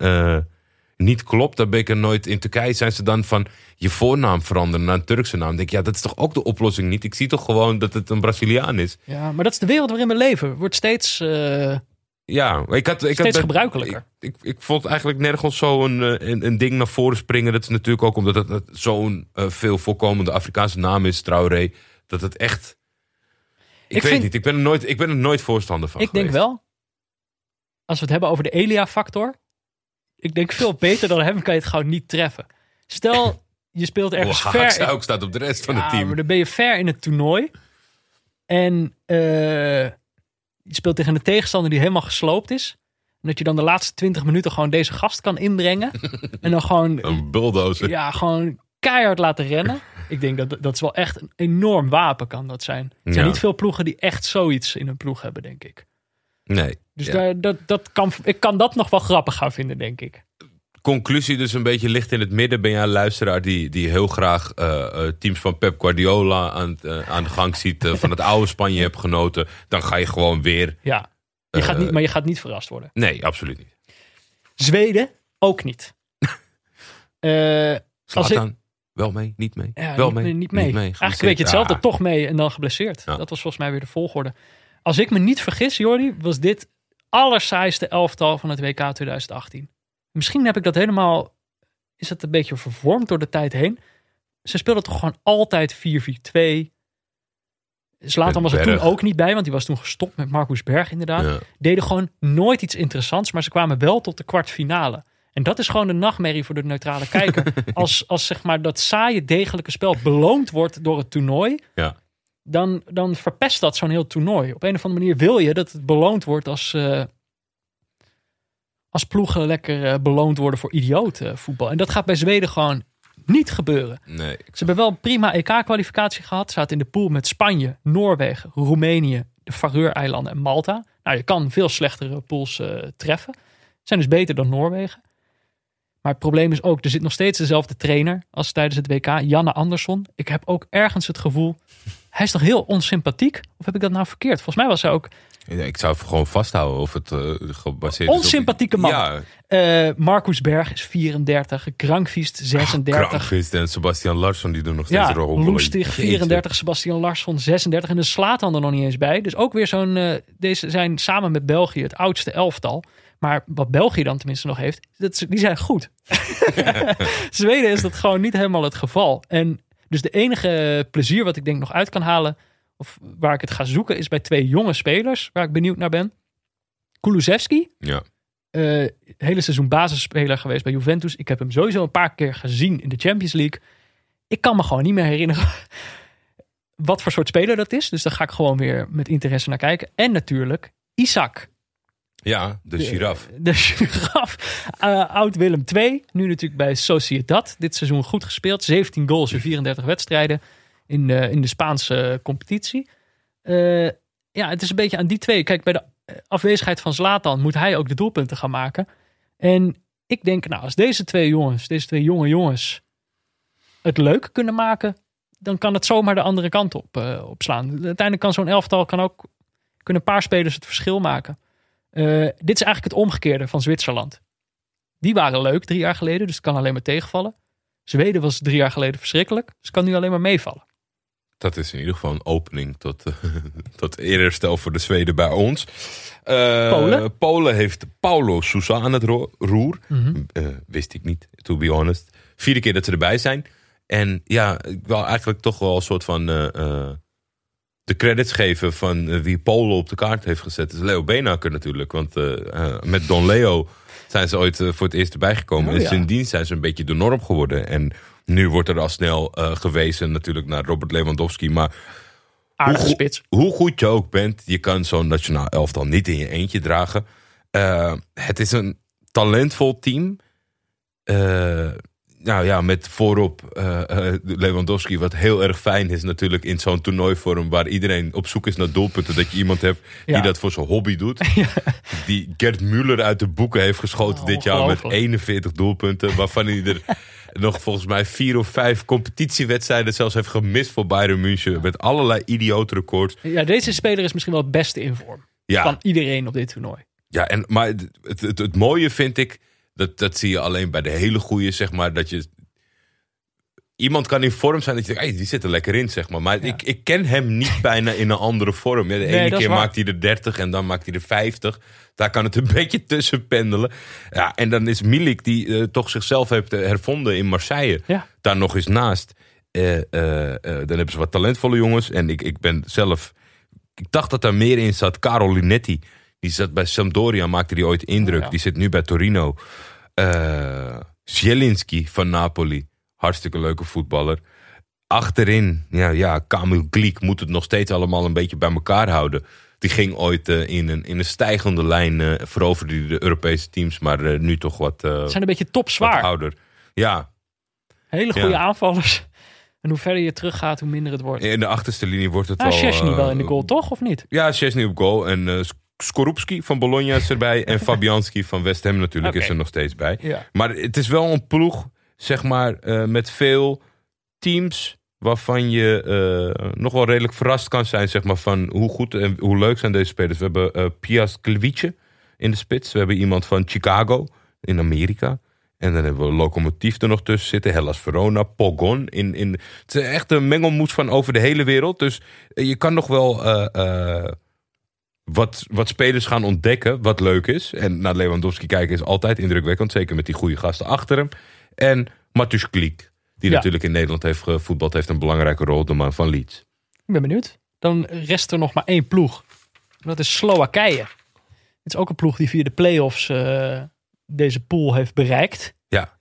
niet klopt, dan ben ik er nooit. In Turkije zijn ze dan van je voornaam veranderen naar een Turkse naam. Dan denk ik, ja, dat is toch ook de oplossing niet? Ik zie toch gewoon dat het een Braziliaan is. Ja, maar dat is de wereld waarin we leven. Wordt steeds steeds gebruikelijker. Ik vond eigenlijk nergens zo een ding naar voren springen. Dat is natuurlijk ook omdat het zo'n veel voorkomende Afrikaanse naam is, Traoré. Dat het echt... Ik ben er nooit voorstander van geweest. Denk wel, als we het hebben over de Elia-factor... Ik denk veel beter dan hem kan je het gewoon niet treffen. Stel, je speelt ergens ver... Ook staat op de rest van het team. Maar dan ben je ver in het toernooi. En je speelt tegen een tegenstander die helemaal gesloopt is. En dat je dan de laatste 20 minuten gewoon deze gast kan inbrengen. En dan gewoon... Een bulldozer. Ja, gewoon keihard laten rennen. Ik denk dat is wel echt een enorm wapen kan dat zijn. Er zijn niet veel ploegen die echt zoiets in hun ploeg hebben, denk ik. Nee. Dus ik kan dat nog wel grappig gaan vinden, denk ik. Conclusie dus een beetje licht in het midden. Ben jij een luisteraar die heel graag teams van Pep Guardiola aan de gang ziet... van het oude Spanje hebt genoten, dan ga je gewoon weer... Ja, je gaat niet verrast worden. Nee, absoluut niet. Zweden ook niet. Slaat dan wel mee, niet mee. Ja, wel niet mee. Eigenlijk weet je hetzelfde, toch mee en dan geblesseerd. Ja. Dat was volgens mij weer de volgorde. Als ik me niet vergis, Jordi, was dit het allersaaiste elftal van het WK 2018. Misschien heb ik dat helemaal... Is dat een beetje vervormd door de tijd heen? Ze speelden toch gewoon altijd 4-4-2. Zlatan was er toen ook niet bij, want die was toen gestopt met Marcus Berg inderdaad. Ja. Deden gewoon nooit iets interessants, maar ze kwamen wel tot de kwartfinale. En dat is gewoon de nachtmerrie voor de neutrale kijker. Als zeg maar dat saaie, degelijke spel beloond wordt door het toernooi... Ja. Dan verpest dat zo'n heel toernooi. Op een of andere manier wil je dat het beloond wordt als ploegen lekker beloond worden voor idioten voetbal. En dat gaat bij Zweden gewoon niet gebeuren. Nee, ze hebben wel een prima EK-kwalificatie gehad. Ze zaten in de pool met Spanje, Noorwegen, Roemenië, de Faroe-eilanden en Malta. Nou, je kan veel slechtere pools treffen. Zijn dus beter dan Noorwegen. Maar het probleem is ook, er zit nog steeds dezelfde trainer als tijdens het WK, Janne Andersson. Ik heb ook ergens het gevoel... Hij is toch heel onsympathiek? Of heb ik dat nou verkeerd? Volgens mij was hij ook... Ja, ik zou het gewoon vasthouden of het gebaseerd is op... Onsympathieke man. Ja. Marcus Berg is 34. Krankvist 36. Krankvist en Sebastian Larsson die doen nog steeds rommel. Loestig 34. Sebastian Larsson 36. En de Zlatan er nog niet eens bij. Dus ook weer zo'n... deze zijn samen met België het oudste elftal. Maar wat België dan tenminste nog heeft... die zijn goed. Zweden is dat gewoon niet helemaal het geval. En... Dus de enige plezier wat ik denk nog uit kan halen... of waar ik het ga zoeken... is bij 2 jonge spelers waar ik benieuwd naar ben. Kulusevski. Ja. Hele seizoen basisspeler geweest bij Juventus. Ik heb hem sowieso een paar keer gezien in de Champions League. Ik kan me gewoon niet meer herinneren... wat voor soort speler dat is. Dus daar ga ik gewoon weer met interesse naar kijken. En natuurlijk Isak. Ja, de giraf. De giraf. Oud Willem II. Nu natuurlijk bij Sociedad. Dit seizoen goed gespeeld. 17 goals in 34 wedstrijden. In de Spaanse competitie. Ja, het is een beetje aan die twee. Kijk, bij de afwezigheid van Zlatan moet hij ook de doelpunten gaan maken. En ik denk, nou, als deze twee jonge jongens het leuk kunnen maken, dan kan het zomaar de andere kant op slaan. Uiteindelijk kan zo'n elftal kunnen een paar spelers het verschil maken. Dit is eigenlijk het omgekeerde van Zwitserland. Die waren leuk 3 jaar geleden, dus het kan alleen maar tegenvallen. Zweden was 3 jaar geleden verschrikkelijk, dus het kan nu alleen maar meevallen. Dat is in ieder geval een opening tot eerder stel voor de Zweden bij ons. Polen heeft Paulo Sousa aan het roer. Mm-hmm. Wist ik niet, to be honest. 4e keer dat ze erbij zijn. En ja, ik wil eigenlijk toch wel een soort van de credits geven van wie Polen op de kaart heeft gezet. Dat is Leo Beenhakker natuurlijk. Want met Don Leo zijn ze ooit voor het eerst erbij gekomen. En sindsdien zijn ze een beetje de norm geworden. En nu wordt er al snel gewezen natuurlijk naar Robert Lewandowski. Maar aardige spits. Hoe goed je ook bent, je kan zo'n nationaal elftal niet in je eentje dragen. Het is een talentvol team. Nou ja, met voorop Lewandowski, wat heel erg fijn is natuurlijk in zo'n toernooivorm waar iedereen op zoek is naar doelpunten. Dat je iemand hebt die dat voor zijn hobby doet. Ja. Die Gerd Müller uit de boeken heeft geschoten dit jaar met 41 doelpunten. Waarvan hij er nog volgens mij 4 of 5 competitiewedstrijden zelfs heeft gemist voor Bayern München. Ja. Met allerlei idiote records. Ja, deze speler is misschien wel het beste in vorm van iedereen op dit toernooi. Ja, maar het mooie vind ik, dat zie je alleen bij de hele goede, zeg maar. Dat je iemand kan in vorm zijn dat je denkt, die zit er lekker in, zeg maar. Maar ik ken hem niet bijna in een andere vorm. Ja, de ene keer maakt hij er 30 en dan maakt hij er 50. Daar kan het een beetje tussen pendelen. Ja, en dan is Milik, die toch zichzelf heeft hervonden in Marseille, daar nog eens naast. Dan hebben ze wat talentvolle jongens. En ik ben zelf, ik dacht dat daar meer in zat. Carol Linetti. Die zat bij Sampdoria, maakte die ooit indruk. Die zit nu bij Torino. Zielinski van Napoli. Hartstikke leuke voetballer. Achterin, Kamil Glik moet het nog steeds allemaal een beetje bij elkaar houden. Die ging ooit in een stijgende lijn veroverde de Europese teams. Maar nu toch wat zijn een beetje topzwaar. Ouder. Ja. Hele goede aanvallers. En hoe verder je terug gaat, hoe minder het wordt. In de achterste linie wordt het wel... Szczęsny wel in de goal, toch? Of niet? Ja, Szczęsny op goal. En Skorupski van Bologna is erbij. En Fabianski van West Ham natuurlijk is er nog steeds bij. Ja. Maar het is wel een ploeg, zeg maar, met veel teams waarvan je nog wel redelijk verrast kan zijn, zeg maar, van hoe goed en hoe leuk zijn deze spelers. We hebben Piastklevice in de spits. We hebben iemand van Chicago in Amerika. En dan hebben we Lokomotief er nog tussen zitten. Hellas Verona, Pogon. Het is echt een mengelmoes van over de hele wereld. Dus je kan nog wel wat spelers gaan ontdekken, wat leuk is. En naar Lewandowski kijken is altijd indrukwekkend. Zeker met die goede gasten achter hem. En Matthijs Kliek, die natuurlijk in Nederland heeft gevoetbald, heeft een belangrijke rol, de man van Leeds. Ik ben benieuwd. Dan rest er nog maar 1 ploeg. En dat is Slowakije. Het is ook een ploeg die via de play-offs deze pool heeft bereikt. Ja.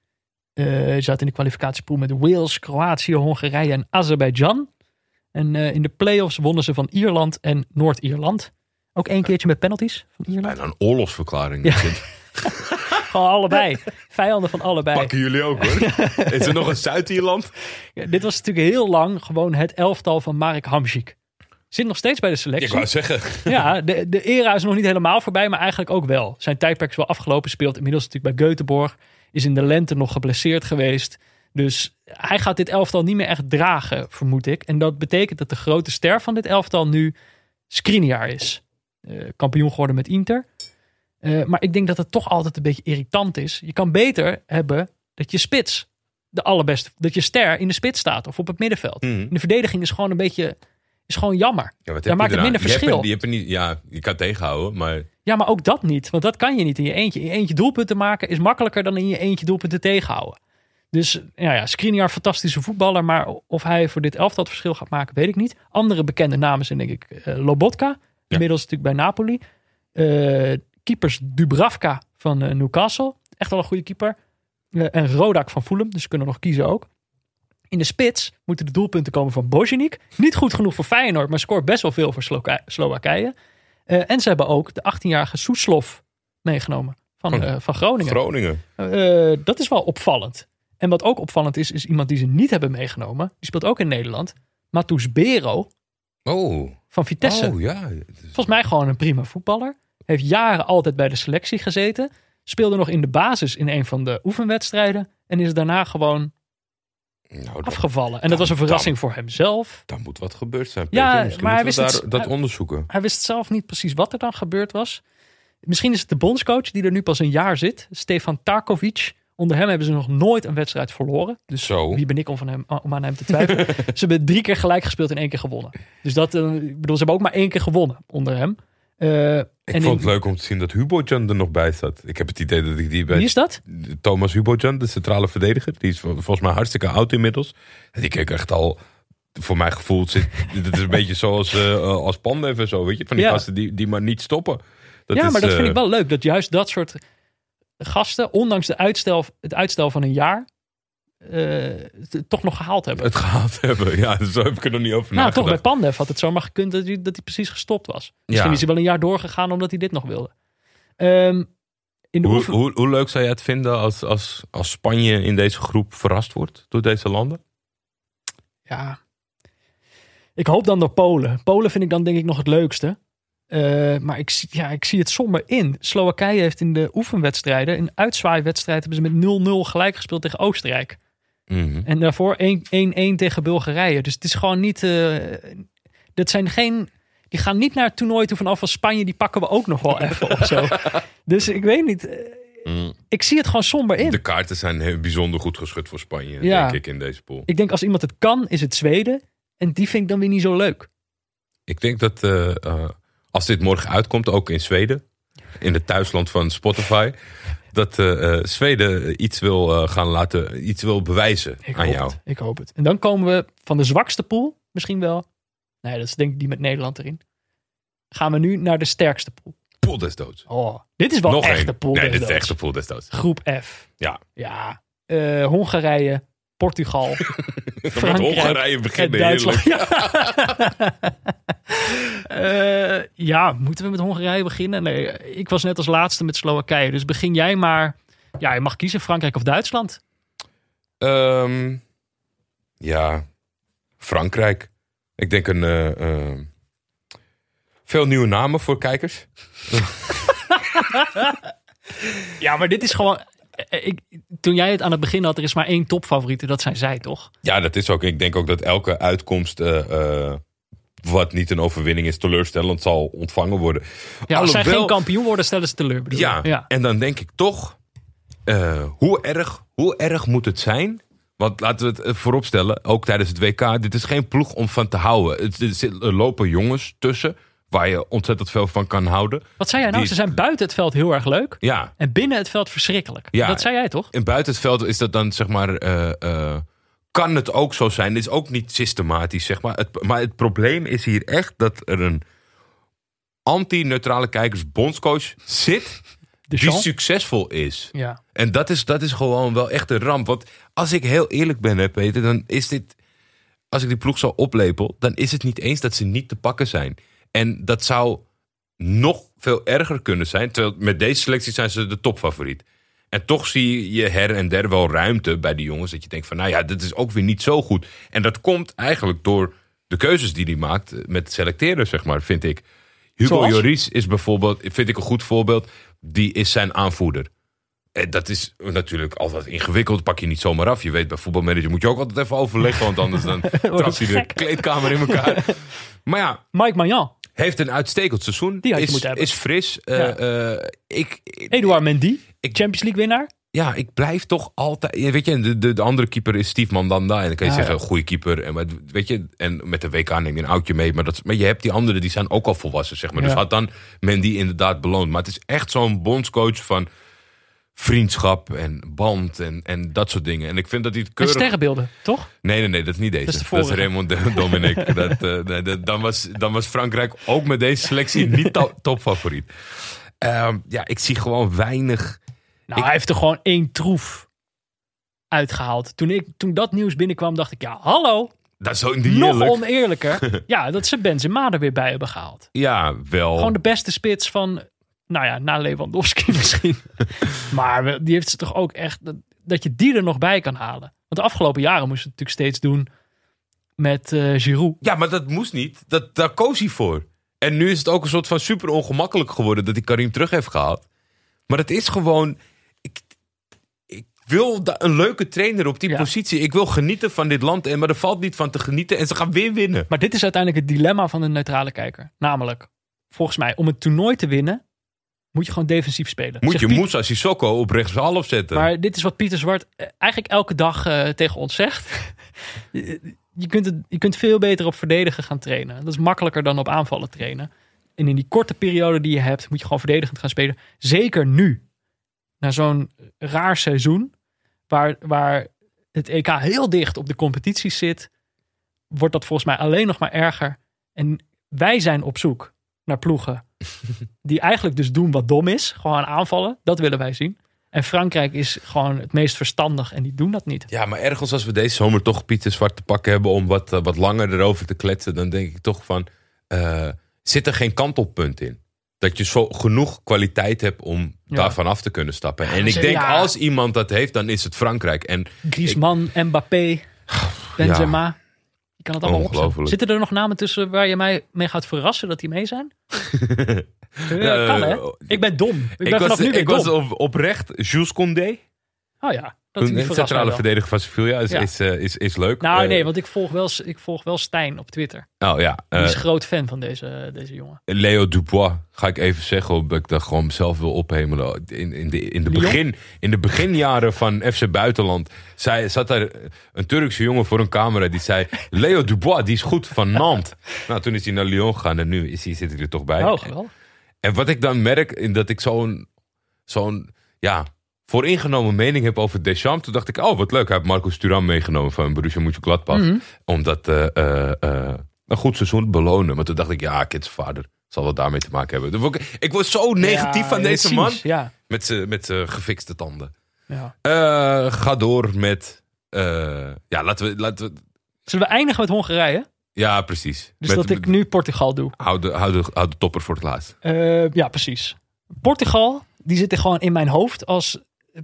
Je zat in de kwalificatiepool met Wales, Kroatië, Hongarije en Azerbeidzjan. En in de play-offs wonnen ze van Ierland en Noord-Ierland. Ook 1 keertje met penalties van Ierland. Bijna een oorlogsverklaring. Ja. Gewoon allebei. Vijanden van allebei. Pakken jullie ook hoor. Is er nog een Zuid-Ierland? Ja, dit was natuurlijk heel lang gewoon het elftal van Marek Hamšík. Zit nog steeds bij de selectie. Ik wou zeggen. Ja, de era is nog niet helemaal voorbij, maar eigenlijk ook wel. Zijn tijdperk is wel afgelopen. Speelt inmiddels natuurlijk bij Göteborg. Is in de lente nog geblesseerd geweest. Dus hij gaat dit elftal niet meer echt dragen, vermoed ik. En dat betekent dat de grote ster van dit elftal nu Skriniar is. Kampioen geworden met Inter. Maar ik denk dat het toch altijd een beetje irritant is. Je kan beter hebben dat je spits de allerbeste, dat je ster in de spits staat of op het middenveld. Mm. De verdediging is gewoon een beetje, is gewoon jammer. Ja, daar maakt het minder verschil. Je kan tegenhouden, maar... Ja, maar ook dat niet. Want dat kan je niet in je eentje. In je eentje doelpunten maken is makkelijker dan in je eentje doelpunten tegenhouden. Dus Skriniar, fantastische voetballer. Maar of hij voor dit elftal het verschil gaat maken, weet ik niet. Andere bekende namen zijn denk ik Lobotka. Ja. Inmiddels natuurlijk bij Napoli. Keepers Dubravka van Newcastle. Echt wel een goede keeper. En Rodak van Fulham. Dus ze kunnen nog kiezen ook. In de spits moeten de doelpunten komen van Bozanic. Niet goed genoeg voor Feyenoord, maar scoort best wel veel voor Slowakije. En ze hebben ook de 18-jarige Soeslov meegenomen van Groningen. Dat is wel opvallend. En wat ook opvallend is iemand die ze niet hebben meegenomen. Die speelt ook in Nederland. Matus Bero. Van Vitesse. Volgens mij gewoon een prima voetballer. Heeft jaren altijd bij de selectie gezeten. Speelde nog in de basis in een van de oefenwedstrijden. En is daarna gewoon afgevallen. En dat was een verrassing voor hemzelf. Daar moet wat gebeurd zijn. Ja, Peter, maar hij wist dat onderzoeken. Hij wist zelf niet precies wat er dan gebeurd was. Misschien is het de bondscoach die er nu pas een jaar zit. Stefan Tarkovic. Onder hem hebben ze nog nooit een wedstrijd verloren. Dus wie ben ik om aan hem te twijfelen. Ze hebben 3 keer gelijk gespeeld en 1 keer gewonnen. Dus ze hebben ook maar 1 keer gewonnen onder hem. Ik vond het leuk om te zien dat Hubojan er nog bij zat. Ik heb het idee dat ik die bij... Wie is dat? Thomas Hubojan, de centrale verdediger. Die is volgens mij hartstikke oud inmiddels. En die keek echt al... Voor mijn gevoel, het is een beetje zoals als Pandev en zo. Weet je? Van die gasten die maar niet stoppen. Dat vind ik wel leuk. Dat juist dat soort gasten, ondanks het uitstel van een jaar... toch nog gehaald hebben. Het gehaald hebben, ja. Zo heb ik er nog niet over nagedacht. Toch bij Pandev had het zomaar gekund dat hij precies gestopt was. Misschien is hij wel een jaar doorgegaan omdat hij dit nog wilde. Hoe leuk zou jij het vinden als Spanje in deze groep verrast wordt door deze landen? Ja. Ik hoop dan door Polen. Polen vind ik dan denk ik nog het leukste. Maar ik zie het somber in. Slowakije heeft in de oefenwedstrijden, in uitzwaaiwedstrijden, hebben ze met 0-0 gelijk gespeeld tegen Oostenrijk. Mm-hmm. En daarvoor 1-1 tegen Bulgarije. Dus het is gewoon niet... Die gaan niet naar het toernooi toe vanaf van Spanje. Die pakken we ook nog wel even of zo. Dus ik weet niet. Ik zie het gewoon somber in. De kaarten zijn heel bijzonder goed geschud voor Spanje, denk ik, in deze pool. Ik denk als iemand het kan, is het Zweden. En die vind ik dan weer niet zo leuk. Ik denk dat als dit morgen uitkomt, ook in Zweden, in het thuisland van Spotify... dat Zweden iets wil gaan laten, iets wil bewijzen Ik hoop het. En dan komen we van de zwakste pool misschien wel. Nee, dat is denk ik die met Nederland erin. Gaan we nu naar de sterkste pool. Pool des doods. Oh, dit is wel nog echt de pool des doods. Dit is echt de pool des doods. Groep F. Ja. Hongarije, Portugal, Frankrijk, met Hongarije beginnen, Duitsland. Moeten we met Hongarije beginnen? Nee, ik was net als laatste met Slowakije. Dus begin jij maar. Ja, je mag kiezen Frankrijk of Duitsland. Frankrijk. Ik denk veel nieuwe namen voor kijkers. Ja, maar dit is gewoon... toen jij het aan het begin had, er is maar 1 topfavoriet. Dat zijn zij, toch? Ja, dat is ook. Ik denk ook dat elke uitkomst... wat niet een overwinning is, teleurstellend zal ontvangen worden. Ja, als zij geen kampioen worden, stellen ze teleur. Ja, en dan denk ik toch... hoe erg moet het zijn... Want laten we het vooropstellen, ook tijdens het WK... dit is geen ploeg om van te houden. Er lopen jongens tussen waar je ontzettend veel van kan houden. Wat zei jij nou? Ze zijn buiten het veld heel erg leuk. Ja. En binnen het veld verschrikkelijk. Ja. Dat zei jij toch? En buiten het veld is dat dan zeg maar... kan het ook zo zijn. Het is ook niet systematisch, zeg maar. Maar het probleem is hier echt dat er een anti-neutrale kijkersbondscoach zit... die succesvol is. Ja. En dat is gewoon wel echt een ramp. Want als ik heel eerlijk ben, Peter, dan is dit... Als ik die ploeg zou oplepel, dan is het niet eens dat ze niet te pakken zijn. En dat zou nog veel erger kunnen zijn. Terwijl met deze selectie zijn ze de topfavoriet. En toch zie je her en der wel ruimte bij die jongens. Dat je denkt van, nou ja, dit is ook weer niet zo goed. En dat komt eigenlijk door de keuzes die hij maakt met selecteren, zeg maar, vind ik. Hugo Lloris is bijvoorbeeld, vind ik een goed voorbeeld... Die is zijn aanvoerder. En dat is natuurlijk altijd ingewikkeld. Pak je niet zomaar af. Je weet, bij voetbalmanager moet je ook altijd even overleggen. Want anders dan trapt hij de kleedkamer in elkaar. Maar ja. Mike Maignan. Heeft een uitstekend seizoen. Die had je moeten hebben. Is fris. Edouard Mendy. Champions League winnaar. Ja, ik blijf toch altijd... Weet je, de andere keeper is Steve Mandanda. En dan kan je zeggen, goede keeper. En, weet je, en met de WK neem je een oudje mee. Maar je hebt die anderen, die zijn ook al volwassen, zeg maar. Ja. Dus had dan Mendy inderdaad beloond. Maar het is echt zo'n bondscoach van vriendschap en band en dat soort dingen. En ik vind dat hij het keurig... En sterrenbeelden, toch? Nee, dat is niet deze. Dat is Raymond Dominic. Dan was Frankrijk ook met deze selectie niet topfavoriet. Ik zie gewoon weinig... Nou, hij heeft er gewoon 1 troef uitgehaald. Toen dat nieuws binnenkwam, dacht ik, ja, hallo. Dat is ook niet nog eerlijk. Oneerlijker. Ja, dat ze Benzema er weer bij hebben gehaald. Ja, wel. Gewoon de beste spits van, nou ja, na Lewandowski misschien. Maar die heeft ze toch ook echt, dat je die er nog bij kan halen. Want de afgelopen jaren moest het natuurlijk steeds doen met Giroud. Ja, maar dat moest niet. Daar koos hij voor. En nu is het ook een soort van super ongemakkelijk geworden dat hij Karim terug heeft gehaald. Maar het is gewoon... Ik wil een leuke trainer op die positie. Ik wil genieten van dit land, maar er valt niet van te genieten. En ze gaan weer winnen. Maar dit is uiteindelijk het dilemma van een neutrale kijker. Namelijk, volgens mij, om het toernooi te winnen... moet je gewoon defensief spelen. Moet je Moussa Sissoko op rechtshalf zetten. Maar dit is wat Pieter Swart eigenlijk elke dag tegen ons zegt. Je kunt veel beter op verdedigen gaan trainen. Dat is makkelijker dan op aanvallen trainen. En in die korte periode die je hebt... moet je gewoon verdedigend gaan spelen. Zeker nu. Na zo'n raar seizoen... waar het EK heel dicht op de competities zit... wordt dat volgens mij alleen nog maar erger. En wij zijn op zoek naar ploegen... die eigenlijk dus doen wat dom is. Gewoon aanvallen. Dat willen wij zien. En Frankrijk is gewoon het meest verstandig. En die doen dat niet. Ja, maar ergens als we deze zomer toch Pieter Zwart te pakken hebben... om wat langer erover te kletsen... dan denk ik toch van... zit er geen kantelpunt in? Dat je zo genoeg kwaliteit hebt om daarvan af te kunnen stappen. En ik denk als iemand dat heeft, dan is het Frankrijk. En Griezmann, Mbappé, Benzema... Ja. Je kan het allemaal opzetten. Zitten er nog namen tussen waar je mij mee gaat verrassen dat die mee zijn? Kan hè? Ik ben dom. Ik was oprecht Jules Condé. Oh ja. Dat is een centrale verdediger van Sevilla is leuk. Nou nee, want ik volg wel Stijn op Twitter. Oh ja. Die is groot fan van deze jongen. Leo Dubois, ga ik even zeggen, omdat ik dat gewoon zelf wil ophemelen. In de beginjaren van FC Buitenland zat daar een Turkse jongen voor een camera die zei... Leo Dubois, die is goed van Nantes. Nou, toen is hij naar Lyon gegaan en nu zit hij er toch bij. Oh, geweldig. En wat ik dan merk, is dat ik zo'n vooringenomen mening heb over Deschamps. Toen dacht ik, oh wat leuk, hij heeft Marcus Thuram meegenomen van Borussia Mönchengladbach. Mm-hmm. Om dat een goed seizoen te belonen. Maar toen dacht ik, ja, kids vader zal wat daarmee te maken hebben. Ik word zo negatief van deze man. Ja. Met zijn gefixte tanden. Ja. Ga door met... laten we... Zullen we eindigen met Hongarije? Ja, precies. Dus dat ik nu Portugal doe. Houd de topper voor het laatst. Ja, precies. Portugal... Die zitten gewoon in mijn hoofd als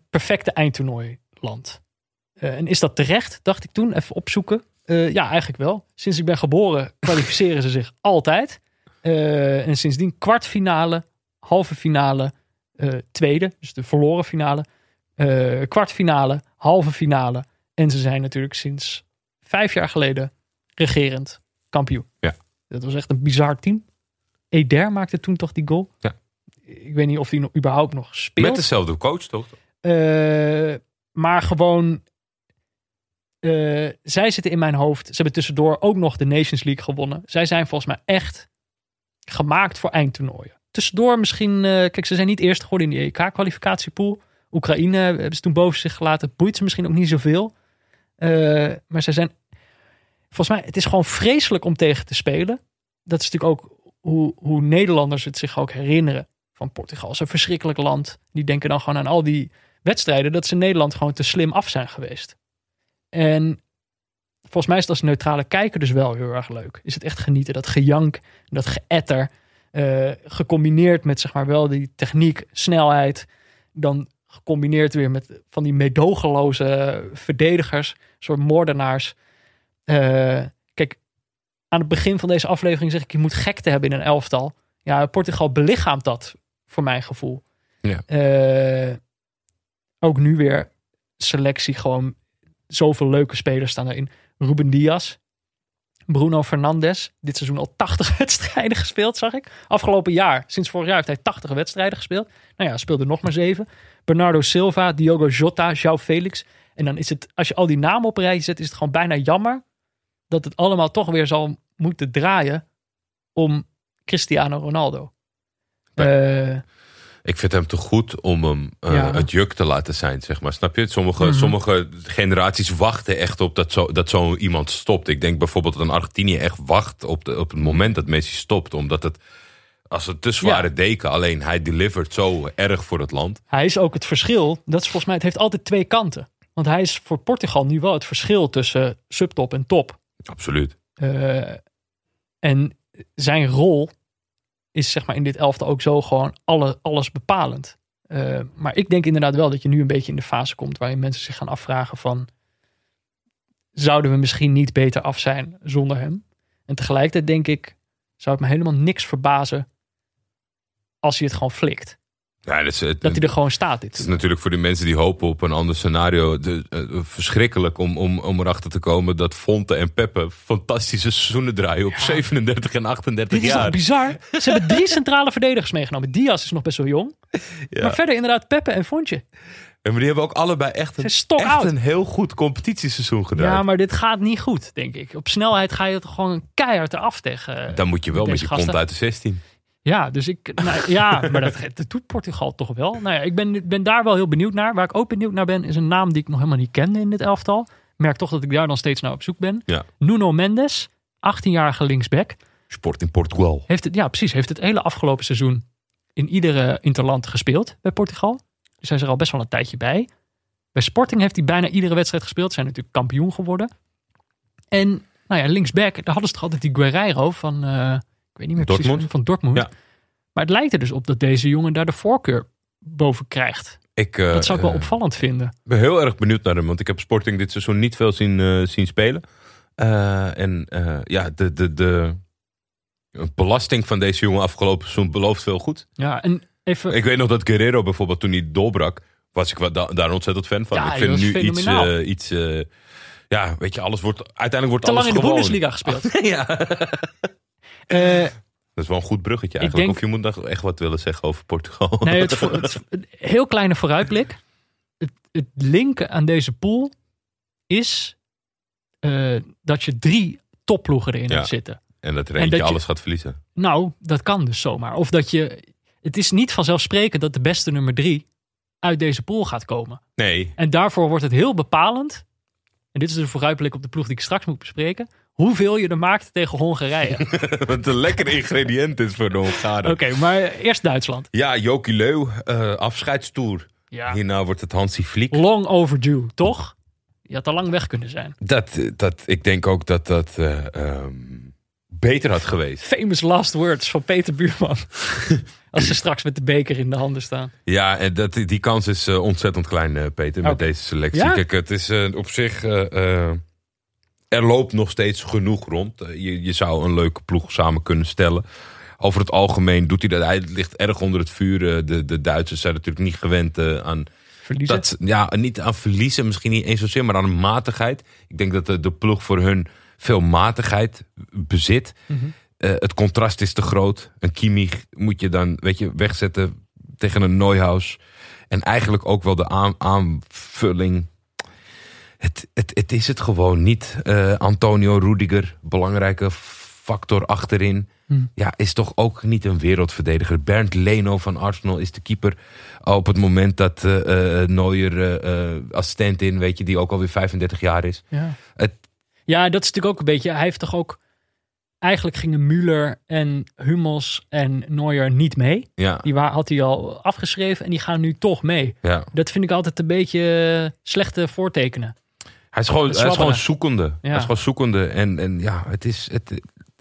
perfecte eindtoernooiland. En is dat terecht, dacht ik toen. Even opzoeken. Ja, eigenlijk wel. Sinds ik ben geboren kwalificeren ze zich altijd. En sindsdien kwartfinale, halve finale, tweede. Dus de verloren finale. Kwartfinale, halve finale. En ze zijn natuurlijk sinds 5 jaar geleden regerend kampioen. Ja. Dat was echt een bizar team. Eder maakte toen toch die goal. Ja. Ik weet niet of hij überhaupt nog speelt. Met dezelfde coach, toch? Maar gewoon... zij zitten in mijn hoofd. Ze hebben tussendoor ook nog de Nations League gewonnen. Zij zijn volgens mij echt gemaakt voor eindtoernooien. Tussendoor misschien... kijk, ze zijn niet eerst geworden in die EK-kwalificatiepool. Oekraïne hebben ze toen boven zich gelaten. Boeit ze misschien ook niet zoveel. Maar zij zijn... Volgens mij, het is gewoon vreselijk om tegen te spelen. Dat is natuurlijk ook hoe Nederlanders het zich ook herinneren. Van Portugal is een verschrikkelijk land. Die denken dan gewoon aan al die wedstrijden... dat ze in Nederland gewoon te slim af zijn geweest. En volgens mij is dat als neutrale kijker dus wel heel erg leuk. Is het echt genieten, dat gejank, dat geëtter... gecombineerd met zeg maar wel die techniek, snelheid... dan gecombineerd weer met van die meedogenloze verdedigers... soort moordenaars. Kijk, aan het begin van deze aflevering zeg ik... je moet gekte hebben in een elftal. Ja, Portugal belichaamt dat... voor mijn gevoel. Ja. Ook nu weer selectie gewoon zoveel leuke spelers staan daarin. Ruben Dias, Bruno Fernandes. Dit seizoen al 80 wedstrijden gespeeld, zag ik. Afgelopen jaar, sinds vorig jaar heeft hij 80 wedstrijden gespeeld. Nou ja, speelde nog maar 7. Bernardo Silva, Diogo Jota, João Felix. En dan is het, als je al die namen op een rij zet, is het gewoon bijna jammer dat het allemaal toch weer zal moeten draaien om Cristiano Ronaldo. Ik vind hem te goed om hem het juk te laten zijn, zeg maar. Snap je? Sommige generaties wachten echt op dat zo iemand stopt. Ik denk bijvoorbeeld dat een Argentinië echt wacht op het moment dat Messi stopt. Omdat het, als het te zware deken, alleen hij delivert zo erg voor het land. Hij is ook het verschil. Dat is volgens mij, het heeft altijd 2 kanten. Want hij is voor Portugal nu wel het verschil tussen subtop en top. Absoluut. En zijn rol... is zeg maar in dit elftal ook zo gewoon alles bepalend. Maar ik denk inderdaad wel dat je nu een beetje in de fase komt... waarin mensen zich gaan afvragen van... zouden we misschien niet beter af zijn zonder hem? En tegelijkertijd denk ik... zou het me helemaal niks verbazen als hij het gewoon flikt. Ja, dat hij er gewoon staat. Het is natuurlijk voor de mensen die hopen op een ander scenario verschrikkelijk om erachter te komen dat Fonte en Peppe fantastische seizoenen draaien op 37 en 38 jaar. Dit is toch bizar? Ze hebben 3 centrale verdedigers meegenomen. Diaz is nog best wel jong. Ja. Maar verder inderdaad Peppe en Fontje. En die hebben ook allebei echt een heel goed competitieseizoen gedaan. Ja, maar dit gaat niet goed, denk ik. Op snelheid ga je het gewoon een keihard eraf tegen. Dan moet je wel met je gasten. Kont uit de 16. Ja, dus maar dat doet Portugal toch wel. Nou ja, ik ben daar wel heel benieuwd naar. Waar ik ook benieuwd naar ben, is een naam die ik nog helemaal niet kende in dit elftal. Merk toch dat ik daar dan steeds naar op zoek ben. Ja. Nuno Mendes, 18-jarige linksback. Sport in Portugal. Heeft het hele afgelopen seizoen in iedere interland gespeeld bij Portugal. Dus hij is er al best wel een tijdje bij. Bij Sporting heeft hij bijna iedere wedstrijd gespeeld. Ze zijn natuurlijk kampioen geworden. En nou ja, linksback, daar hadden ze toch altijd die Guerreiro van... ik weet niet meer Dortmund. Precies, van Dortmund. Ja. Maar het lijkt er dus op dat deze jongen daar de voorkeur boven krijgt. Dat zou ik wel opvallend vinden. Ik ben heel erg benieuwd naar hem. Want ik heb Sporting dit seizoen niet veel zien spelen. De belasting van deze jongen afgelopen seizoen belooft veel goed. Ja, en even... Ik weet nog dat Guerreiro bijvoorbeeld toen hij doorbrak... was ik daar ontzettend fan van. Ja, ik vind nu fenomenaal. Weet je, alles wordt... Uiteindelijk wordt te alles lang in de Bundesliga gespeeld. Ja. Dat is wel een goed bruggetje eigenlijk. Of je moet nog echt wat willen zeggen over Portugal. Nee, heel kleine vooruitblik. Het linken aan deze pool is dat je 3 topploegen erin hebt zitten. En dat er eentje alles gaat verliezen. Nou, dat kan dus zomaar. Of dat je... Het is niet vanzelfsprekend dat de beste nummer 3 uit deze pool gaat komen. Nee. En daarvoor wordt het heel bepalend. En dit is de vooruitblik op de ploeg die ik straks moet bespreken. Hoeveel je er maakt tegen Hongarije. Wat een lekker ingrediënt is voor de Hongaren. Oké, maar eerst Duitsland. Ja, Joachim Löw, afscheidstoer. Ja. Hierna wordt het Hansi Flick. Long overdue, toch? Je had al lang weg kunnen zijn. Ik denk ook dat beter had geweest. Famous last words van Peter Buurman. Als ze straks met de beker in de handen staan. Ja, en die kans is ontzettend klein, Peter, met deze selectie. Ja? Kijk, het is op zich... Er loopt nog steeds genoeg rond. Je zou een leuke ploeg samen kunnen stellen. Over het algemeen doet hij dat. Hij ligt erg onder het vuur. De Duitsers zijn natuurlijk niet gewend aan... Verliezen? Niet aan verliezen. Misschien niet eens zozeer, maar aan matigheid. Ik denk dat de ploeg voor hun veel matigheid bezit. Mm-hmm. Het contrast is te groot. Een Kimmich moet je dan wegzetten tegen een Neuhaus. En eigenlijk ook wel de aanvulling... Het is het gewoon niet. Antonio Rudiger, belangrijke factor achterin. Ja, is toch ook niet een wereldverdediger. Bernd Leno van Arsenal is de keeper. Op het moment dat Neuer als stand-in, die ook alweer 35 jaar is. Ja. Dat is natuurlijk ook een beetje... Hij heeft toch ook... Eigenlijk gingen Müller en Hummels en Neuer niet mee. Ja. Die had hij al afgeschreven en die gaan nu toch mee. Ja. Dat vind ik altijd een beetje slechte voortekenen. Hij is gewoon zoekende. Ja. Hij is gewoon zoekende. En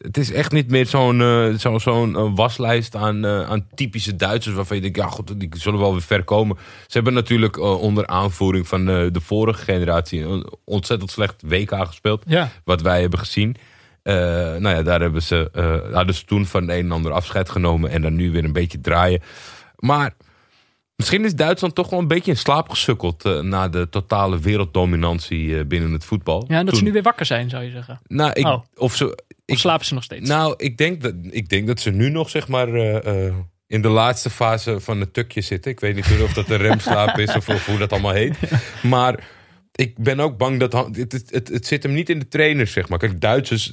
het is echt niet meer zo'n waslijst aan typische Duitsers... waarvan je denkt, die zullen wel weer ver komen. Ze hebben natuurlijk onder aanvoering van de vorige generatie... een ontzettend slecht WK gespeeld, wat wij hebben gezien... daar hadden ze toen van de een en ander afscheid genomen... en dan nu weer een beetje draaien. Maar misschien is Duitsland toch wel een beetje in slaap gesukkeld... na de totale werelddominantie binnen het voetbal. Ja, en dat ze nu weer wakker zijn, zou je zeggen. Of slapen ze nog steeds? Nou, ik denk dat ze nu nog, in de laatste fase van het tukje zitten. Ik weet niet of dat een remslaap is of hoe dat allemaal heet. Maar... Ik ben ook bang dat... Het zit hem niet in de trainers, Kijk, Duitsers,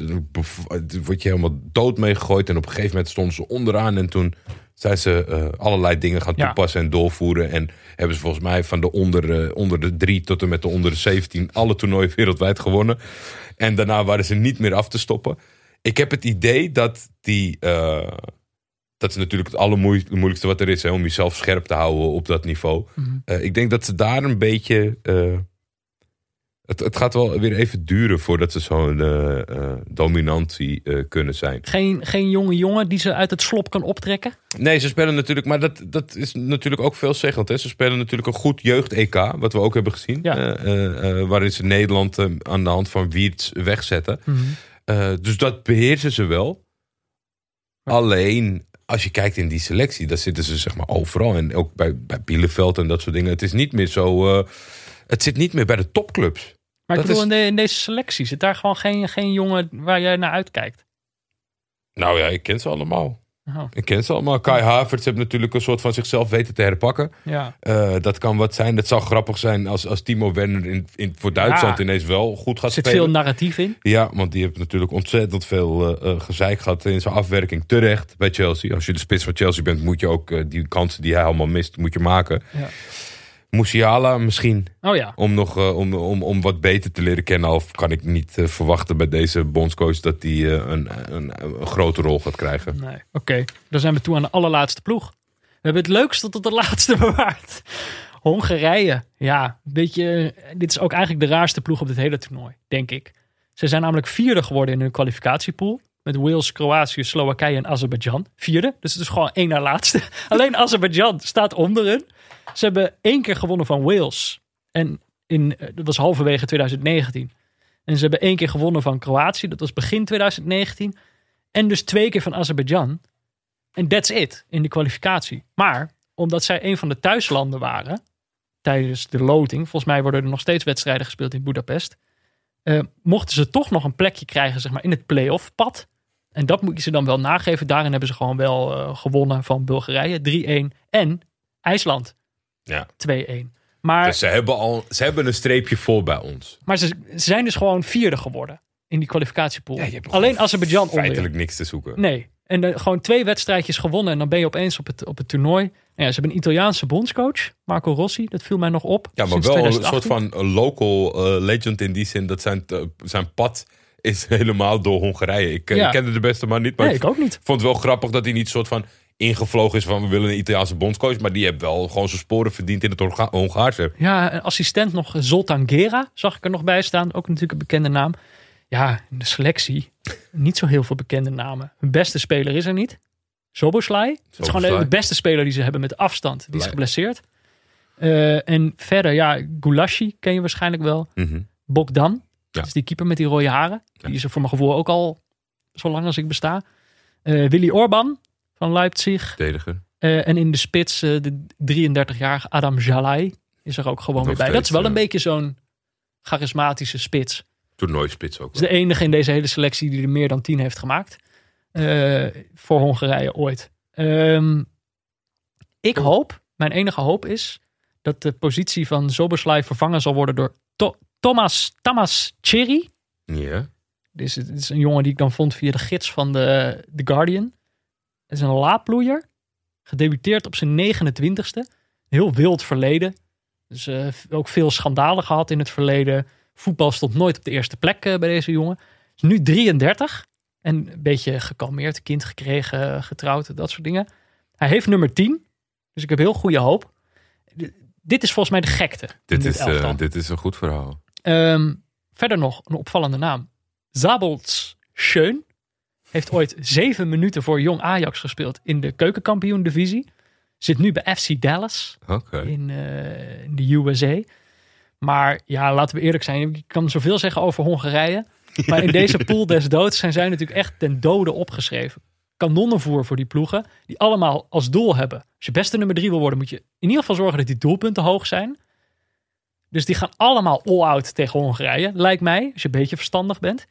word je helemaal dood mee gegooid. En op een gegeven moment stonden ze onderaan. En toen zijn ze allerlei dingen gaan toepassen en doorvoeren. En hebben ze volgens mij van de onder de 3 tot en met de onder de 17... alle toernooien wereldwijd gewonnen. En daarna waren ze niet meer af te stoppen. Ik heb het idee dat die... Dat is natuurlijk het allermoeilijkste wat er is. Hè, om jezelf scherp te houden op dat niveau. Mm-hmm. Ik denk dat ze daar een beetje... Het gaat wel weer even duren voordat ze zo'n dominantie kunnen zijn. Geen jonge jongen die ze uit het slop kan optrekken? Nee, ze spelen natuurlijk... Maar dat is natuurlijk ook veelzeggend. Hè? Ze spelen natuurlijk een goed jeugd-EK, wat we ook hebben gezien. Ja. Waarin ze Nederland aan de hand van Wiertz wegzetten. Mm-hmm. Dus dat beheersen ze wel. Alleen, als je kijkt in die selectie, daar zitten ze zeg maar overal. En ook bij Bielefeld en dat soort dingen. Het is niet meer zo... het zit niet meer bij de topclubs. Maar dat ik bedoel, in deze selectie zit daar gewoon geen jongen waar jij naar uitkijkt? Nou ja, ik ken ze allemaal. Oh. Ik ken ze allemaal. Kai Havertz heeft natuurlijk een soort van zichzelf weten te herpakken. Ja. Dat kan wat zijn. Dat zou grappig zijn als Timo Werner voor Duitsland ineens wel goed gaat spelen. Er zit veel narratief in. Ja, want die heeft natuurlijk ontzettend veel gezeik gehad in zijn afwerking. Terecht bij Chelsea. Als je de spits van Chelsea bent, moet je ook die kansen die hij allemaal mist, moet je maken. Ja. Musiala misschien. Oh ja. Om nog om wat beter te leren kennen. Of kan ik niet verwachten bij deze bondscoach dat hij een grote rol gaat krijgen. Nee. Oké. Dan zijn we toe aan de allerlaatste ploeg. We hebben het leukste tot de laatste bewaard. Hongarije. Ja, een beetje. Dit is ook eigenlijk de raarste ploeg op dit hele toernooi, denk ik. Ze zijn namelijk vierde geworden in hun kwalificatiepool. Met Wales, Kroatië, Slowakije en Azerbeidzjan. Vierde. Dus het is gewoon één na laatste. Alleen Azerbeidzjan staat onder hun. Ze hebben 1 keer gewonnen van Wales. En dat was halverwege 2019. En ze hebben 1 keer gewonnen van Kroatië. Dat was begin 2019. En dus 2 keer van Azerbeidzjan. En that's it in de kwalificatie. Maar omdat zij een van de thuislanden waren tijdens de loting. Volgens mij worden er nog steeds wedstrijden gespeeld in Budapest. Mochten ze toch nog een plekje krijgen zeg maar, in het play-off-pad. En dat moet je ze dan wel nageven. Daarin hebben ze gewoon wel gewonnen van Bulgarije. 3-1 en IJsland. Ja. 2-1. Maar dus ze hebben een streepje voor bij ons. Maar ze zijn dus gewoon vierde geworden in die kwalificatiepool. Ja, alleen Azerbeidzjan onder. Feitelijk niks te zoeken. Nee. En gewoon 2 wedstrijdjes gewonnen en dan ben je opeens op het toernooi. Nou ja, ze hebben een Italiaanse bondscoach, Marco Rossi. Dat viel mij nog op. Ja, maar wel 2018. Een soort van local legend in die zin. Dat zijn pad is helemaal door Hongarije. Ik kende de beste man niet. Maar nee, ik ook niet. Vond het wel grappig dat hij niet soort van ingevlogen is van we willen een Italiaanse bondscoach. Maar die heeft wel gewoon zijn sporen verdiend in het Hongaarse. Ja, een assistent nog, Zoltán Gera, zag ik er nog bij staan. Ook natuurlijk een bekende naam. Ja, in de selectie niet zo heel veel bekende namen. Hun beste speler is er niet. Szoboszlai. Dat is gewoon de beste speler die ze hebben met afstand. Die is geblesseerd. En verder, ja, Gulaschi ken je waarschijnlijk wel. Mm-hmm. Bogdan. Ja. Dat is die keeper met die rode haren. Ja. Die is er voor mijn gevoel ook al zo lang als ik besta. Willy Orban van Leipzig. En in de spits de 33-jarige Adam Jalai is er ook gewoon weer bij. Dat is wel een beetje zo'n charismatische spits. Toernooispits ook. Dat is de enige in deze hele selectie die er meer dan 10 heeft gemaakt. Voor Hongarije ooit. Ik hoop, mijn enige hoop is dat de positie van Szoboszlai vervangen zal worden door Tamás Cherry. Ja. Dit is een jongen die ik dan vond via de gids van The Guardian. Het is een laadbloeier. Gedebuteerd op zijn 29ste. Heel wild verleden. Dus ook veel schandalen gehad in het verleden. Voetbal stond nooit op de eerste plek bij deze jongen. Is nu 33. En een beetje gekalmeerd. Kind gekregen, getrouwd, dat soort dingen. Hij heeft nummer 10. Dus ik heb heel goede hoop. Dit is volgens mij de gekte. Dit is een goed verhaal. Verder nog een opvallende naam. Szabolcs-Schön. Heeft ooit 7 minuten voor Jong Ajax gespeeld in de keukenkampioen-divisie. Zit nu bij FC Dallas in de USA. Maar ja, laten we eerlijk zijn. Ik kan zoveel zeggen over Hongarije. Maar in deze pool des doods zijn zij natuurlijk echt ten dode opgeschreven. Kanonnenvoer voor die ploegen. Die allemaal als doel hebben. Als je beste nummer 3 wil worden, moet je in ieder geval zorgen dat die doelpunten hoog zijn. Dus die gaan allemaal all-out tegen Hongarije. Lijkt mij, als je een beetje verstandig bent.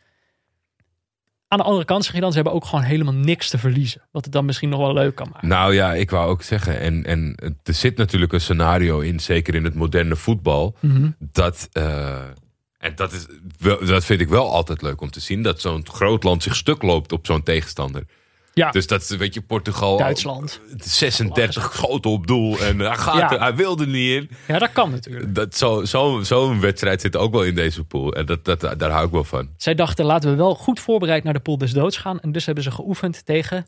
Aan de andere kant zeg je dan, ze hebben ook gewoon helemaal niks te verliezen. Wat het dan misschien nog wel leuk kan maken. Nou ja, ik wou ook zeggen. En er zit natuurlijk een scenario in, zeker in het moderne voetbal. Mm-hmm. Dat vind ik wel altijd leuk om te zien. Dat zo'n groot land zich stuk loopt op zo'n tegenstander. Ja. Dus dat is, weet je, Portugal. Duitsland. 36 schoten op doel. En hij wilde niet in. Ja, dat kan natuurlijk. Zo'n wedstrijd zit ook wel in deze pool. En daar hou ik wel van. Zij dachten, laten we wel goed voorbereid naar de pool des doods gaan. En dus hebben ze geoefend tegen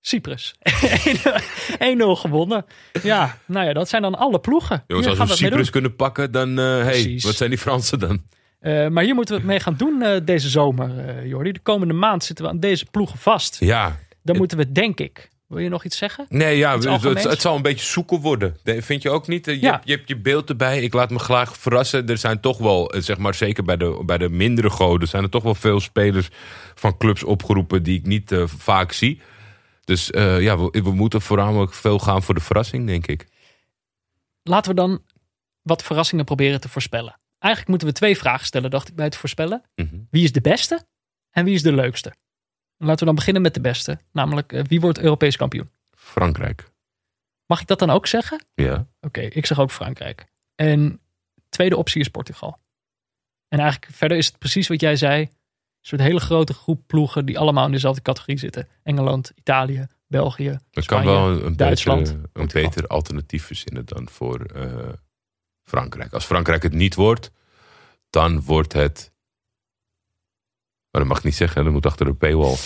Cyprus. 1-0 gewonnen. Ja, nou ja, dat zijn dan alle ploegen. Jongens, als we Cyprus kunnen pakken, dan... wat zijn die Fransen dan? Maar hier moeten we het mee gaan doen deze zomer, Jordi. De komende maand zitten we aan deze ploegen vast. Ja. Dan moeten we, denk ik... Wil je nog iets zeggen? Nee, ja, het zal een beetje zoeken worden. Vind je ook niet? Je hebt je beeld erbij. Ik laat me graag verrassen. Er zijn toch wel, zeg maar, zeker bij de mindere goden... zijn er toch wel veel spelers van clubs opgeroepen... die ik niet vaak zie. Dus we moeten voornamelijk veel gaan voor de verrassing, denk ik. Laten we dan wat verrassingen proberen te voorspellen. Eigenlijk moeten we 2 vragen stellen, dacht ik, bij het voorspellen. Mm-hmm. Wie is de beste en wie is de leukste? Laten we dan beginnen met de beste. Namelijk, wie wordt Europees kampioen? Frankrijk. Mag ik dat dan ook zeggen? Ja. Oké, ik zeg ook Frankrijk. En tweede optie is Portugal. En eigenlijk verder is het precies wat jij zei. Een soort hele grote groep ploegen die allemaal in dezelfde categorie zitten. Engeland, Italië, België, dat Spanje, kan wel een Duitsland. Een beter alternatief verzinnen dan voor Frankrijk. Als Frankrijk het niet wordt, dan wordt het... Maar dat mag ik niet zeggen, dat moet achter de paywall.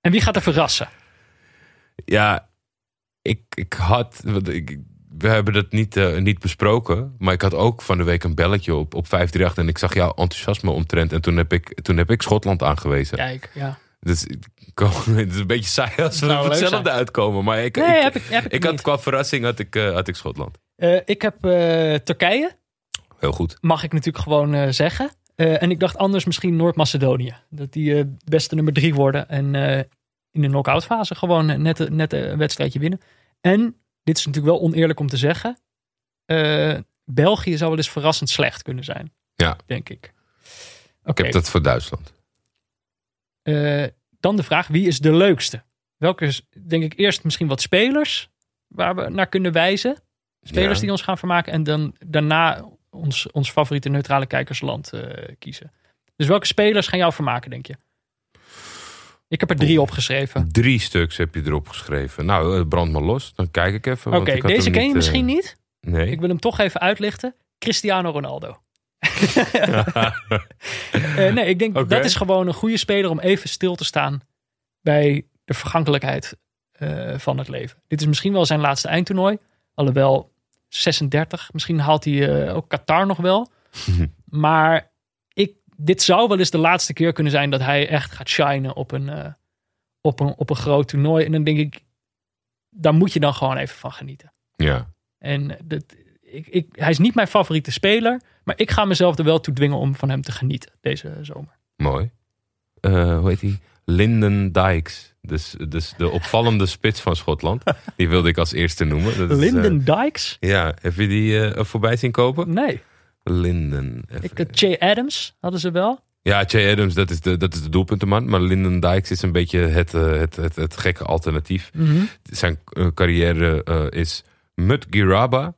En wie gaat er verrassen? Ja, we hebben dat niet besproken. Maar ik had ook van de week een belletje op 538. En ik zag jouw enthousiasme omtrent. En toen heb ik Schotland aangewezen. Kijk, ja. Dus het is een beetje saai als we op hetzelfde uitkomen. Maar had ik qua verrassing Schotland. Ik heb Turkije. Heel goed. Mag ik natuurlijk gewoon zeggen. En ik dacht anders misschien Noord-Macedonië. Dat die beste nummer 3 worden. En in de knock-out fase gewoon net een wedstrijdje winnen. En... dit is natuurlijk wel oneerlijk om te zeggen. België zou wel eens verrassend slecht kunnen zijn. Ja. Denk ik. Okay. Ik heb dat voor Duitsland. Dan de vraag, wie is de leukste? Welke is, denk ik, eerst misschien wat spelers. Waar we naar kunnen wijzen. Spelers die ons gaan vermaken. En dan daarna ons favoriete neutrale kijkersland kiezen. Dus welke spelers gaan jou vermaken, denk je? Ik heb er 3 opgeschreven. 3 stuks heb je erop geschreven. Nou, brand maar los. Dan kijk ik even. Oké, deze ken je misschien niet. Nee. Ik wil hem toch even uitlichten. Cristiano Ronaldo. Ik denk dat is gewoon een goede speler om even stil te staan bij de vergankelijkheid van het leven. Dit is misschien wel zijn laatste eindtoernooi. Alhoewel 36. Misschien haalt hij ook Qatar nog wel. Maar... dit zou wel eens de laatste keer kunnen zijn dat hij echt gaat shinen op een groot toernooi. En dan denk ik, daar moet je dan gewoon even van genieten. Ja. En hij is niet mijn favoriete speler, maar ik ga mezelf er wel toe dwingen om van hem te genieten deze zomer. Mooi. Hoe heet hij? Lyndon Dykes. Dus de opvallende spits van Schotland. Die wilde ik als eerste noemen. Lyndon Dykes? Ja, heb je die voorbij zien kopen? Nee. Lyndon. Che Adams hadden ze wel. Ja, Che Adams, dat is de doelpuntenman. Maar Lyndon Dykes is een beetje het gekke alternatief. Mm-hmm. Zijn carrière is Mudgiraba,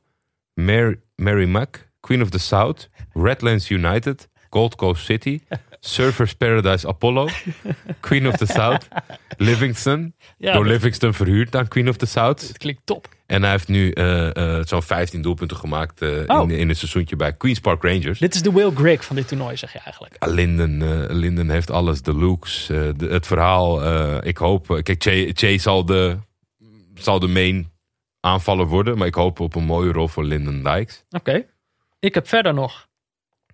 Merrimack, Queen of the South, Redlands United, Gold Coast City, Surfers Paradise Apollo, Queen of the South, Livingston. Ja, door Livingston verhuurd aan Queen of the South. Het klinkt top. En hij heeft nu zo'n 15 doelpunten gemaakt in een seizoentje bij Queen's Park Rangers. Dit is de Will Grigg van dit toernooi, zeg je eigenlijk. Lyndon heeft alles. De looks, het verhaal. Ik hoop... Kijk, Che zal de main aanvaller worden. Maar ik hoop op een mooie rol voor Lyndon Dykes. Oké. Ik heb verder nog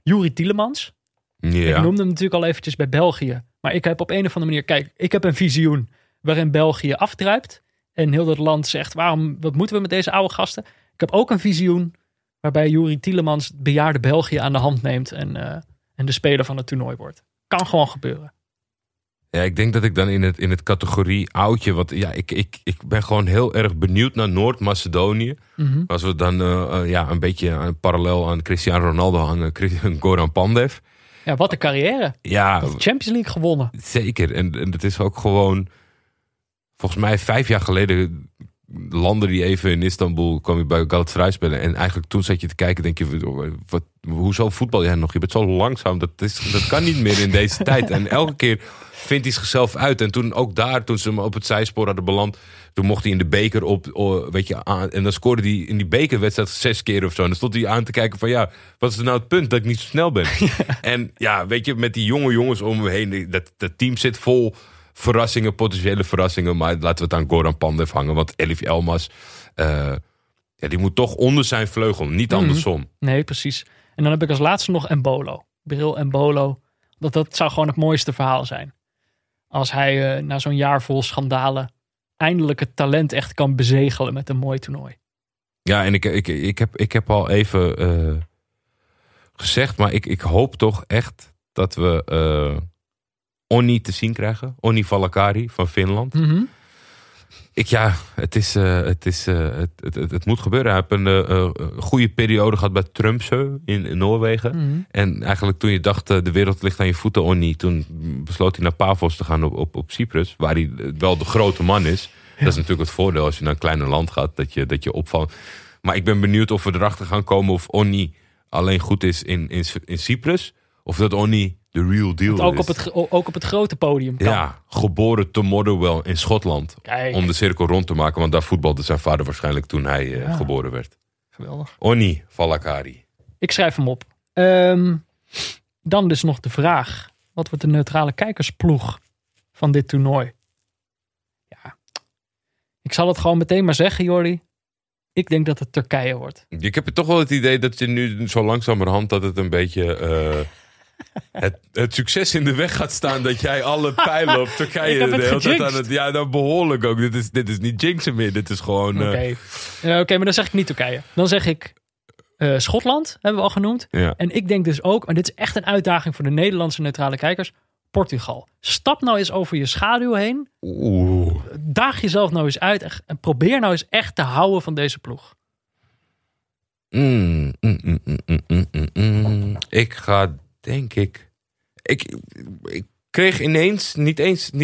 Youri Tielemans. Ja. Ik noemde hem natuurlijk al eventjes bij België. Maar ik heb op een of andere manier... Kijk, ik heb een visioen waarin België afdruipt. En heel dat land zegt, wat moeten we met deze oude gasten? Ik heb ook een visioen waarbij Youri Tielemans het bejaarde België aan de hand neemt. En de speler van het toernooi wordt. Kan gewoon gebeuren. Ja, ik denk dat ik dan in het categorie oudje... Want ja, ik ben gewoon heel erg benieuwd naar Noord-Macedonië. Mm-hmm. Als we dan een beetje parallel aan Cristiano Ronaldo hangen. Goran Pandev. Ja, wat een carrière. Ja. De Champions League gewonnen. Zeker. En het is ook gewoon... Volgens mij 5 jaar geleden landde hij even in Istanbul. Kwam je bij Galatasaray spelen. En eigenlijk toen zat je te kijken. Denk je, hoezo voetbal jij nog? Je bent zo langzaam. Dat kan niet meer in deze tijd. En elke keer vindt hij zichzelf uit. En toen ook daar, toen ze hem op het zijspoor hadden beland. Toen mocht hij in de beker aan. En dan scoorde hij in die bekerwedstrijd 6 keer of zo. En dan stond hij aan te kijken van wat is nou het punt dat ik niet zo snel ben? Ja. En met die jonge jongens om me heen. Dat team zit vol... Verrassingen, potentiële verrassingen. Maar laten we het aan Goran Pandev hangen. Want Elif Elmas, die moet toch onder zijn vleugel. Niet andersom. Nee, precies. En dan heb ik als laatste nog Embolo. Bril Embolo. Dat zou gewoon het mooiste verhaal zijn. Als hij na zo'n jaar vol schandalen... eindelijk het talent echt kan bezegelen met een mooi toernooi. Ja, en ik heb al even gezegd... maar ik hoop toch echt dat we... Onni te zien krijgen. Onni Valakari van Finland. Mm-hmm. Het moet gebeuren. Hij heeft een goede periode gehad bij Tromsø in Noorwegen. Mm-hmm. En eigenlijk toen je dacht, de wereld ligt aan je voeten, Onni, toen besloot hij naar Pavos te gaan op Cyprus, waar hij wel de grote man is. Ja. Dat is natuurlijk het voordeel als je naar een kleiner land gaat, dat je opvalt. Maar ik ben benieuwd of we erachter gaan komen of Onni alleen goed is in Cyprus. Of dat Onni de real deal is. Ook op het grote podium kan. Ja, geboren te Motherwell in Schotland. Kijk. Om de cirkel rond te maken. Want daar voetbalde zijn vader waarschijnlijk toen hij geboren werd. Geweldig. Onni Valakari. Ik schrijf hem op. Dan dus nog de vraag. Wat wordt de neutrale kijkersploeg van dit toernooi? Ja. Ik zal het gewoon meteen maar zeggen, Jordi. Ik denk dat het Turkije wordt. Ik heb toch wel het idee dat je nu zo langzamerhand dat het een beetje... Het succes in de weg gaat staan dat jij alle pijlen op Turkije de hele tijd aan het... Ja, dan behoorlijk ook. Dit is niet jinxen meer. Dit is gewoon... Oké, maar dan zeg ik niet Turkije. Dan zeg ik Schotland, hebben we al genoemd. Ja. En ik denk dus ook, en dit is echt een uitdaging voor de Nederlandse neutrale kijkers, Portugal. Stap nou eens over je schaduw heen. Oeh. Daag jezelf nou eens uit en probeer nou eens echt te houden van deze ploeg. Ik ga... Denk ik. Ik kreeg ineens, niet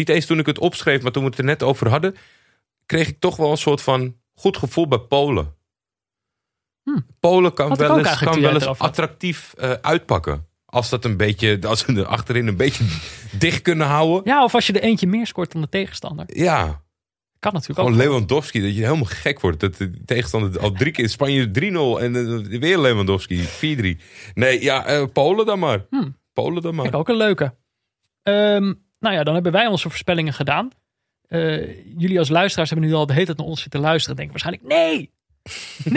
eens toen ik het opschreef, maar toen we het er net over hadden, kreeg ik toch wel een soort van goed gevoel bij Polen. Polen kan wel eens attractief uitpakken. Als dat een beetje, als ze er achterin een beetje dicht kunnen houden. Ja, of als je er eentje meer scoort dan de tegenstander. Ja. Kan natuurlijk gewoon ook. Gewoon Lewandowski, dat je helemaal gek wordt. Dat de tegenstander al drie keer in Spanje 3-0 en weer Lewandowski 4-3. Nee, ja, Polen dan maar. Polen dan maar. Vind ik ook een leuke. Dan hebben wij onze voorspellingen gedaan. Jullie als luisteraars hebben nu al de hele tijd naar ons zitten luisteren. Denken waarschijnlijk,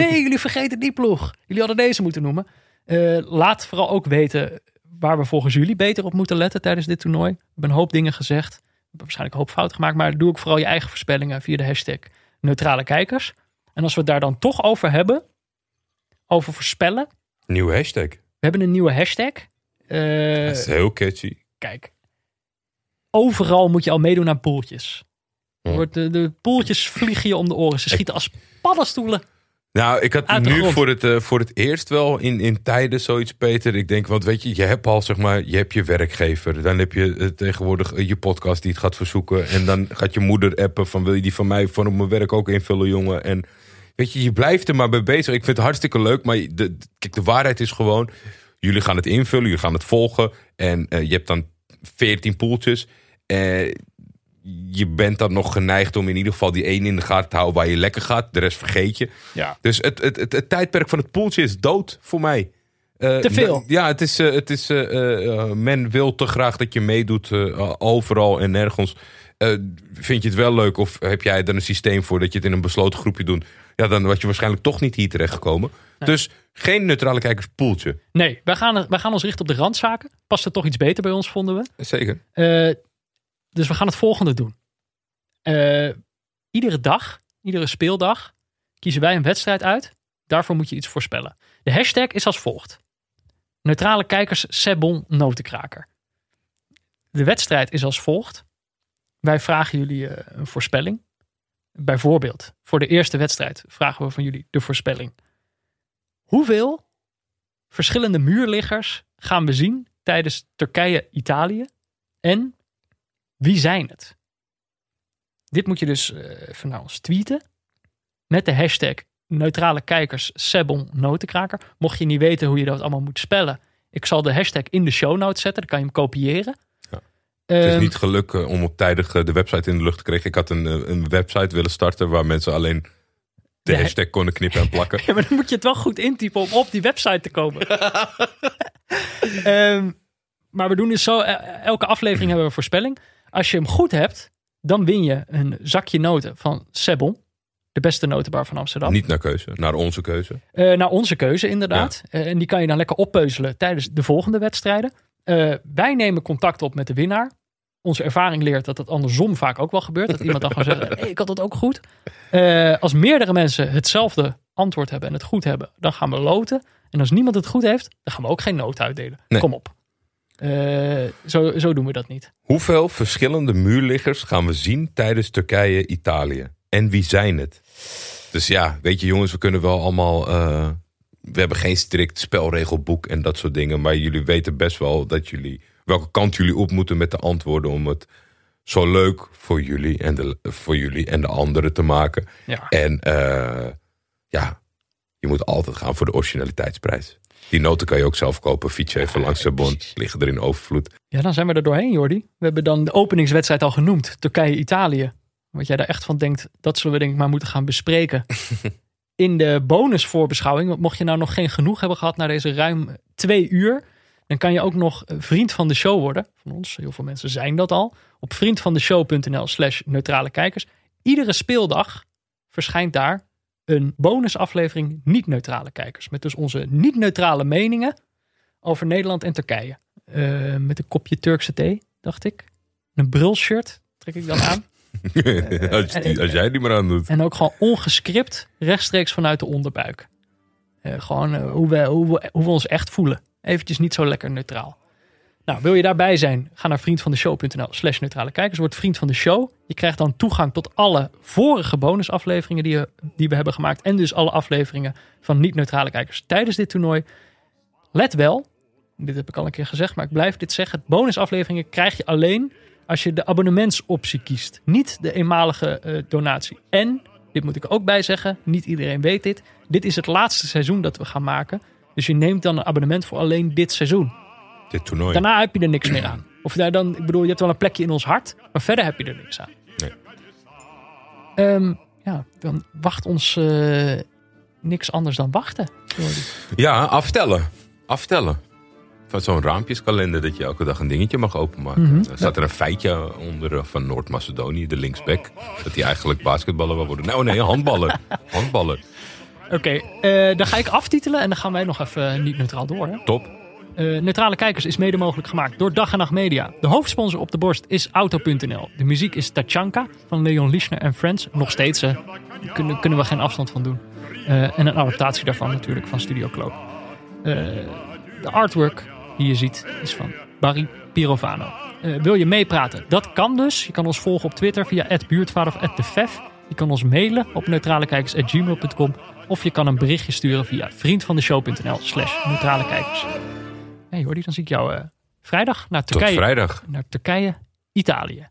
nee, jullie vergeten die ploeg. Jullie hadden deze moeten noemen. Laat vooral ook weten waar we volgens jullie beter op moeten letten tijdens dit toernooi. We hebben een hoop dingen gezegd. Waarschijnlijk een hoop fout gemaakt, maar doe ook vooral je eigen voorspellingen via de hashtag neutrale kijkers. En als we het daar dan toch over hebben, over voorspellen. Nieuwe hashtag. We hebben een nieuwe hashtag. Dat is heel catchy. Kijk, overal moet je al meedoen aan poeltjes. De poeltjes vliegen je om de oren. Ze schieten als paddenstoelen. Nou, ik had nu voor het eerst wel in tijden zoiets, Peter. Ik denk, want weet je, je hebt al, zeg maar, je hebt je werkgever. Dan heb je tegenwoordig je podcast die het gaat verzoeken. En dan gaat je moeder appen van, wil je die van mij van op mijn werk ook invullen, jongen? En weet je, je blijft er maar bij bezig. Ik vind het hartstikke leuk, maar de waarheid is gewoon, jullie gaan het invullen, jullie gaan het volgen. En je hebt dan 14 poeltjes. Je bent dan nog geneigd om in ieder geval die één in de gaten te houden waar je lekker gaat. De rest vergeet je. Ja. Dus het tijdperk van het poeltje is dood voor mij. Te veel. Ja, het is men wil te graag dat je meedoet overal en nergens. Vind je het wel leuk of heb jij er een systeem voor dat je het in een besloten groepje doet? Ja, dan was je waarschijnlijk toch niet hier terechtgekomen. Nee. Dus geen neutrale kijkerspoeltje. Nee, wij gaan ons richten op de randzaken. Past er toch iets beter bij ons, vonden we. Zeker. Dus we gaan het volgende doen. Iedere speeldag, kiezen wij een wedstrijd uit. Daarvoor moet je iets voorspellen. De hashtag is als volgt. Neutrale kijkers Sebon notenkraker. De wedstrijd is als volgt. Wij vragen jullie een voorspelling. Bijvoorbeeld, voor de eerste wedstrijd vragen we van jullie de voorspelling. Hoeveel verschillende muurliggers gaan we zien tijdens Turkije-Italië? En... wie zijn het? Dit moet je dus even naar ons tweeten. Met de hashtag neutrale kijkers Sebon notenkraker. Mocht je niet weten hoe je dat allemaal moet spellen. Ik zal de hashtag in de show notes zetten. Dan kan je hem kopiëren. Ja. Het is niet gelukt om op tijdig de website in de lucht te krijgen. Ik had een website willen starten waar mensen alleen de hashtag konden knippen en plakken. Ja, maar dan moet je het wel goed intypen om op die website te komen. Maar we doen dus zo. Elke aflevering hebben we een voorspelling. Als je hem goed hebt, dan win je een zakje noten van Sebon. De beste notenbar van Amsterdam. Niet naar keuze, naar onze keuze. Naar onze keuze, inderdaad. Ja. En die kan je dan lekker oppeuzelen tijdens de volgende wedstrijden. Wij nemen contact op met de winnaar. Onze ervaring leert dat dat andersom vaak ook wel gebeurt. Dat iemand dan gaat zeggen, hey, ik had dat ook goed. Als meerdere mensen hetzelfde antwoord hebben en het goed hebben, dan gaan we loten. En als niemand het goed heeft, dan gaan we ook geen noot uitdelen. Nee. Kom op. Zo doen we dat niet. Hoeveel verschillende muurliggers gaan we zien tijdens Turkije-Italië? En wie zijn het? Dus ja, weet je jongens, we kunnen wel allemaal... We hebben geen strikt spelregelboek en dat soort dingen. Maar jullie weten best wel dat jullie welke kant jullie op moeten met de antwoorden... om het zo leuk voor jullie en de anderen te maken. Ja. En je moet altijd gaan voor de originaliteitsprijs. Die noten kan je ook zelf kopen. Fiets je even langs Sebon, liggen er in overvloed. Ja, dan zijn we er doorheen, Jordi. We hebben dan de openingswedstrijd al genoemd. Turkije-Italië. Wat jij daar echt van denkt, dat zullen we denk ik maar moeten gaan bespreken. In de bonusvoorbeschouwing, mocht je nou nog geen genoeg hebben gehad... na deze ruim 2 uur, dan kan je ook nog vriend van de show worden. Van ons, heel veel mensen zijn dat al. Op vriendvandeshow.nl/neutralekijkers. Iedere speeldag verschijnt daar... een bonusaflevering niet-neutrale kijkers. Met dus onze niet-neutrale meningen over Nederland en Turkije. Met een kopje Turkse thee, dacht ik. Een brulshirt trek ik dan aan. Als jij die maar aan doet. En ook gewoon ongescript, rechtstreeks vanuit de onderbuik. Hoe we ons echt voelen. Eventjes niet zo lekker neutraal. Nou, wil je daarbij zijn? Ga naar vriendvandeshow.nl/neutralekijkers. Word vriend van de show. Je krijgt dan toegang tot alle vorige bonusafleveringen die we hebben gemaakt. En dus alle afleveringen van niet-neutrale kijkers tijdens dit toernooi. Let wel, dit heb ik al een keer gezegd, maar ik blijf dit zeggen. Bonusafleveringen krijg je alleen als je de abonnementsoptie kiest. Niet de eenmalige donatie. En, dit moet ik ook bijzeggen, niet iedereen weet dit. Dit is het laatste seizoen dat we gaan maken. Dus je neemt dan een abonnement voor alleen dit seizoen. Dit toernooi. Daarna heb je er niks meer aan. Of daar dan, ik bedoel, je hebt wel een plekje in ons hart, maar verder heb je er niks aan. Nee. Dan wacht ons niks anders dan wachten. Sorry. Ja, aftellen. Van zo'n raampjeskalender dat je elke dag een dingetje mag openmaken. Mm-hmm. Er staat er een feitje onder van Noord-Macedonië, de linksback. Dat die eigenlijk basketballer wil worden. Nou nee, handballer. Oké, dan ga ik aftitelen en dan gaan wij nog even niet neutraal door. Hè? Top. Neutrale Kijkers is mede mogelijk gemaakt door Dag en Nacht Media. De hoofdsponsor op de borst is Auto.nl. De muziek is Tachanka van Leon Lischner en Friends. Nog steeds, kunnen we geen afstand van doen. En een adaptatie daarvan natuurlijk van Studio Kloop. De artwork die je ziet is van Barry Pirovano. Wil je meepraten? Dat kan dus. Je kan ons volgen op Twitter via @buurtvader of @defef. Je kan ons mailen op neutralekijkers@gmail.com. Of je kan een berichtje sturen via vriendvandeshow.nl/neutralekijkers. Hey Jordi, dan zie ik jou vrijdag naar Turkije, Italië.